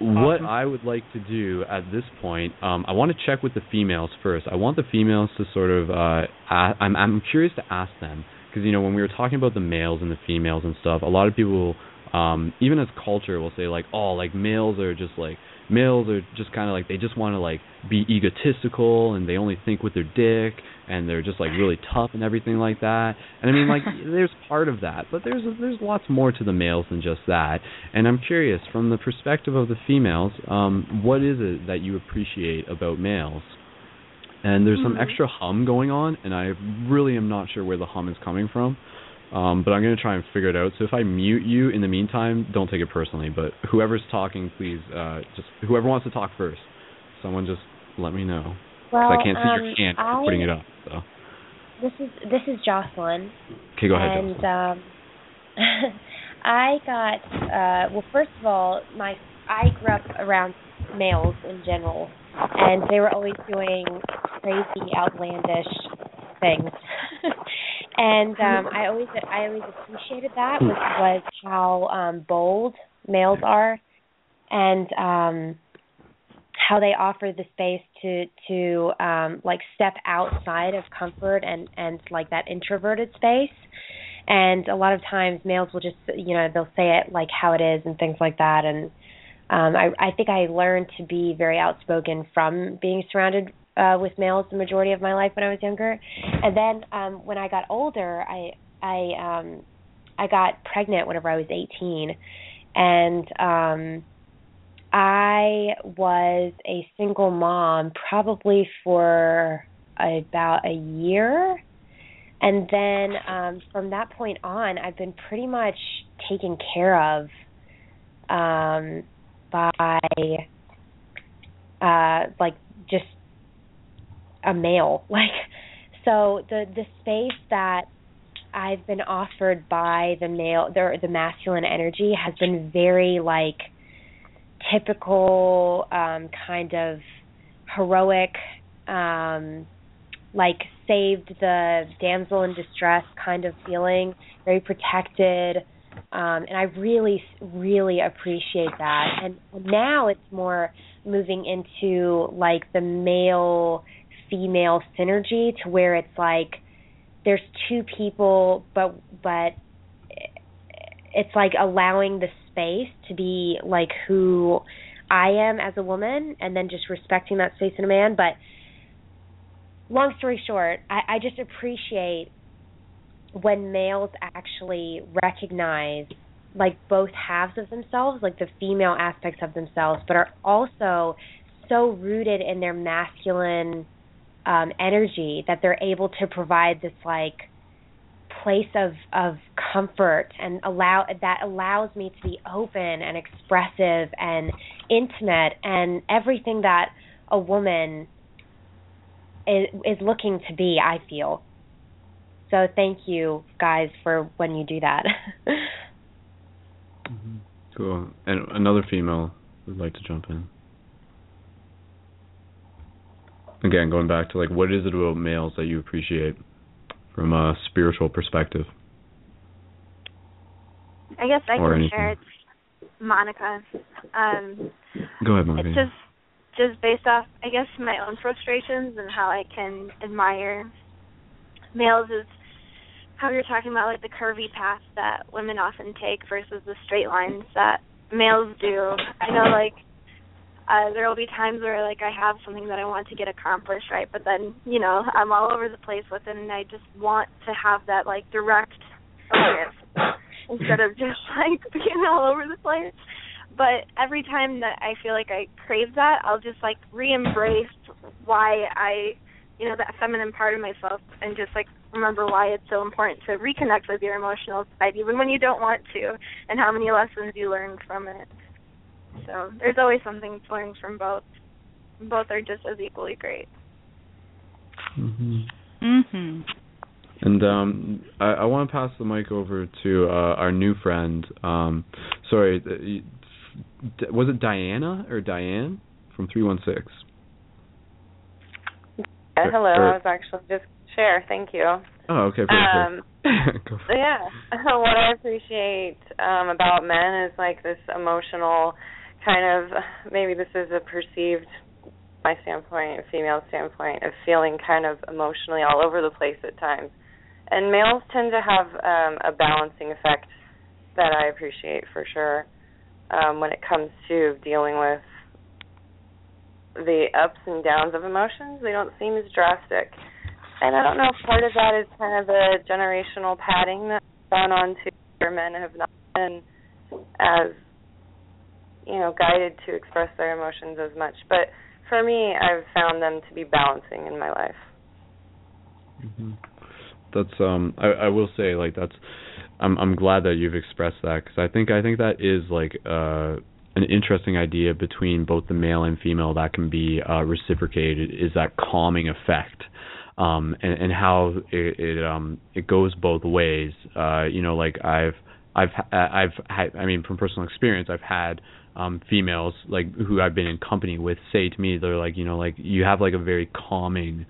What I would like to do at this point, um, I want to check with the females first. I want the females to sort of, uh, ask, I'm I'm curious to ask them, because, you know, when we were talking about the males and the females and stuff, a lot of people, um, even as culture, will say, like, oh, like, males are just, like, males are just kind of, like, they just want to, like, be egotistical, and they only think with their dick, and they're just, like, really tough and everything like that. And, I mean, like, there's part of that, but there's there's lots more to the males than just that. And I'm curious, from the perspective of the females, um, what is it that you appreciate about males? And there's mm-hmm. some extra hum going on, and I really am not sure where the hum is coming from, um, but I'm going to try and figure it out. So if I mute you in the meantime, don't take it personally, but whoever's talking, please, uh, just whoever wants to talk first, someone just let me know. Well, I can't see um, your hand for putting it up. So. This is this is Jocelyn. Okay, go ahead, and, Jocelyn. And um, I got uh, well. First of all, my I grew up around males in general, and they were always doing crazy, outlandish things. and um, I always I always appreciated that, which was how um, bold males are, and. Um, how they offer the space to to um, like step outside of comfort and, and like that introverted space. And a lot of times males will just, you know, they'll say it like how it is and things like that. And um, I, I think I learned to be very outspoken from being surrounded uh, with males the majority of my life when I was younger. And then um, when I got older, I I um, I got pregnant whenever I was eighteen, and um, I was a single mom probably for about a year. And then um, from that point on, I've been pretty much taken care of um, by, uh, like, just a male. Like, so the the space that I've been offered by the male, the, the masculine energy, has been very, like, typical um, kind of heroic, um, like, saved the damsel in distress kind of feeling, very protected, um, and I really, really appreciate that. And now it's more moving into, like, the male-female synergy, to where it's like there's two people, but but it's like allowing the space to be like who I am as a woman, and then just respecting that space in a man. But long story short, I, I just appreciate when males actually recognize, like, both halves of themselves, like the female aspects of themselves, but are also so rooted in their masculine um, energy that they're able to provide this, like, place of, of comfort, and allow that allows me to be open and expressive and intimate and everything that a woman is looking to be, I feel. So thank you guys for when you do that. Mm-hmm. Cool. And another female would like to jump in. Again, going back to, like, what is it about males that you appreciate from a spiritual perspective? I guess I or can anything. share it, Monica. Um, Go ahead, Monica. It's just Just based off, I guess, my own frustrations and how I can admire males is how you're talking about, like, the curvy path that women often take versus the straight lines that males do. I know, like, uh, there will be times where, like, I have something that I want to get accomplished, right? But then, you know, I'm all over the place with it, and I just want to have that, like, direct focus instead of just, like, being all over the place. But every time that I feel like I crave that, I'll just, like, re-embrace why I, you know, that feminine part of myself, and just, like, remember why it's so important to reconnect with your emotional side, even when you don't want to, and how many lessons you learn from it. So there's always something to learn from both. Both are just as equally great. Mm-hmm. Mm-hmm. And um, I, I want to pass the mic over to uh, our new friend. Um, sorry, you, was it Diana or Diane from three one six? Uh, hello, or, I was actually just share. Thank you. Oh, okay. Um, Go for it. Yeah, what I appreciate um, about men is, like, this emotional kind of, maybe this is a perceived, my standpoint, female standpoint, of feeling kind of emotionally all over the place at times. And males tend to have um, a balancing effect that I appreciate for sure. Um, when it comes to dealing with the ups and downs of emotions, they don't seem as drastic. And I don't know if part of that is kind of the generational padding that's gone on to where men have not been as, you know, guided to express their emotions as much. But for me, I've found them to be balancing in my life. Mm-hmm. That's, um, I, I will say, like, that's, I'm I'm glad that you've expressed that, because I think I think that is, like, uh, an interesting idea between both the male and female that can be uh, reciprocated, is that calming effect, um, and, and how it it, um, it goes both ways. Uh, you know, like I've I've I've had, I mean, from personal experience, I've had um, females, like, who I've been in company with say to me, they're like, you know, like, you have, like, a very calming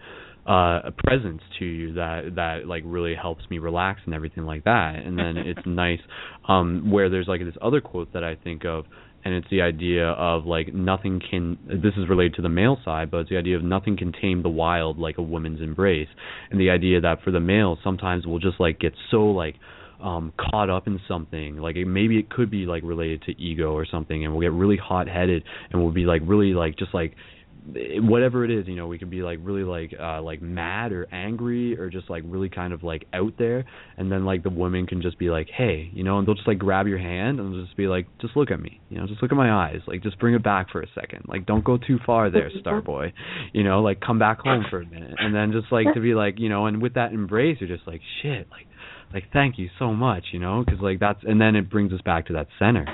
Uh, a presence to you that, that like really helps me relax and everything like that. And then it's nice um, where there's, like, this other quote that I think of, and it's the idea of, like, nothing can, this is related to the male side, but it's the idea of nothing can tame the wild like a woman's embrace. And the idea that for the male, sometimes we'll just, like, get so, like, Um, caught up in something, like, it, maybe it could be, like, related to ego or something, and we'll get really hot-headed, and we'll be, like, really, like, just, like, whatever it is, you know, we could be like really like uh, like mad or angry or just like really kind of like out there, and then like the woman can just be like, hey, you know, and they'll just like grab your hand and just be like, just look at me, you know, just look at my eyes, like just bring it back for a second, like don't go too far there, star boy, you know, like come back home for a minute, and then just like to be like, you know, and with that embrace you're just like, shit, like like thank you so much, you know, because like that's, and then it brings us back to that center.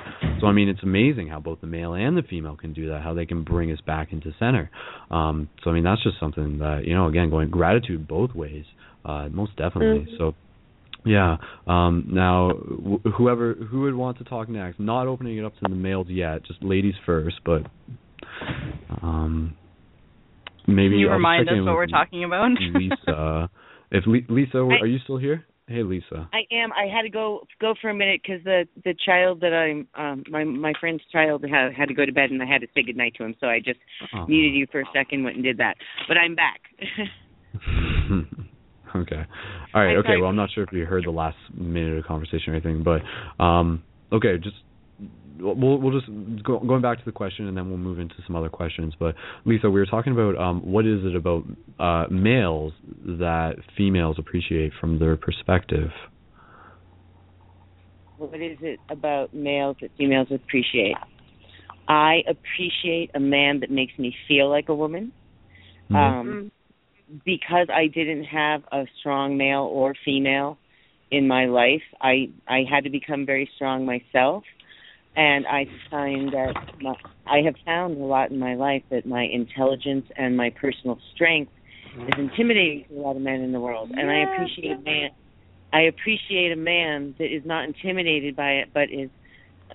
So I mean, it's amazing how both the male and the female can do that, how they can bring us back into center. Um, so I mean, that's just something that, you know, again, going gratitude both ways, uh, most definitely. Mm-hmm. So yeah. Um, now, wh- whoever who would want to talk next? Not opening it up to the males yet, just ladies first, but. Um, maybe can you remind us what we're talking about? Lisa, if Le- Lisa, are you still here? Hey, Lisa. I am. I had to go go for a minute because the, the child that I'm, um, my my friend's child had, had to go to bed, and I had to say goodnight to him, so I just oh. muted you for a second, went and did that. But I'm back. Okay. All right, I'm okay. Sorry. Well, I'm not sure if you heard the last minute of the conversation or anything, but, um, okay, just, we'll, we'll just, go, going back to the question, and then we'll move into some other questions. But, Lisa, we were talking about um, what is it about uh, males that females appreciate from their perspective? What is it about males that females appreciate? I appreciate a man that makes me feel like a woman. Mm-hmm. Um, because I didn't have a strong male or female in my life, I, I had to become very strong myself. And I find that my, I have found a lot in my life that my intelligence and my personal strength is intimidating to a lot of men in the world. And I appreciate a man. I appreciate a man that is not intimidated by it, but is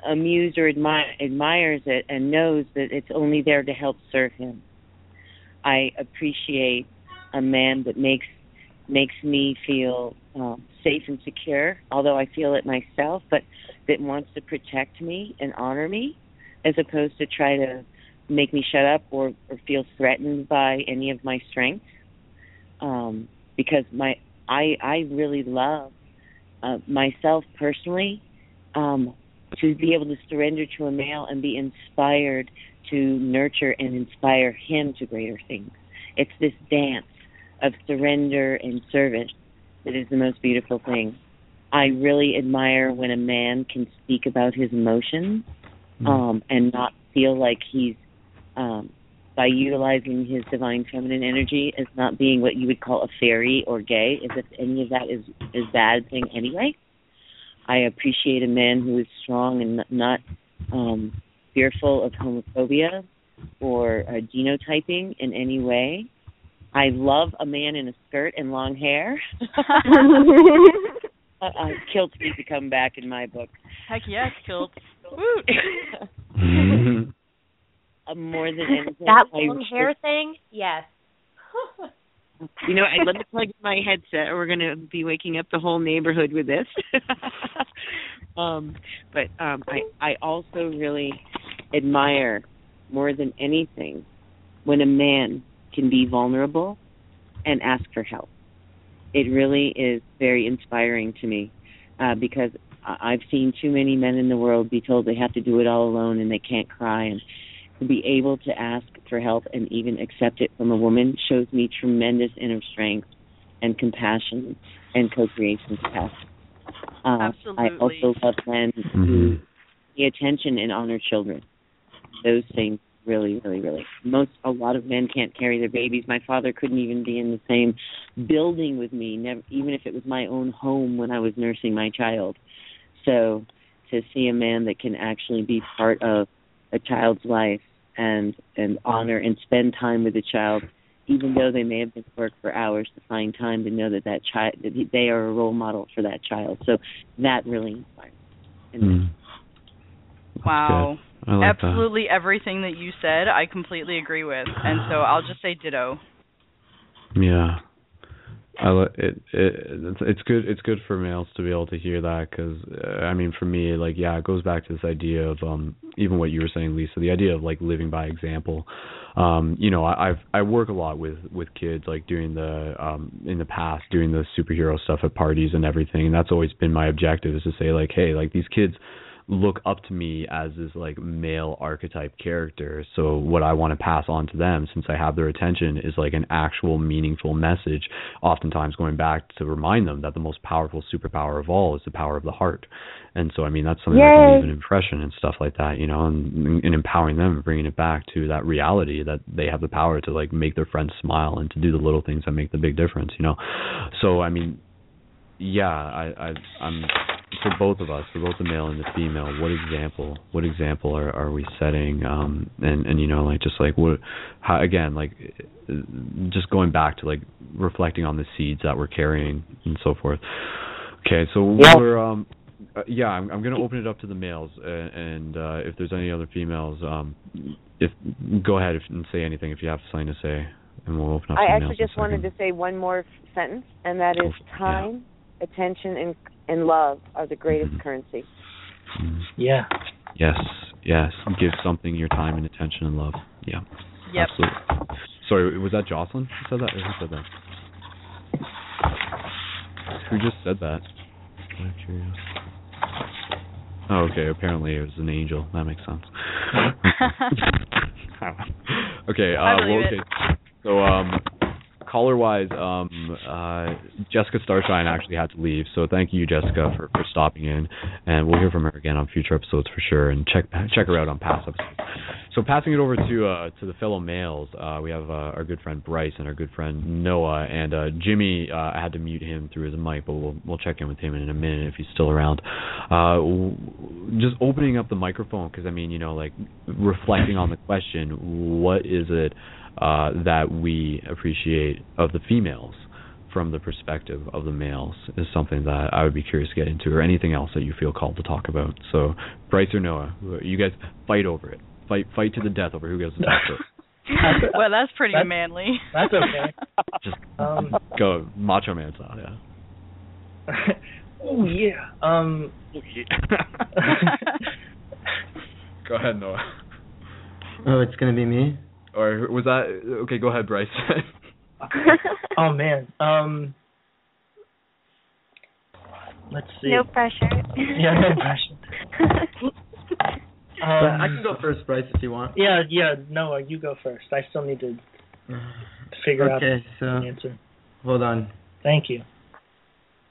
amused or admi- admires it and knows that it's only there to help serve him. I appreciate a man that makes makes me feel um, safe and secure, although I feel it myself, but that wants to protect me and honor me, as opposed to try to make me shut up or, or feel threatened by any of my strengths. Um, because my I I really love uh, myself personally, um, to be able to surrender to a male and be inspired to nurture and inspire him to greater things. It's this dance of surrender and service that is the most beautiful thing. I really admire when a man can speak about his emotions um, and not feel like he's, um, by utilizing his divine feminine energy as not being what you would call a fairy or gay, as if any of that is is bad thing anyway. I appreciate a man who is strong and not um, fearful of homophobia or uh, genotyping in any way. I love a man in a skirt and long hair. uh, uh, kilts need to come back in my book. Heck yes, kilts. Woo! uh, more than anything. That long I, hair I, thing? Yes. You know, I, let me plug in my headset, or we're going to be waking up the whole neighborhood with this. um, but um, I, I also really admire, more than anything, when a man can be vulnerable and ask for help. It really is very inspiring to me uh, because I've seen too many men in the world be told they have to do it all alone and they can't cry, and to be able to ask for help and even accept it from a woman shows me tremendous inner strength and compassion and co-creation capacity. Uh, Absolutely. I also love men who pay attention and honor children. Those things Really, really, really. Most, a lot of men can't carry their babies. My father couldn't even be in the same building with me, never, even if it was my own home when I was nursing my child. So to see a man that can actually be part of a child's life and, and honor and spend time with the child, even though they may have been work for hours, to find time to know that, that, chi- that they are a role model for that child. So that really inspires me. Mm. Wow. Good. Like Absolutely that. Everything that you said, I completely agree with, and so I'll just say ditto. Yeah, I lo- it, it it's good. It's good for males to be able to hear that because, uh, I mean, for me, like, yeah, it goes back to this idea of um, even what you were saying, Lisa, the idea of like living by example. Um, you know, I, I've I work a lot with, with kids, like doing the um, in the past doing the superhero stuff at parties and everything, and that's always been my objective, is to say like, hey, like these kids. look up to me as this like male archetype character. So what I want to pass on to them, since I have their attention, is like an actual meaningful message, oftentimes going back to remind them that the most powerful superpower of all is the power of the heart. And so, I mean, that's something Yay. That can leave an impression and stuff like that, you know, and, and empowering them and bringing it back to that reality that they have the power to like make their friends smile and to do the little things that make the big difference, you know? So, I mean, yeah, I, I, I'm... for both of us, for both the male and the female, what example, what example are, are we setting? Um, and, and, you know, like, just like, what, how, again, like just going back to like reflecting on the seeds that we're carrying and so forth. Okay. So yeah. we're, um, yeah, I'm, I'm going to open it up to the males and, and uh, if there's any other females, um, if go ahead and say anything, if you have something to say, and we'll open up. I actually just wanted to say one more sentence, and that is time, yeah. attention, and and love are the greatest mm-hmm. currency. Yeah. Yes, yes. Give something your time and attention and love. Yeah. Yep. Absolutely. Sorry, was that Jocelyn who said that? Or who said that? Who just said that? I'm curious. Oh, okay. Apparently it was an angel. That makes sense. okay. Uh, I believe well, okay. It. So, um... caller-wise, um, uh, Jessica Starshine actually had to leave, so thank you, Jessica, for, for stopping in, and we'll hear from her again on future episodes for sure, and check check her out on past episodes. So passing it over to uh, to the fellow males, uh, we have uh, our good friend Bryce and our good friend Noah, and uh, Jimmy, uh, I had to mute him through his mic, but we'll, we'll check in with him in a minute if he's still around. Uh, w- just opening up the microphone, because, I mean, you know, like, reflecting on the question, what is it Uh, that we appreciate of the females from the perspective of the males is something that I would be curious to get into, or anything else that you feel called to talk about. So, Bryce or Noah, you guys fight over it. Fight fight to the death over who goes to the death. Well, that's pretty that's, manly. That's okay. Just um, go macho man style, yeah. oh, yeah. Um, oh, yeah. Go ahead, Noah. Oh, it's going to be me? Or was that okay? Go ahead, Bryce. oh man. Um, let's see. No pressure. yeah, no pressure. um, I can go first, Bryce, if you want. Yeah, yeah. Noah, you go first. I still need to figure okay, out so, the answer. Hold on. Thank you.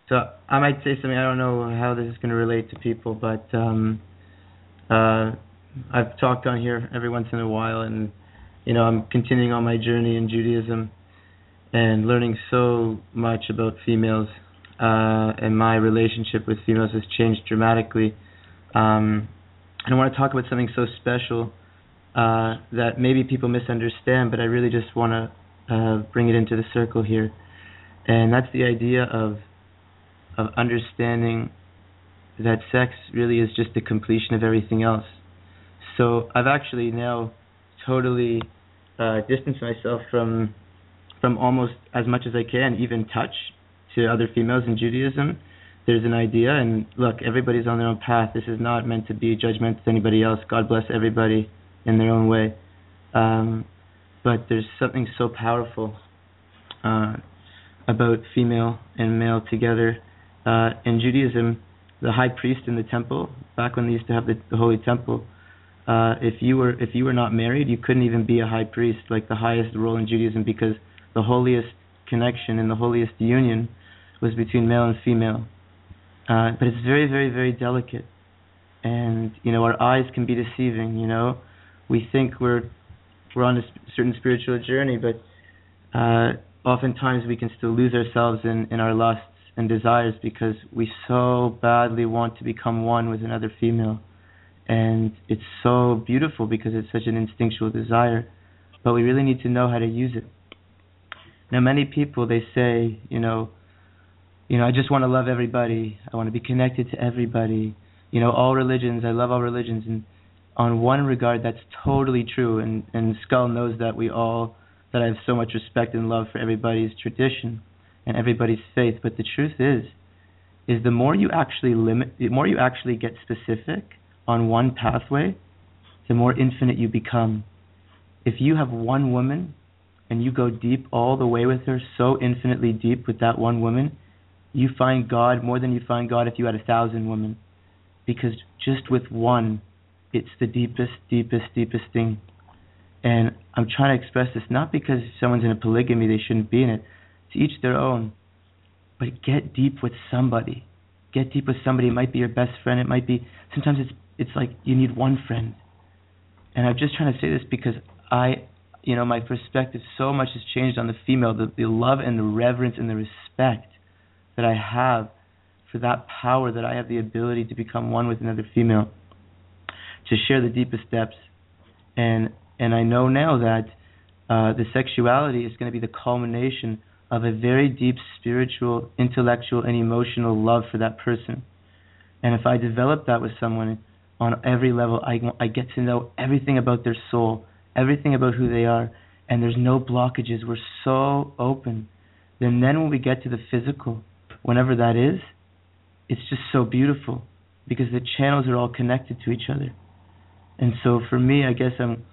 So I might say something. I don't know how this is going to relate to people, but um, uh, I've talked on here every once in a while, and. You know, I'm continuing on my journey in Judaism and learning so much about females, uh, and my relationship with females has changed dramatically. Um, and I want to talk about something so special uh, that maybe people misunderstand, but I really just want to uh, bring it into the circle here. And that's the idea of of understanding that sex really is just the completion of everything else. So I've actually now totally... Uh, distance myself from from almost as much as I can, even touch, to other females in Judaism. There's an idea, and look, everybody's on their own path. This is not meant to be judgmental to anybody else. God bless everybody in their own way. Um, but there's something so powerful uh, about female and male together. Uh, in Judaism, the high priest in the temple, back when they used to have the, the Holy Temple, Uh, if you were if you were not married, you couldn't even be a high priest, like the highest role in Judaism, because the holiest connection and the holiest union was between male and female. Uh, but it's very, very, very delicate, and you know our eyes can be deceiving. You know, we think we're we're on a certain spiritual journey, but uh, oftentimes we can still lose ourselves in, in our lusts and desires because we so badly want to become one with another female. And it's so beautiful because it's such an instinctual desire, but we really need to know how to use it. Now, many people, they say, you know, you know, I just want to love everybody. I want to be connected to everybody. You know, all religions, I love all religions. And on one regard, that's totally true. And, and Skull knows that we all, that I have so much respect and love for everybody's tradition and everybody's faith. But the truth is, is the more you actually limit, the more you actually get specific on one pathway, the more infinite you become. If you have one woman and you go deep all the way with her, so infinitely deep with that one woman, you find God more than you find God if you had a thousand women. because just with one, it's the deepest, deepest, deepest thing. And I'm trying to express this not because someone's in a polygamy, they shouldn't be in it. To each their own. But get deep with somebody. Get deep with somebody. It might be your best friend. It might be, sometimes it's it's like you need one friend. And I'm just trying to say this because I, you know, my perspective so much has changed on the female, the, the love and the reverence and the respect that I have for that power, that I have the ability to become one with another female, to share the deepest depths. And and I know now that uh, the sexuality is going to be the culmination of a very deep spiritual, intellectual, and emotional love for that person. And if I develop that with someone on every level, I, I get to know everything about their soul, everything about who they are, and there's no blockages. We're so open. And then when we get to the physical, whenever that is, it's just so beautiful because the channels are all connected to each other. And so for me, I guess I'm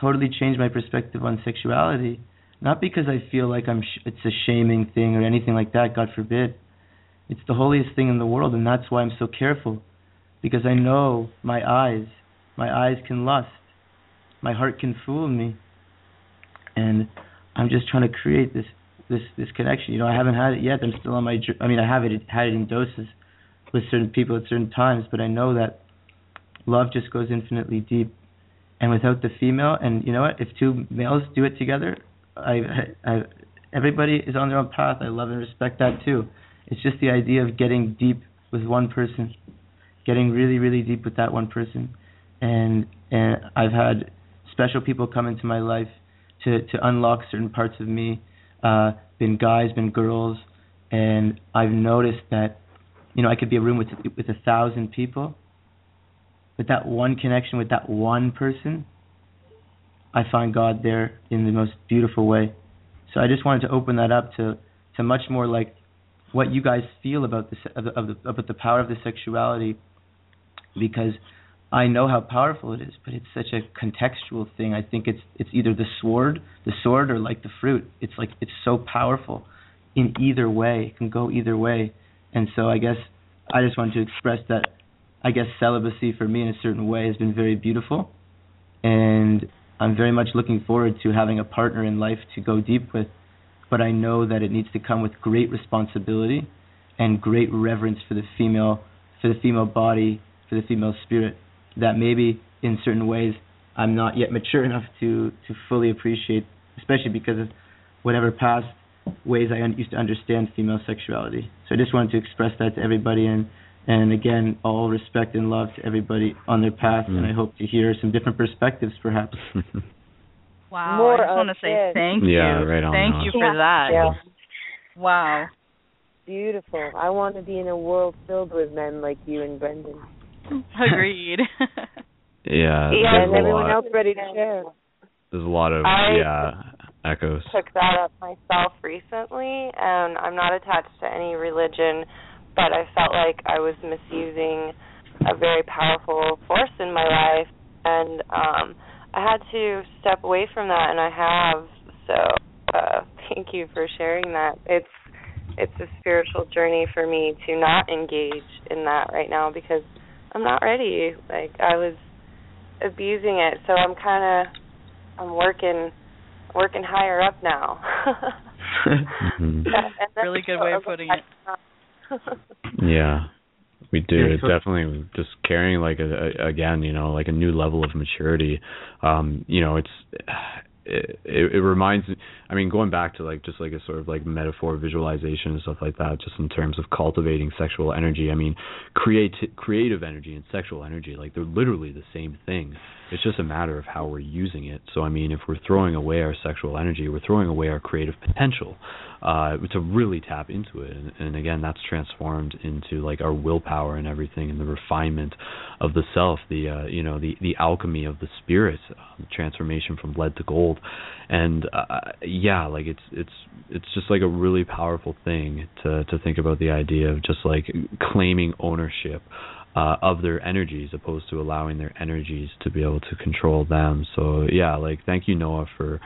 totally changed my perspective on sexuality, not because I feel like I'm sh- it's a shaming thing or anything like that, God forbid. It's the holiest thing in the world, and that's why I'm so careful, because I know my eyes, my eyes can lust, my heart can fool me, and I'm just trying to create this, this, this connection. You know, I haven't had it yet. I'm still on my journey. I mean, I have it, had it in doses with certain people at certain times, but I know that love just goes infinitely deep, and without the female, and you know what, if two males do it together, I, I, everybody is on their own path. I love and respect that too. It's just the idea of getting deep with one person, getting really, really deep with that one person. And and I've had special people come into my life to, to unlock certain parts of me, uh, been guys, been girls, and I've noticed that, you know, I could be a room with with a thousand people, but that one connection with that one person, I find God there in the most beautiful way. So I just wanted to open that up to, to much more like what you guys feel about the, of the, of the, about the power of the sexuality, because I know how powerful it is, but it's such a contextual thing. I think it's it's either the sword, the sword, or like the fruit. It's like it's so powerful in either way. It can go either way. And so I guess I just wanted to express that. I guess celibacy for me in a certain way has been very beautiful, and I'm very much looking forward to having a partner in life to go deep with, but I know that it needs to come with great responsibility and great reverence for the female, for the female body, for the female spirit, that maybe in certain ways I'm not yet mature enough to, to fully appreciate, especially because of whatever past ways I used to understand female sexuality. So I just wanted to express that to everybody, and And again, all respect and love to everybody on their path, mm. and I hope to hear some different perspectives, perhaps. Wow, More I just want to say it. thank you. Yeah, right on. Thank on. you for that. Yeah. Wow. Beautiful. I want to be in a world filled with men like you and Brendon. Agreed. yeah. Yeah, and everyone else ready to share. There's a lot of I yeah echoes. I took that up myself recently, and I'm not attached to any religion, but I felt like I was misusing a very powerful force in my life, and um, I had to step away from that, and I have. So uh, thank you for sharing that. It's it's a spiritual journey for me to not engage in that right now because I'm not ready. Like I was abusing it, so I'm kind of I'm working working higher up now. mm-hmm. yeah, really good so way of putting it. Not, yeah, we do. It definitely just carrying like a, a, again, you know, like a new level of maturity. Um, you know, it's it, it, it reminds me. I mean, going back to like just like a sort of like metaphor, visualization and stuff like that. Just in terms of cultivating sexual energy. I mean, create creative energy and sexual energy. Like they're literally the same thing. It's just a matter of how we're using it. So I mean, if we're throwing away our sexual energy, we're throwing away our creative potential. Uh, to really tap into it, and, and again, that's transformed into like our willpower and everything, and the refinement of the self, the uh, you know, the, the alchemy of the spirit, uh, transformation from lead to gold, and uh, yeah, like it's it's it's just like a really powerful thing to to think about the idea of just like claiming ownership uh, of their energies, opposed to allowing their energies to be able to control them. So yeah, like thank you, Noah, for.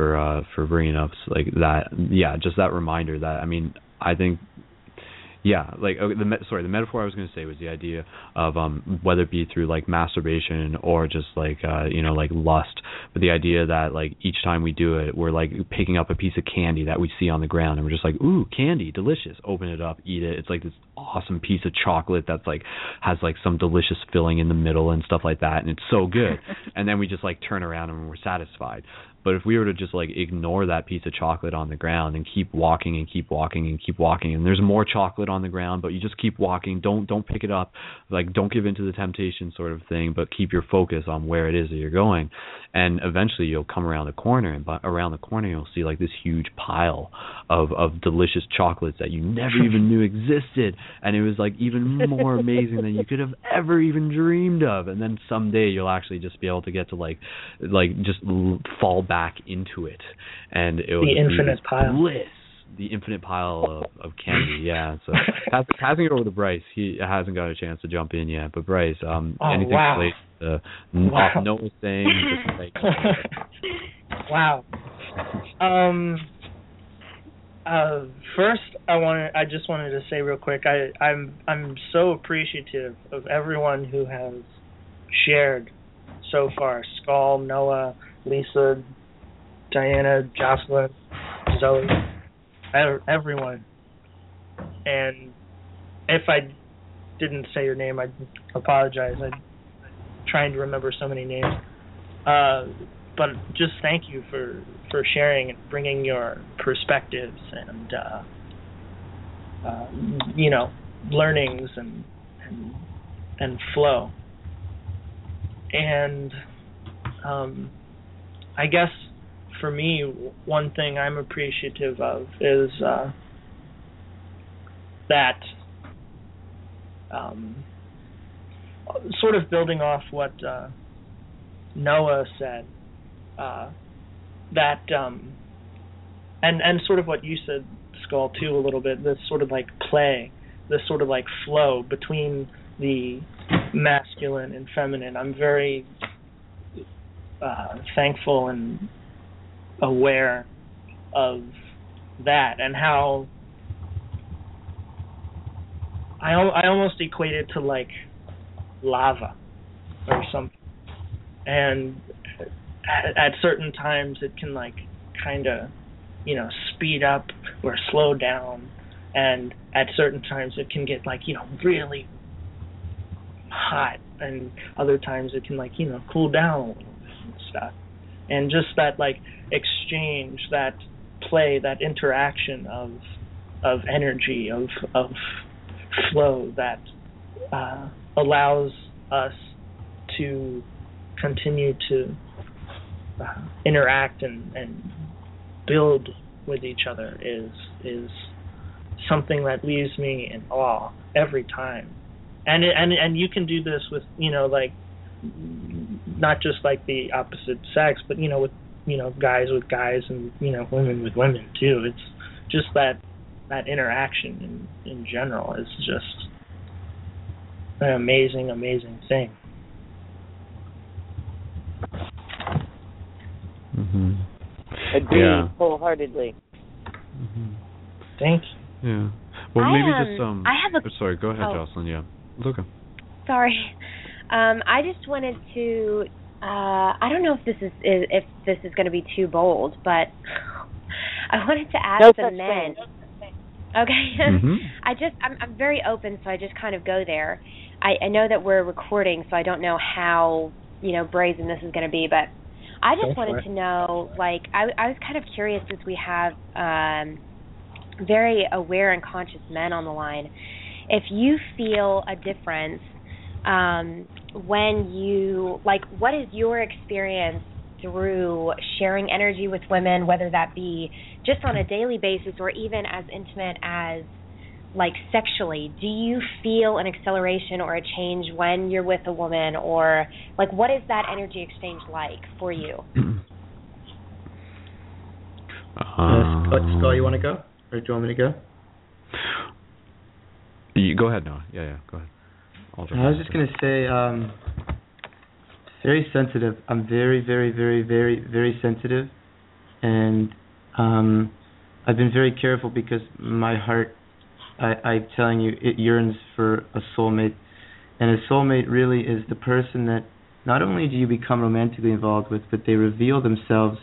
for uh for bringing up like that yeah just that reminder that I mean I think Yeah, like okay, the me- sorry, the metaphor I was going to say was the idea of um, whether it be through like masturbation or just like uh, you know like lust, but the idea that like each time we do it, we're like picking up a piece of candy that we see on the ground, and we're just like, ooh, candy, delicious. Open it up, eat it. It's like this awesome piece of chocolate that's like has like some delicious filling in the middle and stuff like that, and it's so good. And then we just like turn around and we're satisfied. But if we were to just like ignore that piece of chocolate on the ground and keep walking and keep walking and keep walking, and there's more chocolate on the ground, but you just keep walking, don't don't pick it up, like don't give into the temptation sort of thing, but keep your focus on where it is that you're going, and eventually you'll come around the corner, and by, around the corner you'll see like this huge pile of of delicious chocolates that you never even knew existed, and it was like even more amazing than you could have ever even dreamed of, and then someday you'll actually just be able to get to like like just l- fall back. Back into it, and it was the infinite pile, bliss, the infinite pile of, of candy. Yeah, so passing it over to Bryce. He hasn't got a chance to jump in yet, but Bryce, um, oh, anything wow. related to wow. off note thing? Just like, wow. Um. Uh. First, I wanted. I just wanted to say real quick. I. I'm. I'm so appreciative of everyone who has shared so far. Skull, Noah, Lisa, Diana, Jocelyn, Zoe, everyone. And if I didn't say your name, I apologize. I'm trying to remember so many names. Uh, but just thank you for, for sharing and bringing your perspectives and, uh, uh, you know, learnings and, and, and flow. And um, I guess... for me, one thing I'm appreciative of is uh, that um, sort of building off what uh, Noah said, uh, that um, and and sort of what you said, Skull, too, a little bit, this sort of like play, this sort of like flow between the masculine and feminine. I'm very uh, thankful and aware of that, and how I I almost equate it to like lava or something, and at, at certain times it can like kind of you know speed up or slow down, and at certain times it can get like you know really hot, and other times it can like you know cool down a little bit and stuff. And just that like exchange, that play, that interaction of of energy, of of flow that uh, allows us to continue to uh, interact and, and build with each other is is something that leaves me in awe every time. And it, and and you can do this with you know like. Not just like the opposite sex, but you know, with you know, guys with guys, and you know, women with women too. It's just that that interaction in, in general is just an amazing, amazing thing. Mm-hmm. Agree yeah. wholeheartedly. Mm-hmm. Thank you. Yeah. Well, I, maybe um, just um. I have a. Oh, sorry, go ahead, oh. Jocelyn. Yeah, it's okay. Sorry. Um, I just wanted to, uh, I don't know if this is if this is going to be too bold, but I wanted to ask no the men. No okay, mm-hmm. I just I'm, I'm very open, so I just kind of go there. I, I know that we're recording, so I don't know how you know brazen this is going to be, but I just go wanted to know, like I, I was kind of curious since we have um, very aware and conscious men on the line, if you feel a difference. Um, when you, like, what is your experience through sharing energy with women, whether that be just on a daily basis or even as intimate as, like, sexually? Do you feel an acceleration or a change when you're with a woman, or, like, what is that energy exchange like for you? Uh, Scott, you want to go? Or do you want me to go? You, go ahead, Noah. Yeah, yeah, go ahead. I was just going to say, um, very sensitive. I'm very, very, very, very, very sensitive. And um, I've been very careful because my heart I, I'm telling you, it yearns for a soulmate. And a soulmate really is the person that not only do you become romantically involved with, but they reveal themselves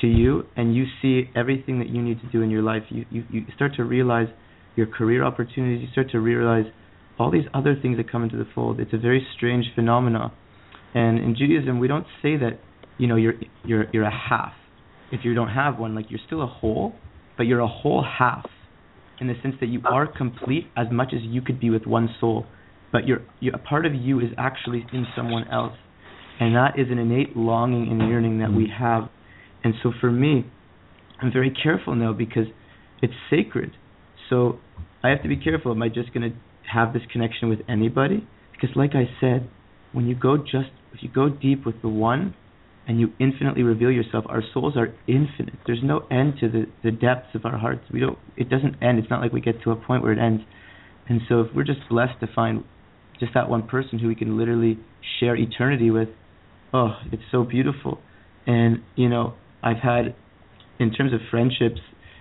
to you, and you see everything that you need to do in your life. You, you, you start to realize your career opportunities. You start to realize all these other things that come into the fold. It's a very strange phenomenon. And in Judaism, we don't say that, you know, you're you're you're a half. If you don't have one, like, you're still a whole, but you're a whole half in the sense that you are complete as much as you could be with one soul. But you're, you're, a part of you is actually in someone else. And that is an innate longing and yearning that we have. And so for me, I'm very careful now because it's sacred. So I have to be careful. Am I just going to have this connection with anybody? Because like I said, when you go just, if you go deep with the one and you infinitely reveal yourself, our souls are infinite. There's no end to the, the depths of our hearts. We don't, it doesn't end. It's not like we get to a point where it ends. And so if we're just blessed to find just that one person who we can literally share eternity with, oh, it's so beautiful. And, you know, I've had, in terms of friendships,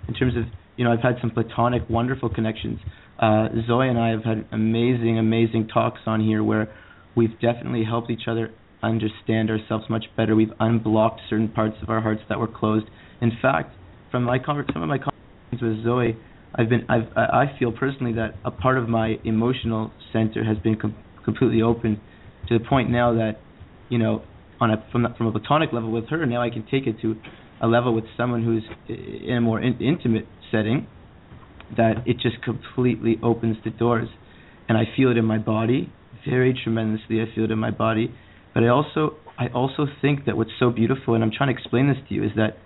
in terms of, you know, I've had some platonic, wonderful connections. Uh, Zoe and I have had amazing, amazing talks on here where we've definitely helped each other understand ourselves much better. We've unblocked certain parts of our hearts that were closed. In fact, from my conver- some of my conversations with Zoe, I've been, I've, I feel personally that a part of my emotional center has been com- completely open to the point now that, you know, on a, from, the, from a platonic level with her, now I can take it to a level with someone who's in a more in, intimate setting, that it just completely opens the doors. And I feel it in my body, very tremendously. I feel it in my body. But I also, I also think that what's so beautiful, and I'm trying to explain this to you, is that,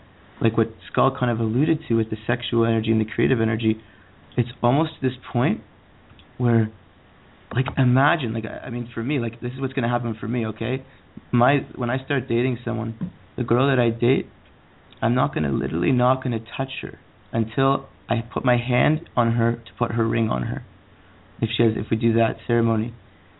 like what Skull kind of alluded to with the sexual energy and the creative energy, it's almost this point where, like, imagine, like, I mean, for me, like, this is what's going to happen for me, okay? My when I start dating someone, the girl that I date, I'm not going to, literally not going to touch her until I put my hand on her to put her ring on her, if she has, if we do that ceremony.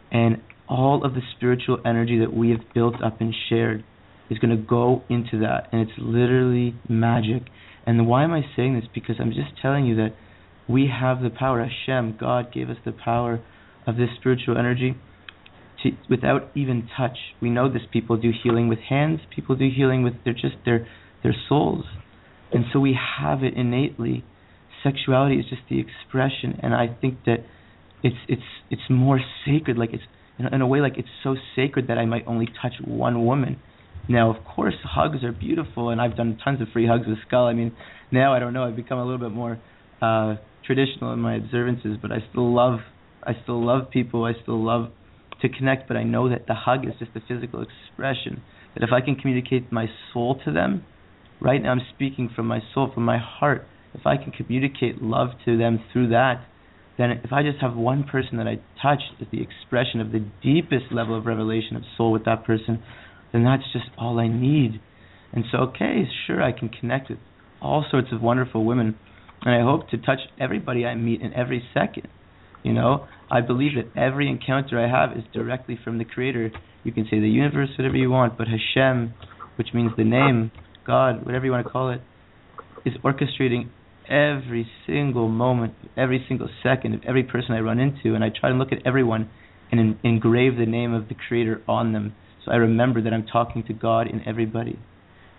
And all of the spiritual energy that we have built up and shared is going to go into that, and it's literally magic. And why am I saying this? Because I'm just telling you that we have the power. Hashem, God, gave us the power of this spiritual energy to, without even touch. We know this. People do healing with hands. People do healing with their just their their souls, and so we have it innately. Sexuality is just the expression, and I think that it's it's it's more sacred. Like, it's in a way, like, it's so sacred that I might only touch one woman. Now, of course, hugs are beautiful, and I've done tons of free hugs with Skull. I mean, now, I don't know, I've become a little bit more uh, traditional in my observances, but I still love I still love people. I still love to connect, but I know that the hug is just a physical expression, that if I can communicate my soul to them, right now I'm speaking from my soul, from my heart. If I can communicate love to them through that, then if I just have one person that I touch at the expression of the deepest level of revelation of soul with that person, then that's just all I need. And so, okay, sure, I can connect with all sorts of wonderful women, and I hope to touch everybody I meet in every second. You know, I believe that every encounter I have is directly from the Creator. You can say the universe, whatever you want, but Hashem, which means the name, God, whatever you want to call it, is orchestrating every single moment, every single second of every person I run into, and I try to look at everyone and en- engrave the name of the Creator on them. So I remember that I'm talking to God in everybody.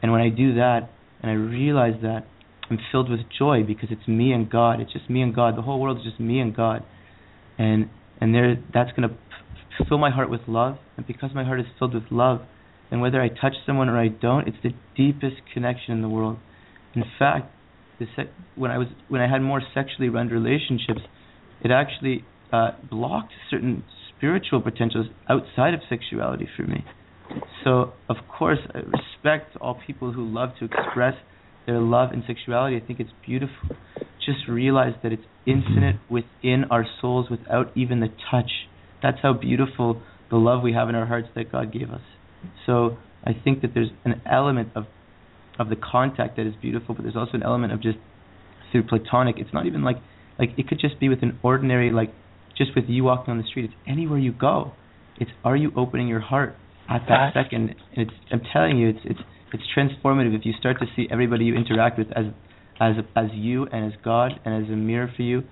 And when I do that, and I realize that, I'm filled with joy because it's me and God. It's just me and God. The whole world is just me and God. And and there, that's going to p- fill my heart with love. And because my heart is filled with love, and whether I touch someone or I don't, it's the deepest connection in the world. In fact, the se- when I was when I had more sexually run relationships, it actually uh, blocked certain spiritual potentials outside of sexuality for me. So, of course, I respect all people who love to express their love and sexuality. I think it's beautiful. Just realize that it's infinite within our souls without even the touch. That's how beautiful the love we have in our hearts that God gave us. So I think that there's an element of of the contact that is beautiful, but there's also an element of just through platonic. It's not even like, like it could just be with an ordinary, like, just with you walking on the street. It's anywhere you go. It's, are you opening your heart at that second? And it's, I'm telling you, it's it's it's transformative if you start to see everybody you interact with as as as you and as God and as a mirror for you.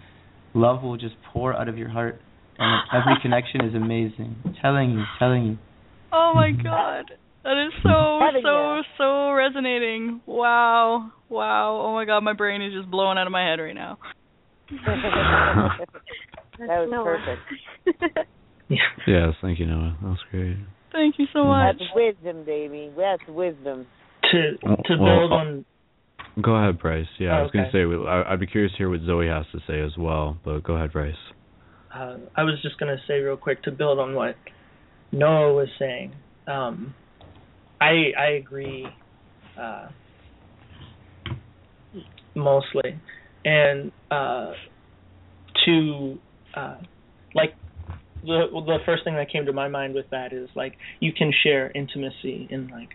Love will just pour out of your heart, and every connection is amazing. I'm telling you, telling you. Oh my God, that is so, so, so resonating. Wow, wow. Oh my God, my brain is just blowing out of my head right now. That was perfect. Yeah. Yes, thank you, Noah. That was great. Thank you so much. That's wisdom, baby. That's wisdom. To to well, build on. Go ahead, Bryce. Yeah, oh, I was okay. going to say, I, I'd be curious to hear what Zoe has to say as well, but go ahead, Bryce. Uh, I was just going to say real quick, to build on what Noah was saying, um, I, I agree uh, mostly. And uh, to, uh, like, the the first thing that came to my mind with that is, like, you can share intimacy in, like,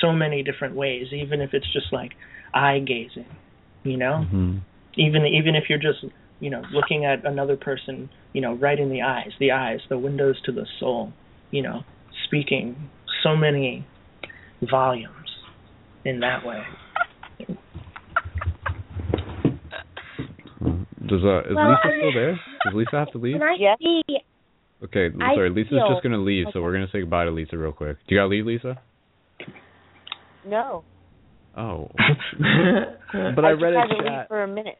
so many different ways, even if it's just, like, eye gazing, you know? Mm-hmm. Even even if you're just, you know, looking at another person, you know, right in the eyes, the eyes, the windows to the soul, you know, speaking so many volumes in that way. Does uh, is well, Lisa still there? Does Lisa have to leave? Yes. Okay, I sorry, Lisa's feel, just going to leave, okay. So we're going to say goodbye to Lisa real quick. Do you got to leave, Lisa? No. Oh. But I, I read a chat for a minute.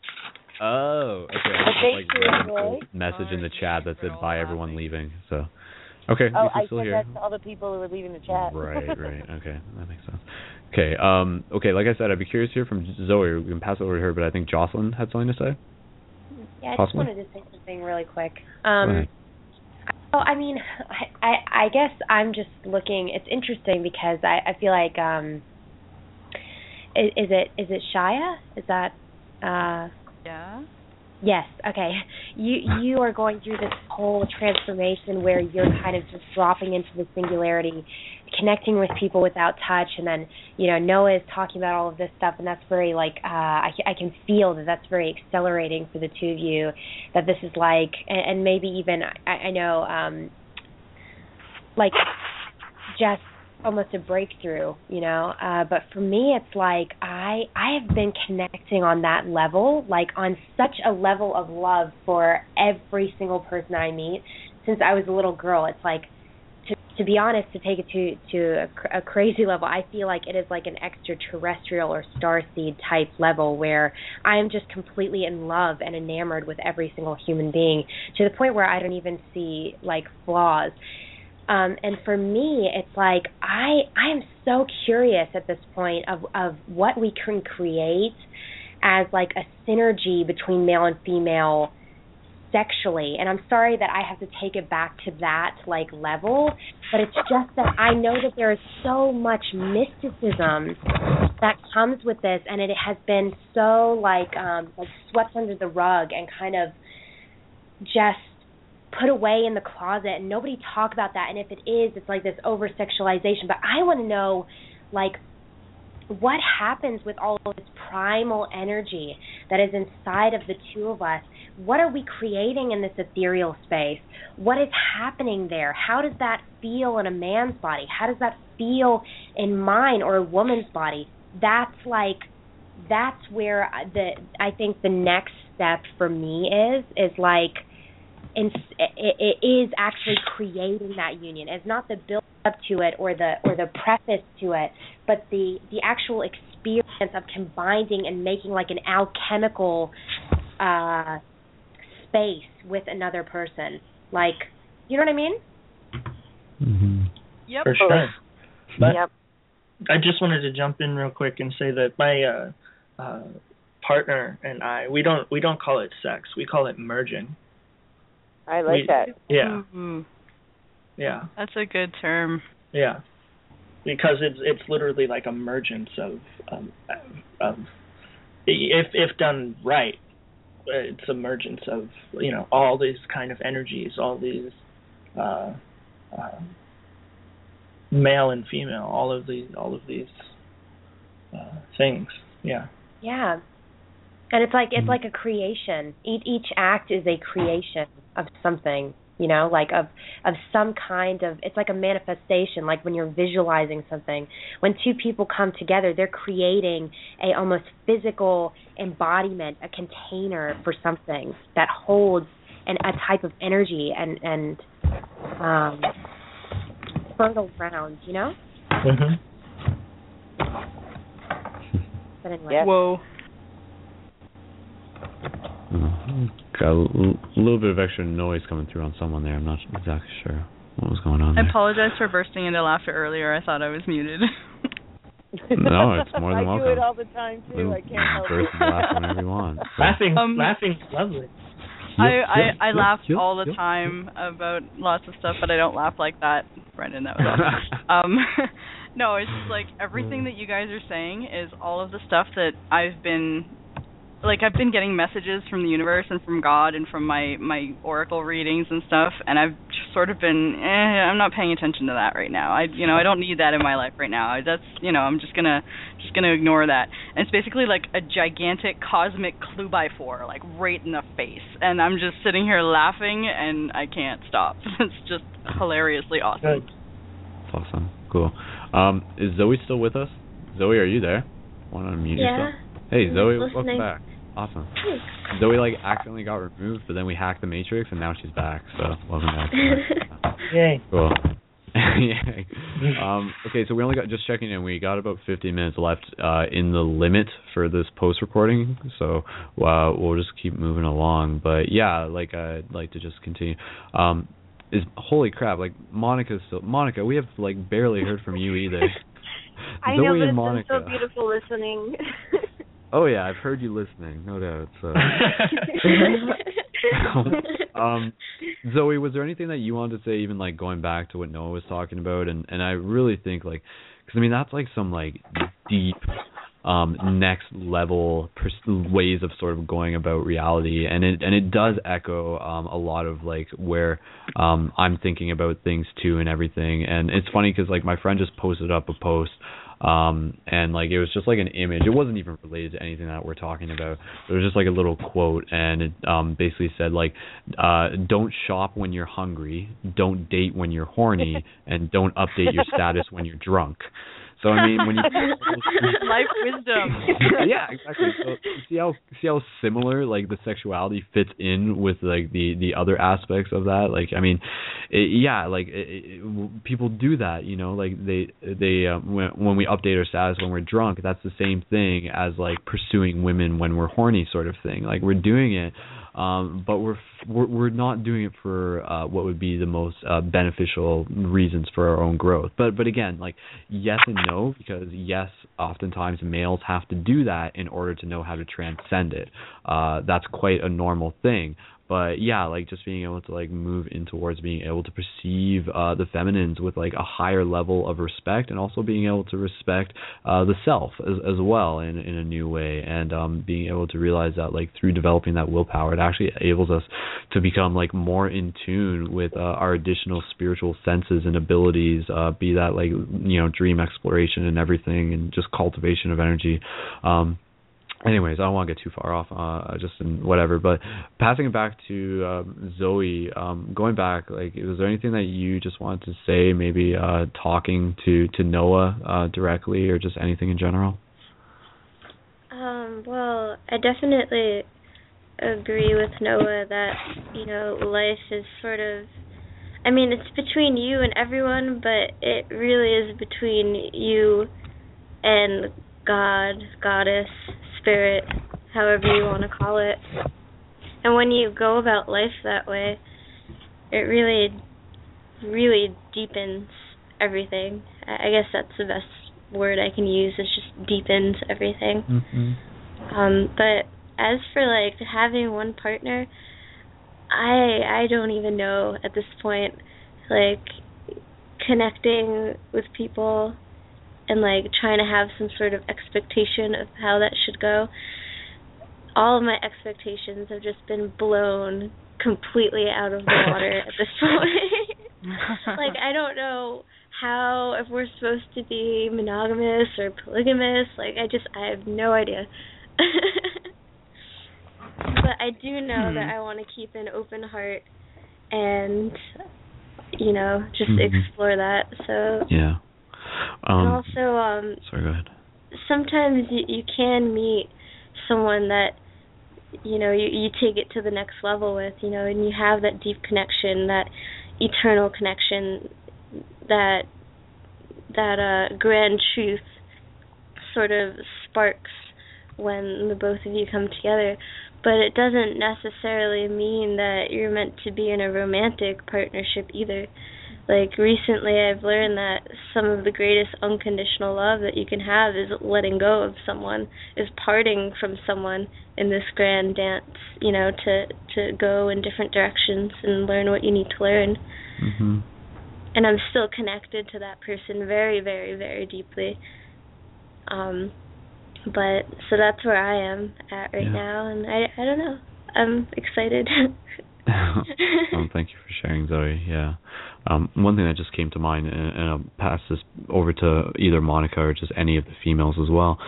Oh, okay. I just, like, read a message in the chat that said bye, everyone leaving. So, okay, oh, Lisa's still here. Oh, I said that to all the people who were leaving the chat. Right, right. Okay, that makes sense. Okay, um, okay. Like I said, I'd be curious to hear from Zoe. We can pass it over to her, but I think Jocelyn had something to say. Yeah, I Possibly? just wanted to say something really quick. Um, right. Oh, I mean, I, I I guess I'm just looking. It's interesting because I, I feel like um. Is, is it is it Shia? Is that? Uh, yeah. Yes. Okay. You you are going through this whole transformation where you're kind of just dropping into the singularity, connecting with people without touch, and then, you know, Noah is talking about all of this stuff, and that's very, like, uh, I I can feel that that's very accelerating for the two of you, that this is like, and, and maybe even I, I know, um, like, just. almost a breakthrough, you know, uh, but for me, it's like I I have been connecting on that level, like on such a level of love for every single person I meet since I was a little girl. It's like, to to be honest, to take it to, to a, a crazy level, I feel like it is like an extraterrestrial or starseed type level where I am just completely in love and enamored with every single human being to the point where I don't even see, like, flaws. Um, and for me, it's like I I am so curious at this point of, of what we can create as, like, a synergy between male and female sexually. And I'm sorry that I have to take it back to that, like, level, but it's just that I know that there is so much mysticism that comes with this, and it has been so, like, um, like swept under the rug and kind of just put away in the closet, and nobody talk about that, and if it is, it's like this over-sexualization. But I want to know, like, what happens with all of this primal energy that is inside of the two of us? What are we creating in this ethereal space? What is happening there? How does that feel in a man's body? How does that feel in mine or a woman's body? That's, like, that's where the I think the next step for me is, is, like, and it is actually creating that union. It's not the build up to it or the or the preface to it, but the, the actual experience of combining and making, like, an alchemical uh, space with another person. Like, you know what I mean? Mm-hmm. Yep. For sure. But yep. I just wanted to jump in real quick and say that my uh, uh, partner and I, we don't we don't call it sex. We call it merging. I like we, that. Yeah. Mm-hmm. Yeah. That's a good term. Yeah. Because it's it's literally like a mergence of um, um if if done right, it's a mergence of, you know, all these kind of energies, all these uh, uh, male and female, all of these all of these uh, things. Yeah. Yeah. And it's like it's like a creation. Each each act is a creation of something. you know, like of of some kind of, it's like a manifestation, like when you're visualizing something. When two people come together, they're creating a almost physical embodiment, a container for something that holds an, a type of energy and, and um, fertile ground, you know? Mm-hmm. But anyway. Yeah. Whoa. Got a l- little bit of extra noise coming through on someone there. I'm not exactly sure what was going on there. I apologize for bursting into laughter earlier. I thought I was muted. No, it's more than welcome. I do it all the time, too. I can't help it. Laugh whenever you want. So. Laughing, um, laughing is lovely. I, I, I laugh all the time about lots of stuff, but I don't laugh like that. Brendan, that was awesome. Um No, it's just like everything that you guys are saying is all of the stuff that I've been... Like, I've been getting messages from the universe and from God and from my, my oracle readings and stuff, and I've just sort of been, eh, I'm not paying attention to that right now. I, you know, I don't need that in my life right now. That's, you know, I'm just gonna just gonna ignore that. And it's basically like a gigantic cosmic clue by four, like right in the face. And I'm just sitting here laughing, and I can't stop. It's just hilariously awesome. That's awesome. Cool. Um, is Zoe still with us? Zoe, are you there? Want to unmute yeah. yourself? Hey, Zoe, welcome back. Awesome. Thanks. Zoe, like, accidentally got removed, but then we hacked the Matrix, and now she's back, so welcome back. Yay. Cool. Yay. Um, okay, so we only got, just checking in, we got about fifty minutes left uh, in the limit for this post-recording, so uh, we'll just keep moving along. But, yeah, like, I'd like to just continue. Um, is Holy crap, like, Monica's still... Monica, we have, like, barely heard from you either. I Zoe know, but and Monica. It's been so beautiful listening. Oh, yeah, I've heard you listening, no doubt. So. um, Zoe, was there anything that you wanted to say, even, like, going back to what Noah was talking about? And, and I really think, like, because, I mean, that's, like, some, like, deep um, next-level pers- ways of sort of going about reality. And it and it does echo um, a lot of, like, where um, I'm thinking about things, too, and everything. And it's funny because, like, my friend just posted up a post. Um, and like it was just like an image. It wasn't even related to anything that we're talking about. It was just like a little quote, and it um, basically said like, uh, "Don't shop when you're hungry, don't date when you're horny, and don't update your status when you're drunk." So I mean, when you life wisdom. Yeah, exactly. So see how see how similar like the sexuality fits in with like the, the other aspects of that. Like I mean, it, yeah, like it, it, people do that, you know. Like they they um, when, when we update our status when we're drunk, that's the same thing as like pursuing women when we're horny, sort of thing. Like we're doing it. Um, but we're, we're we're not doing it for uh, what would be the most uh, beneficial reasons for our own growth. But but again, like yes and no, because yes, oftentimes males have to do that in order to know how to transcend it. Uh, that's quite a normal thing. But yeah, like just being able to like move in towards being able to perceive uh, the feminines with like a higher level of respect, and also being able to respect uh, the self as, as well in, in a new way, and um, being able to realize that like through developing that willpower, it actually enables us to become like more in tune with uh, our additional spiritual senses and abilities, uh, be that like you know dream exploration and everything, and just cultivation of energy. Um, Anyways, I don't want to get too far off, uh, just in whatever. But passing it back to um, Zoe, um, going back, like, was there anything that you just wanted to say? Maybe uh, talking to to Noah uh, directly, or just anything in general. Um, well, I definitely agree with Noah that you know life is sort of, I mean, it's between you and everyone, but it really is between you and God, Goddess. Spirit, however you want to call it. And when you go about life that way, it really, really deepens everything. I guess that's the best word I can use, is just deepens everything. Mm-hmm. Um, but as for, like, having one partner, I I don't even know at this point. Like, connecting with people and, like, trying to have some sort of expectation of how that should go, all of my expectations have just been blown completely out of the water at this point. Like, I don't know how, if we're supposed to be monogamous or polygamous. Like, I just, I have no idea. But I do know hmm. that I want to keep an open heart and, you know, just mm-hmm. explore that. So yeah. Um, and also, um, sorry, go ahead. Sometimes you, you can meet someone that, you know, you, you take it to the next level with, you know, and you have that deep connection, that eternal connection, that that uh, grand truth sort of sparks when the both of you come together. But it doesn't necessarily mean that you're meant to be in a romantic partnership either. Like, recently I've learned that some of the greatest unconditional love that you can have is letting go of someone, is parting from someone in this grand dance, you know, to, to go in different directions and learn what you need to learn. Mm-hmm. And I'm still connected to that person very, very, very deeply. Um, but, so that's where I am at right yeah. now, and I, I don't know. I'm excited. um, thank you for sharing, Zoe. Yeah. Um, one thing that just came to mind, and, and I'll pass this over to either Monica or just any of the females as well.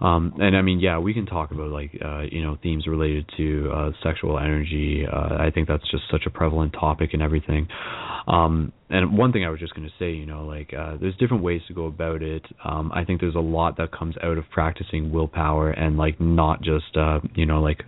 Um, and I mean, yeah, we can talk about like, uh, you know, themes related to uh, sexual energy. Uh, I think that's just such a prevalent topic and everything. Um, and one thing I was just going to say, you know, like uh, there's different ways to go about it. Um, I think there's a lot that comes out of practicing willpower and like not just, uh, you know, like,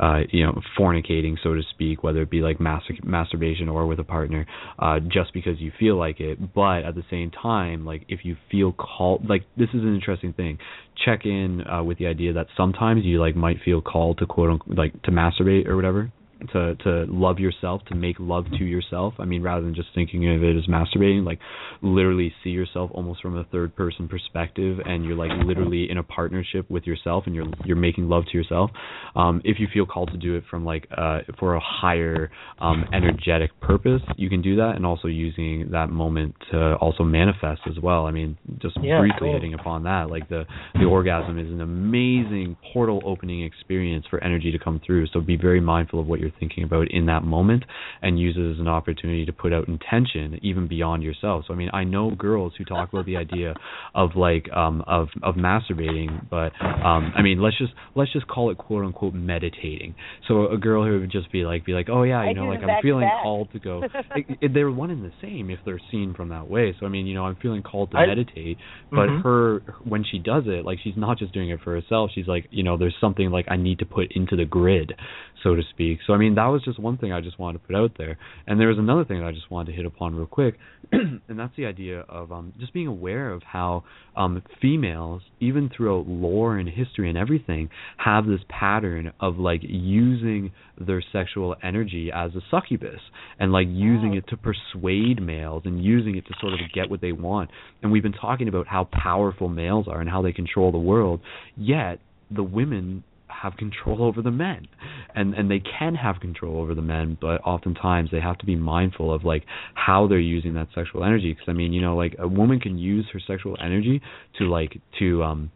uh, you know, fornicating, so to speak, whether it be like mas- masturbation or with a partner, uh, just because you feel like it. But at the same time, like if you feel called, like this is an interesting thing. Check in uh, with the idea that sometimes you like might feel called to quote unquote, like to masturbate or whatever. To, to love yourself, to make love to yourself. I mean, rather than just thinking of it as masturbating, like literally see yourself almost from a third person perspective, and you're like literally in a partnership with yourself, and you're you're making love to yourself. Um, if you feel called to do it from like uh, for a higher um, energetic purpose, you can do that, and also using that moment to also manifest as well. I mean, just yeah, briefly cool. hitting upon that, like the the orgasm is an amazing portal opening experience for energy to come through. So be very mindful of what you're thinking about in that moment, and use it as an opportunity to put out intention even beyond yourself. So I mean, I know girls who talk about the idea of like um, of of masturbating, but um, I mean, let's just let's just call it quote unquote meditating. So a girl who would just be like, be like, oh yeah, you I know, like I'm feeling back. called to go. Like, they're one and the same if they're seen from that way. So I mean, you know, I'm feeling called to I, meditate, but mm-hmm. her when she does it, like she's not just doing it for herself. She's like, you know, there's something like I need to put into the grid, so to speak. So I mean, that was just one thing I just wanted to put out there. And there was another thing that I just wanted to hit upon real quick, and that's the idea of um, just being aware of how um, females, even throughout lore and history and everything, have this pattern of like using their sexual energy as a succubus and like using it to persuade males and using it to sort of get what they want. And we've been talking about how powerful males are and how they control the world, yet the women have control over the men, and and they can have control over the men, but oftentimes they have to be mindful of like how they're using that sexual energy, because I mean, you know, like a woman can use her sexual energy to like to um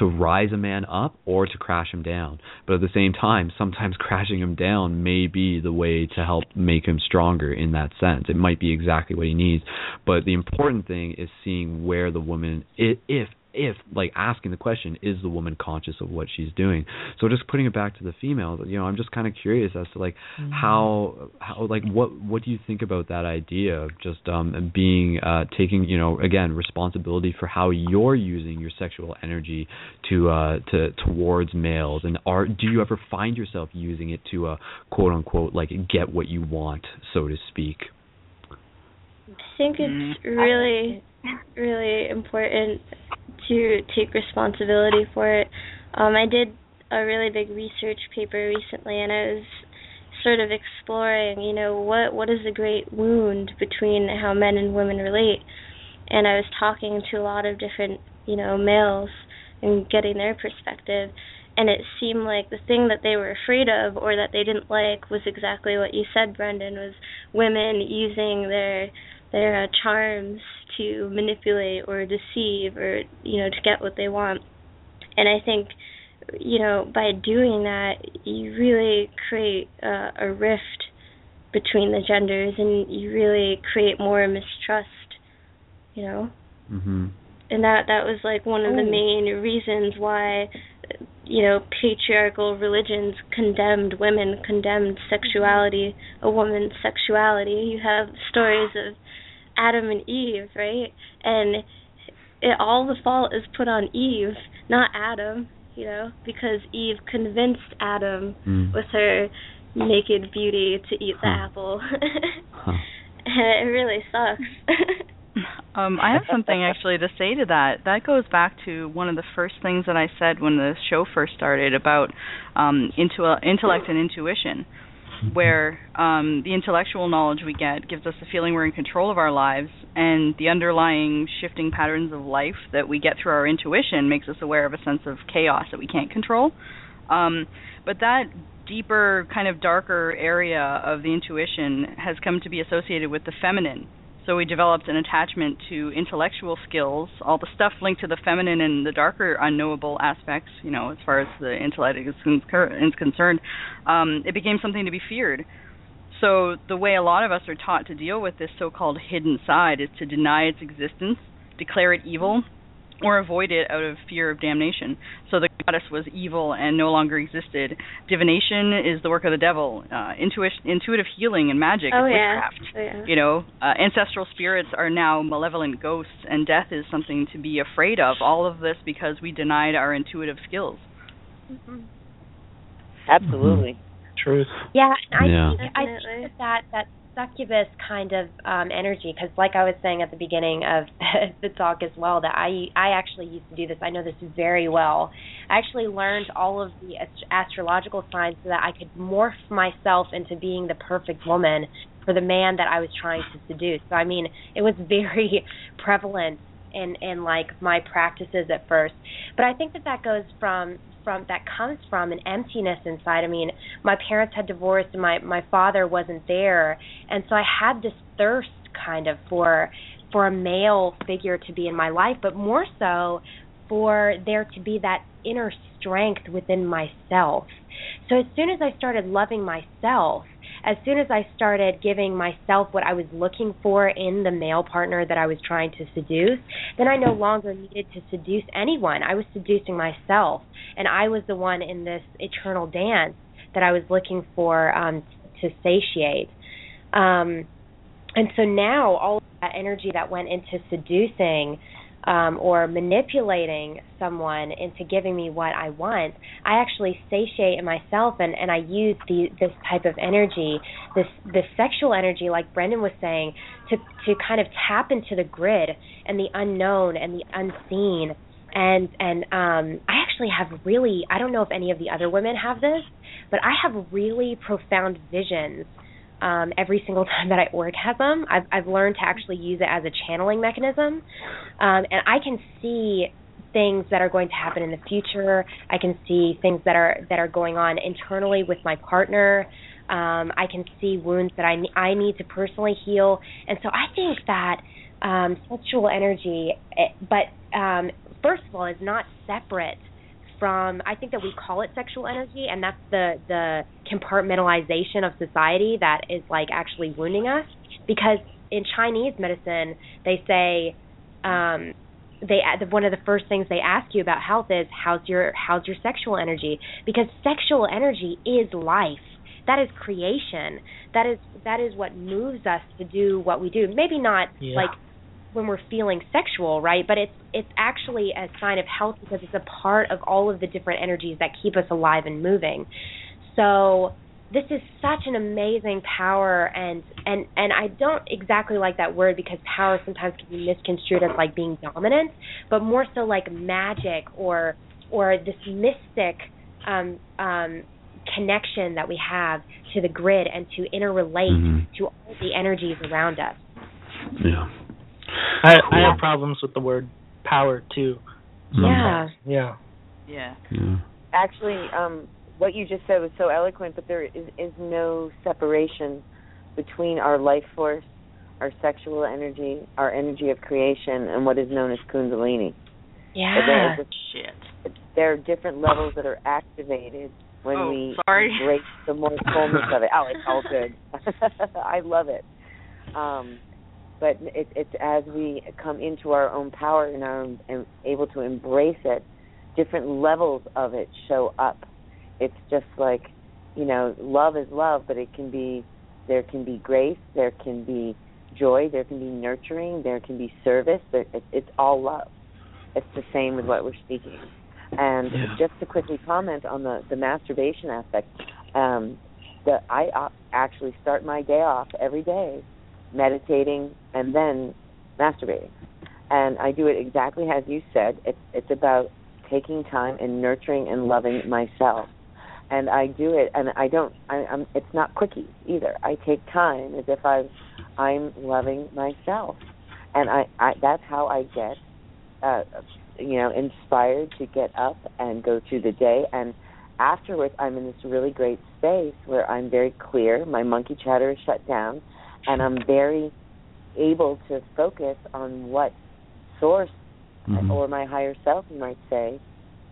to rise a man up or to crash him down. But at the same time, sometimes crashing him down may be the way to help make him stronger in that sense. It might be exactly what he needs. But the important thing is seeing where the woman, if if like asking the question, is the woman conscious of what she's doing? So just putting it back to the female, you know, I'm just kind of curious as to like mm-hmm. how how like what what do you think about that idea of just um being uh taking, you know, again, responsibility for how you're using your sexual energy to uh to towards males, and are do you ever find yourself using it to uh quote unquote like get what you want, so to speak? I think it's really really important to take responsibility for it. Um, I did a really big research paper recently, and I was sort of exploring, you know, what what is the great wound between how men and women relate. And I was talking to a lot of different, you know, males and getting their perspective. And it seemed like the thing that they were afraid of or that they didn't like was exactly what you said, Brendon, was women using their their uh, charms to manipulate or deceive or, you know, to get what they want. And I think, you know, by doing that, you really create uh, a rift between the genders, and you really create more mistrust, you know. Mm-hmm. And that, that was, like, one of Ooh. the main reasons why you know, patriarchal religions condemned women, condemned sexuality, a woman's sexuality. You have stories of Adam and Eve, right? And it, all the fault is put on Eve, not Adam, you know, because Eve convinced Adam mm. with her naked beauty to eat the huh. apple. huh. And it really sucks. Um, I have something actually to say to that. That goes back to one of the first things that I said when the show first started about um, intu- intellect and intuition, where um, the intellectual knowledge we get gives us the feeling we're in control of our lives, and the underlying shifting patterns of life that we get through our intuition makes us aware of a sense of chaos that we can't control. Um, but that deeper, kind of darker area of the intuition has come to be associated with the feminine. So we developed an attachment to intellectual skills, all the stuff linked to the feminine and the darker unknowable aspects, you know, as far as the intellect is concerned. Um, it became something to be feared. So the way a lot of us are taught to deal with this so-called hidden side is to deny its existence, declare it evil, or avoid it out of fear of damnation. So the goddess was evil and no longer existed. Divination is the work of the devil. Uh, intuition, intuitive healing and magic oh, is witchcraft. Yeah. Oh, yeah. You know, uh, ancestral spirits are now malevolent ghosts, and death is something to be afraid of. All of this because we denied our intuitive skills. Mm-hmm. Absolutely. Mm-hmm. Truth. Yeah, I yeah. think, I think that that succubus kind of um, energy, because like I was saying at the beginning of the talk as well, that I I actually used to do this. I know this very well. I actually learned all of the ast- astrological signs so that I could morph myself into being the perfect woman for the man that I was trying to seduce. So, I mean, it was very prevalent in, in like, my practices at first. But I think that that goes from... From, that comes from an emptiness inside. I mean, my parents had divorced and my, my father wasn't there. And so I had this thirst kind of for for a male figure to be in my life, but more so for there to be that inner strength within myself. So as soon as I started loving myself, as soon as I started giving myself what I was looking for in the male partner that I was trying to seduce, then I no longer needed to seduce anyone. I was seducing myself, and I was the one in this eternal dance that I was looking for um, to satiate. Um, and so now all of that energy that went into seducing um, or manipulating someone into giving me what I want, I actually satiate in myself, and, and I use the, this type of energy, this this sexual energy, like Brendon was saying, to, to kind of tap into the grid and the unknown and the unseen. And and um, I actually have really, I don't know if any of the other women have this, but I have really profound visions um, every single time that I orgasm. I've, I've learned to actually use it as a channeling mechanism. Um, and I can see things that are going to happen in the future. I can see things that are that are going on internally with my partner. Um, I can see wounds that I, I need to personally heal. And so I think that um, sexual energy, but... Um, first of all, is not separate from, I think that we call it sexual energy, and that's the, the compartmentalization of society that is, like, actually wounding us. Because in Chinese medicine, they say, um, they one of the first things they ask you about health is, how's your how's your sexual energy? Because sexual energy is life. That is creation. That is, that is what moves us to do what we do. Maybe not, yeah. like, when we're feeling sexual, right? But it's it's actually a sign of health because it's a part of all of the different energies that keep us alive and moving. So this is such an amazing power, and, and, and I don't exactly like that word because power sometimes can be misconstrued as like being dominant, but more so like magic or or this mystic um, um, connection that we have to the grid and to interrelate mm-hmm. to all the energies around us. Yeah. I, cool. I have problems with the word power, too. Yeah. Yeah. Yeah. Yeah. Actually, um, what you just said was so eloquent, but there is, is no separation between our life force, our sexual energy, our energy of creation, and what is known as Kundalini. Yeah. So there, a, Shit. there are different levels that are activated when oh, we sorry. break the more fullness of it. Oh, it's all good. I love it. Um But it, it's as we come into our own power and are able to embrace it different levels of it show up. It's just like, you know, love is love, but it can be, there can be grace, there can be joy, there can be nurturing, there can be service. There, it, it's all love. It's the same with what we're speaking. And yeah. just to quickly comment on the, the masturbation aspect, um, the, I uh, actually start my day off every day meditating and then masturbating. And I do it exactly as you said. It's, it's about taking time and nurturing and loving myself. And I do it, and I don't. I, I'm, it's not quickies either. I take time as if I'm, I'm loving myself, and I, I that's how I get, uh, you know, inspired to get up and go through the day. And afterwards, I'm in this really great space where I'm very clear. My monkey chatter is shut down, and I'm very able to focus on what source mm-hmm. or my higher self, you might say,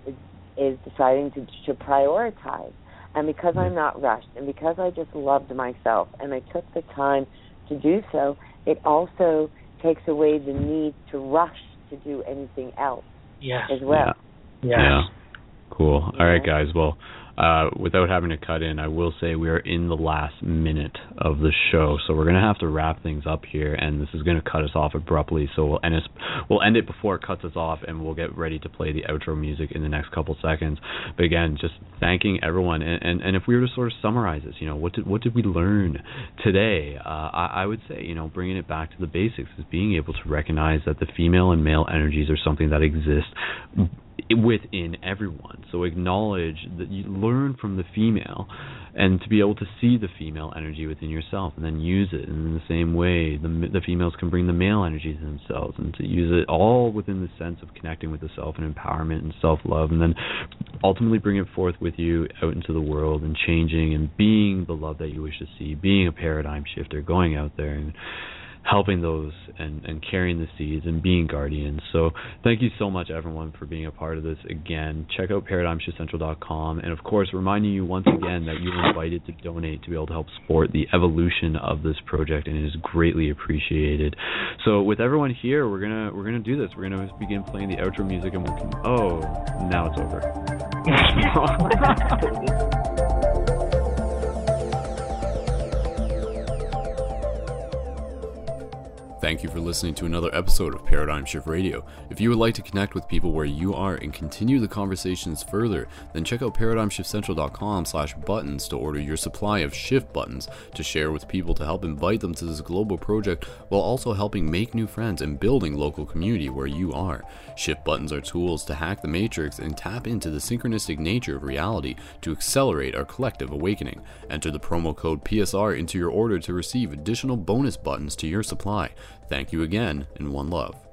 is. is deciding to, to prioritize. And because I'm not rushed, and because I just loved myself and I took the time to do so, it also takes away the need to rush to do anything else yeah. as well. Yeah. yeah. yeah. Cool. Yeah. All right, guys. Well, uh, without having to cut in, I will say we are in the last minute of the show, so we're going to have to wrap things up here, and this is going to cut us off abruptly, so we'll end, us, we'll end it before it cuts us off, and we'll get ready to play the outro music in the next couple seconds. But again, just thanking everyone, and, and, and if we were to sort of summarize this, you know, what did, what did we learn today? Uh, I, I would say, you know, bringing it back to the basics is being able to recognize that the female and male energies are something that exists within everyone. So acknowledge that you learn from the female, and to be able to see the female energy within yourself and then use it. And in the same way, the, the females can bring the male energy to themselves, and to use it all within the sense of connecting with the self and empowerment and self-love, and then ultimately bring it forth with you out into the world and changing and being the love that you wish to see, being a paradigm shifter, going out there and helping those and, and carrying the seeds and being guardians. So thank you so much, everyone, for being a part of this. Again, check out paradigm shift central dot com, and of course reminding you once again that you're invited to donate to be able to help support the evolution of this project, and it is greatly appreciated. So with everyone here, we're gonna we're gonna do this. We're gonna begin playing the outro music, and we can oh now it's over. Thank you for listening to another episode of Paradigm Shift Radio. If you would like to connect with people where you are and continue the conversations further, then check out paradigm shift central dot com slash buttons to order your supply of shift buttons to share with people to help invite them to this global project, while also helping make new friends and building local community where you are. Shift buttons are tools to hack the matrix and tap into the synchronistic nature of reality to accelerate our collective awakening. Enter the promo code P S R into your order to receive additional bonus buttons to your supply. Thank you again, and one love.